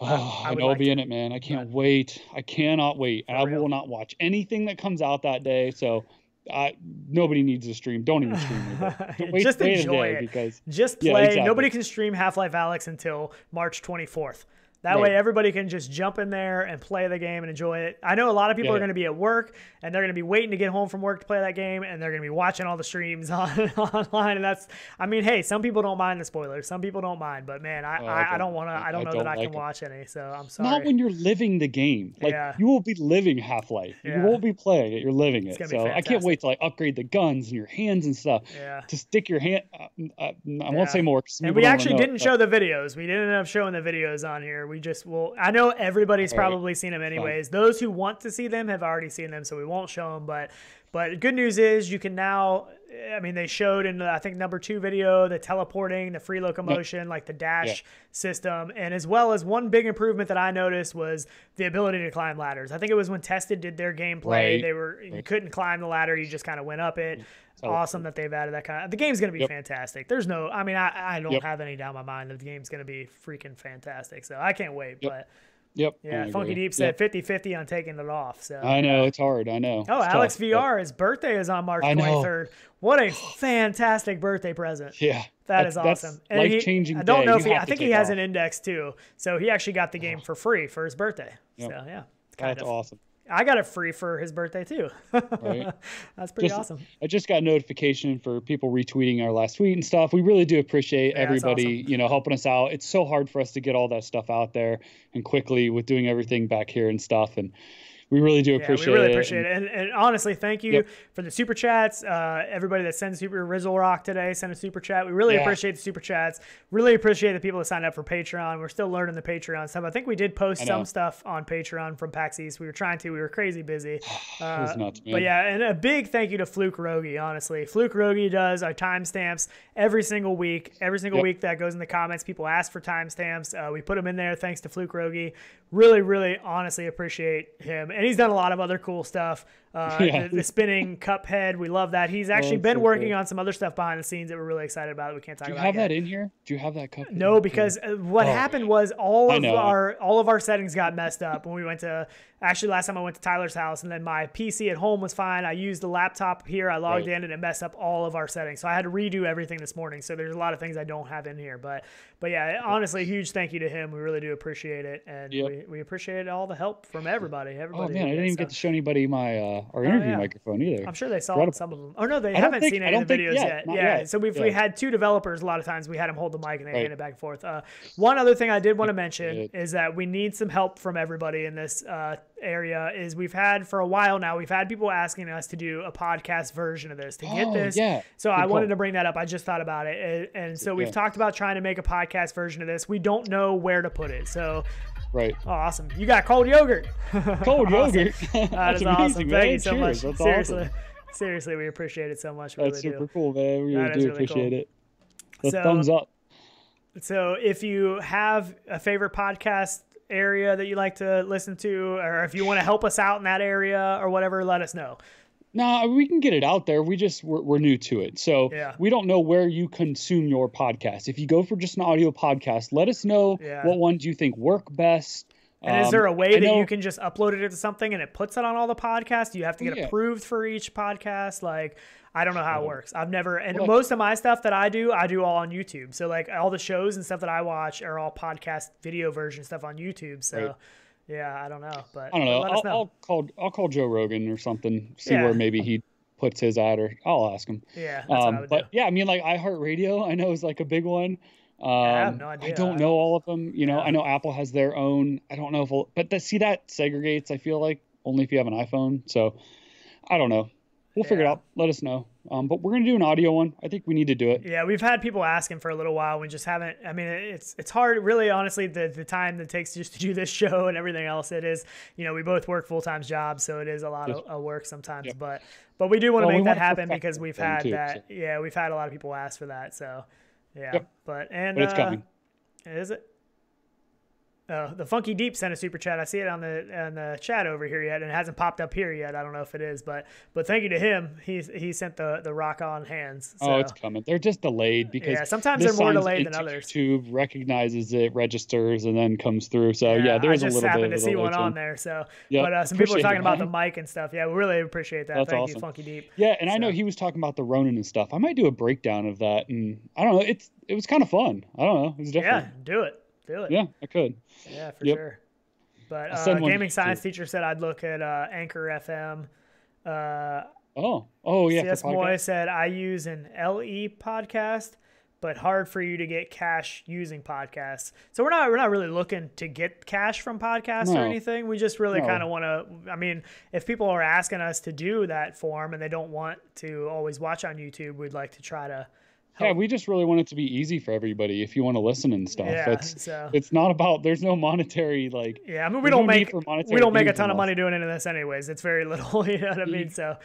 oh, I, I know I'll like be to. in it, man. I can't but, wait. I cannot wait. I real. will not watch anything that comes out that day. So I, nobody needs to stream. Don't even stream. Don't wait, just wait enjoy it. Because, just play. Yeah, exactly. Nobody can stream Half-Life Alyx until March twenty-fourth. That right. way everybody can just jump in there and play the game and enjoy it. I know a lot of people yeah. are going to be at work and they're going to be waiting to get home from work to play that game, and they're going to be watching all the streams on, online. And that's, I mean, hey, some people don't mind the spoilers. Some people don't mind, but man, I, oh, I, I, I don't want to, I don't I know don't that I like can it. watch any, so I'm sorry. Not when you're living the game. Like yeah. you will be living Half-Life. Yeah. You won't be playing it. You're living it. So I can't wait to like upgrade the guns and your hands and stuff yeah. to stick your hand. Uh, uh, I yeah. won't say more. And we actually didn't it, show but. the videos. We didn't end up showing the videos on here. We just will. I know everybody's right. probably seen them anyways. Fine. Those who want to see them have already seen them, so we won't show them. But, but good news is you can now. I mean, they showed in the, I think number two video, the teleporting, the free locomotion, yeah. like the dash yeah. system, and as well as one big improvement that I noticed was the ability to climb ladders. I think it was when Tested did their gameplay, right. they were right. you couldn't climb the ladder, you just kind of went up it. So awesome cool. that they've added that kind of. The game's gonna be yep. fantastic. There's no, I mean, I, I don't yep. have any doubt in my mind that the game's gonna be freaking fantastic. So I can't wait. Yep. But. Yep. Yeah, Funky Deep said fifty fifty yep. on taking it off. So I know, it's hard. I know. Oh, it's Alex tough, V R, his birthday is on March twenty-third. What a fantastic birthday present. Yeah. That is awesome. And life-changing. I don't know if he, I think he has an Index too. So he actually got the game for free for his birthday. Yep. So yeah. That's awesome. I got it free for his birthday too. Right. That's pretty just, awesome. I just got notification for people retweeting our last tweet and stuff. We really do appreciate yeah, everybody, awesome. you know, helping us out. It's so hard for us to get all that stuff out there and quickly with doing everything back here and stuff. And we really do appreciate it. Yeah, we really appreciate it. it. And, and honestly, thank you yep. for the super chats. Uh, everybody that sends super Rizzle Rock today, sent a super chat. We really yeah. appreciate the super chats. Really appreciate the people that signed up for Patreon. We're still learning the Patreon stuff. I think we did post some stuff on Patreon from PAX East. We were trying to. We were crazy busy. Uh, it was nuts, man. But yeah, and a big thank you to Fluke Rogi, honestly. Fluke Rogi does our timestamps every single week. Every single yep. week that goes in the comments, people ask for timestamps. Uh, we put them in there. Thanks to Fluke Rogi. Really, really honestly appreciate him. And he's done a lot of other cool stuff. Uh, yeah. the, the spinning cup head, we love that. He's actually oh, been so working cool. on some other stuff behind the scenes that we're really excited about that we can't talk about. Do you about have yet. that in here? Do you have that cup? No, because here? what oh. happened was all of our all of our settings got messed up when we went to. Actually, last time I went to Tyler's house, and then my P C at home was fine. I used the laptop here. I logged right. in, and it messed up all of our settings. So I had to redo everything this morning. So there's a lot of things I don't have in here. But but yeah, honestly, huge thank you to him. We really do appreciate it, and yep. we, we appreciate all the help from everybody. Everybody. Oh man, I didn't even stuff. get to show anybody my uh, our interview oh, yeah. microphone either. I'm sure they saw some of them. Oh no, they I haven't think, seen any of the videos yet. yet. Yeah. Yet. So we've yeah. we had two developers. A lot of times we had them hold the mic and they right. hand it back and forth. Uh, one other thing I did want to mention is that we need some help from everybody in this. Uh, area is we've had for a while now we've had people asking us to do a podcast version of this to get oh, this yeah. so Good I call. wanted to bring that up. I just thought about it, and, and so we've yeah. talked about trying to make a podcast version of this. We don't know where to put it, so right oh, awesome you got cold yogurt cold awesome. yogurt that that's is amazing, awesome man. thank you so Cheers. much that's seriously awesome. seriously we appreciate it so much. We that's really super do. cool man we really that do really appreciate cool. it so, so, thumbs up. So if you have a favorite podcast area that you like to listen to, or if you want to help us out in that area or whatever, let us know. No, we can get it out there. We just, we're, we're new to it. So yeah. we don't know where you consume your podcast. If you go for just an audio podcast, let us know yeah. what ones you think work best. And um, is there a way I that know, you can just upload it to something and it puts it on all the podcasts? Do you have to get yeah. approved for each podcast? Like, I don't know how it works. I've never, and well, most of my stuff that I do, I do all on YouTube. So like all the shows and stuff that I watch are all podcast video version stuff on YouTube. So right. yeah, I don't know, but I don't know. Let I'll, us know. I'll call, I'll call Joe Rogan or something, see yeah. where maybe he puts his ad, or I'll ask him. Yeah. That's um, what I would but do. yeah, I mean like iHeartRadio, I know is like a big one. Um, yeah, I have no idea. I don't know all of them. You know, yeah. I know Apple has their own, I don't know if, we'll, but the, see that segregates, I feel like only if you have an iPhone. So I don't know. We'll yeah. figure it out. Let us know. Um, but we're going to do an audio one. I think we need to do it. Yeah, we've had people asking for a little while. We just haven't. I mean, it's it's hard, really, honestly, the, the time that it takes just to do this show and everything else. It is, you know, we both work full-time jobs, so it is a lot of, of work sometimes. Yep. But but we do want to well, make that happen because we've had too, that. So. Yeah, we've had a lot of people ask for that. So, yeah. Yep. But, and, but it's uh, coming. Is it? Oh, the Funky Deep sent a super chat. I see it on the on the chat over here yet, and it hasn't popped up here yet. I don't know if it is, but but thank you to him. He he sent the the rock on hands. So. Oh, it's coming. They're just delayed because yeah, sometimes they're more delayed than others. YouTube recognizes it, registers, and then comes through. So yeah, yeah there's a little bit. I just happened to see one on there. So yep. but uh, some appreciate people are talking about the mic and stuff. Yeah, we really appreciate that. That's thank awesome. you, Funky Deep. Yeah, and so. I know he was talking about the Ronin and stuff. I might do a breakdown of that, and I don't know. It's it was kind of fun. I don't know. It was different. Yeah, do it. Do it. Yeah, I could. Yeah, for yep. sure. But uh, gaming science too. teacher said I'd look at uh, Anchor F M. Uh, oh, oh yeah. C S Moy said I use an L E podcast, but hard for you to get cash using podcasts. So we're not we're not really looking to get cash from podcasts no. or anything. We just really no. kind of want to. I mean, if people are asking us to do that form and they don't want to always watch on YouTube, we'd like to try to. Help. Yeah, we just really want it to be easy for everybody if you want to listen and stuff. Yeah, it's, so. it's not about, there's no monetary, like... Yeah, I mean, we don't no make we don't make a ton of money doing any of this anyways. It's very little, you know what I mean? So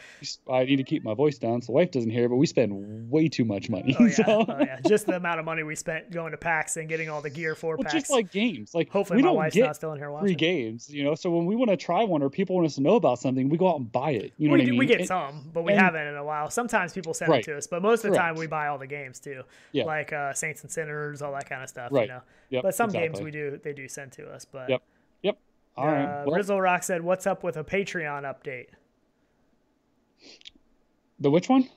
I need to keep my voice down so the wife doesn't hear, but we spend way too much money. Oh, yeah, so. oh, yeah. Just the amount of money we spent going to PAX and getting all the gear for well, PAX. Just like games. Like, hopefully we my don't wife's get not still in here watching. free games, you know? So when we want to try one or people want us to know about something, we go out and buy it. You know we, what I mean? We get and, some, but we and, haven't in a while. Sometimes people send right. it to us, but most of the Correct. time we buy all the games. games too yeah. like uh Saints and Sinners, all that kind of stuff, right you know? Yep, but some exactly. games we do they do send to us, but yep yep all uh, right well, Rizzle Rock said what's up with a Patreon update? The which one?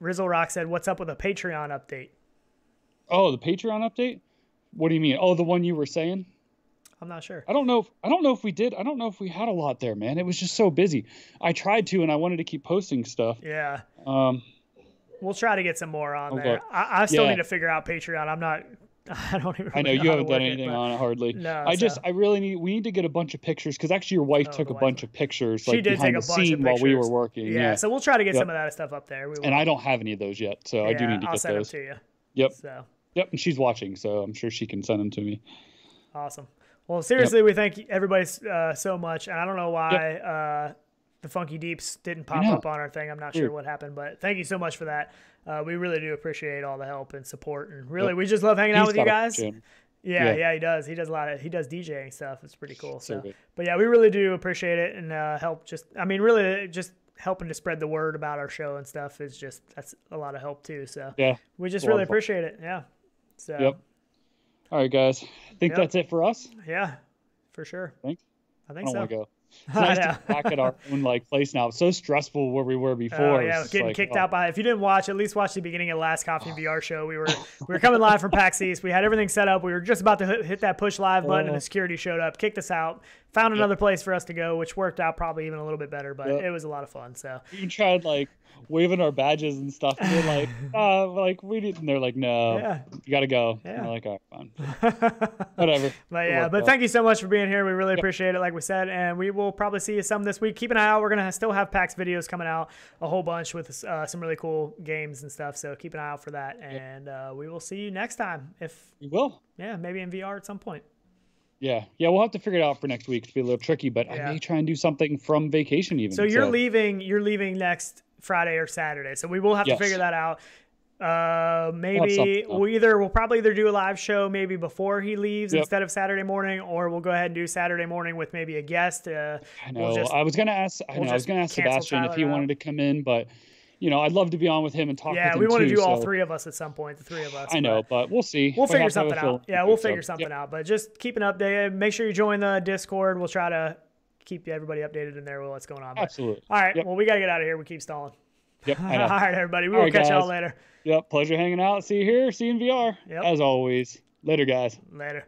Rizzle Rock said what's up with a Patreon update? Oh, the Patreon update, what do you mean? Oh, the one you were saying. I'm not sure. I don't know. If, I don't know if we did. I don't know if we had a lot there, man. It was just so busy. I tried to, and I wanted to keep posting stuff. Yeah. Um, we'll try to get some more on okay. there. I, I still yeah. need to figure out Patreon. I'm not. I don't even. Really I know, know you haven't done anything it, on it hardly. No, I so. just. I really need. We need to get a bunch of pictures because actually your wife oh, took a wife bunch went. of pictures. She like, did behind take a bunch of pictures while we were working. Yeah. yeah. So we'll try to get yep. some of that stuff up there. We and I don't have any of those yet, so yeah, I do need to I'll get send those. Them to you. Yep. So. Yep, and she's watching, so I'm sure she can send them to me. Awesome. Well, seriously, yep. we thank everybody uh, so much. And I don't know why yep. uh, the Funky Deeps didn't pop up on our thing. I'm not Dude. sure what happened, but thank you so much for that. Uh, we really do appreciate all the help and support. And really, yep. we just love hanging He's out with you guys. Yeah, yeah, yeah, he does. He does a lot of, he does DJing stuff. It's pretty cool. So, so but yeah, we really do appreciate it and uh, help just, I mean, really just helping to spread the word about our show and stuff is just, that's a lot of help too. So yeah, we just really appreciate it. Yeah. So. Yep. All right, guys. I think yep. that's it for us. Yeah, for sure. Think? I think I don't so. Go. It's nice to be back at our own like place now. It's so stressful where we were before. Oh, yeah, getting like, kicked oh. out by. If you didn't watch, at least watch the beginning of last Coffee oh. V R show. We were we were coming live from PAX East. We had everything set up. We were just about to hit, hit that push live button, uh, and the security showed up, kicked us out, found another yep. place for us to go, which worked out probably even a little bit better. But yep. it was a lot of fun. So we tried like waving our badges and stuff. And we're like, uh, like we didn't. They're like, no, yeah. you got to go. Yeah. And we're like, all right, fine, whatever. But yeah, but well. thank you so much for being here. We really yep. appreciate it. Like we said, and we will probably see you some this week. Keep an eye out. We're gonna still have PAX videos coming out, a whole bunch with uh, some really cool games and stuff. So keep an eye out for that. And yep. uh, we will see you next time. If you will, yeah, maybe in V R at some point. Yeah, yeah, we'll have to figure it out for next week. It's be a little tricky, but yeah. I may try and do something from vacation even. So you're so. leaving. You're leaving next Friday or Saturday, so we will have yes. to figure that out. Uh, maybe we'll, we'll either we'll probably either do a live show maybe before he leaves yep. instead of Saturday morning, or we'll go ahead and do Saturday morning with maybe a guest. Uh, I know. We'll just, I was gonna ask. I, we'll know, I was gonna ask Sebastian Tyler if he out. wanted to come in, but you know, I'd love to be on with him and talk. Yeah, with him we want to do so. all three of us at some point. The three of us. I know, but, but we'll see. We'll, we'll figure something out. Yeah, we'll figure something yep. out. But just keep an update. Make sure you join the Discord. We'll try to keep everybody updated in there with what's going on. But, Absolutely. All right. Yep. Well, we gotta get out of here. We keep stalling. Yep, all right, everybody. We all will right, catch y'all later. Yep, pleasure hanging out. See you here. See you in V R. Yep. As always. Later, guys. Later.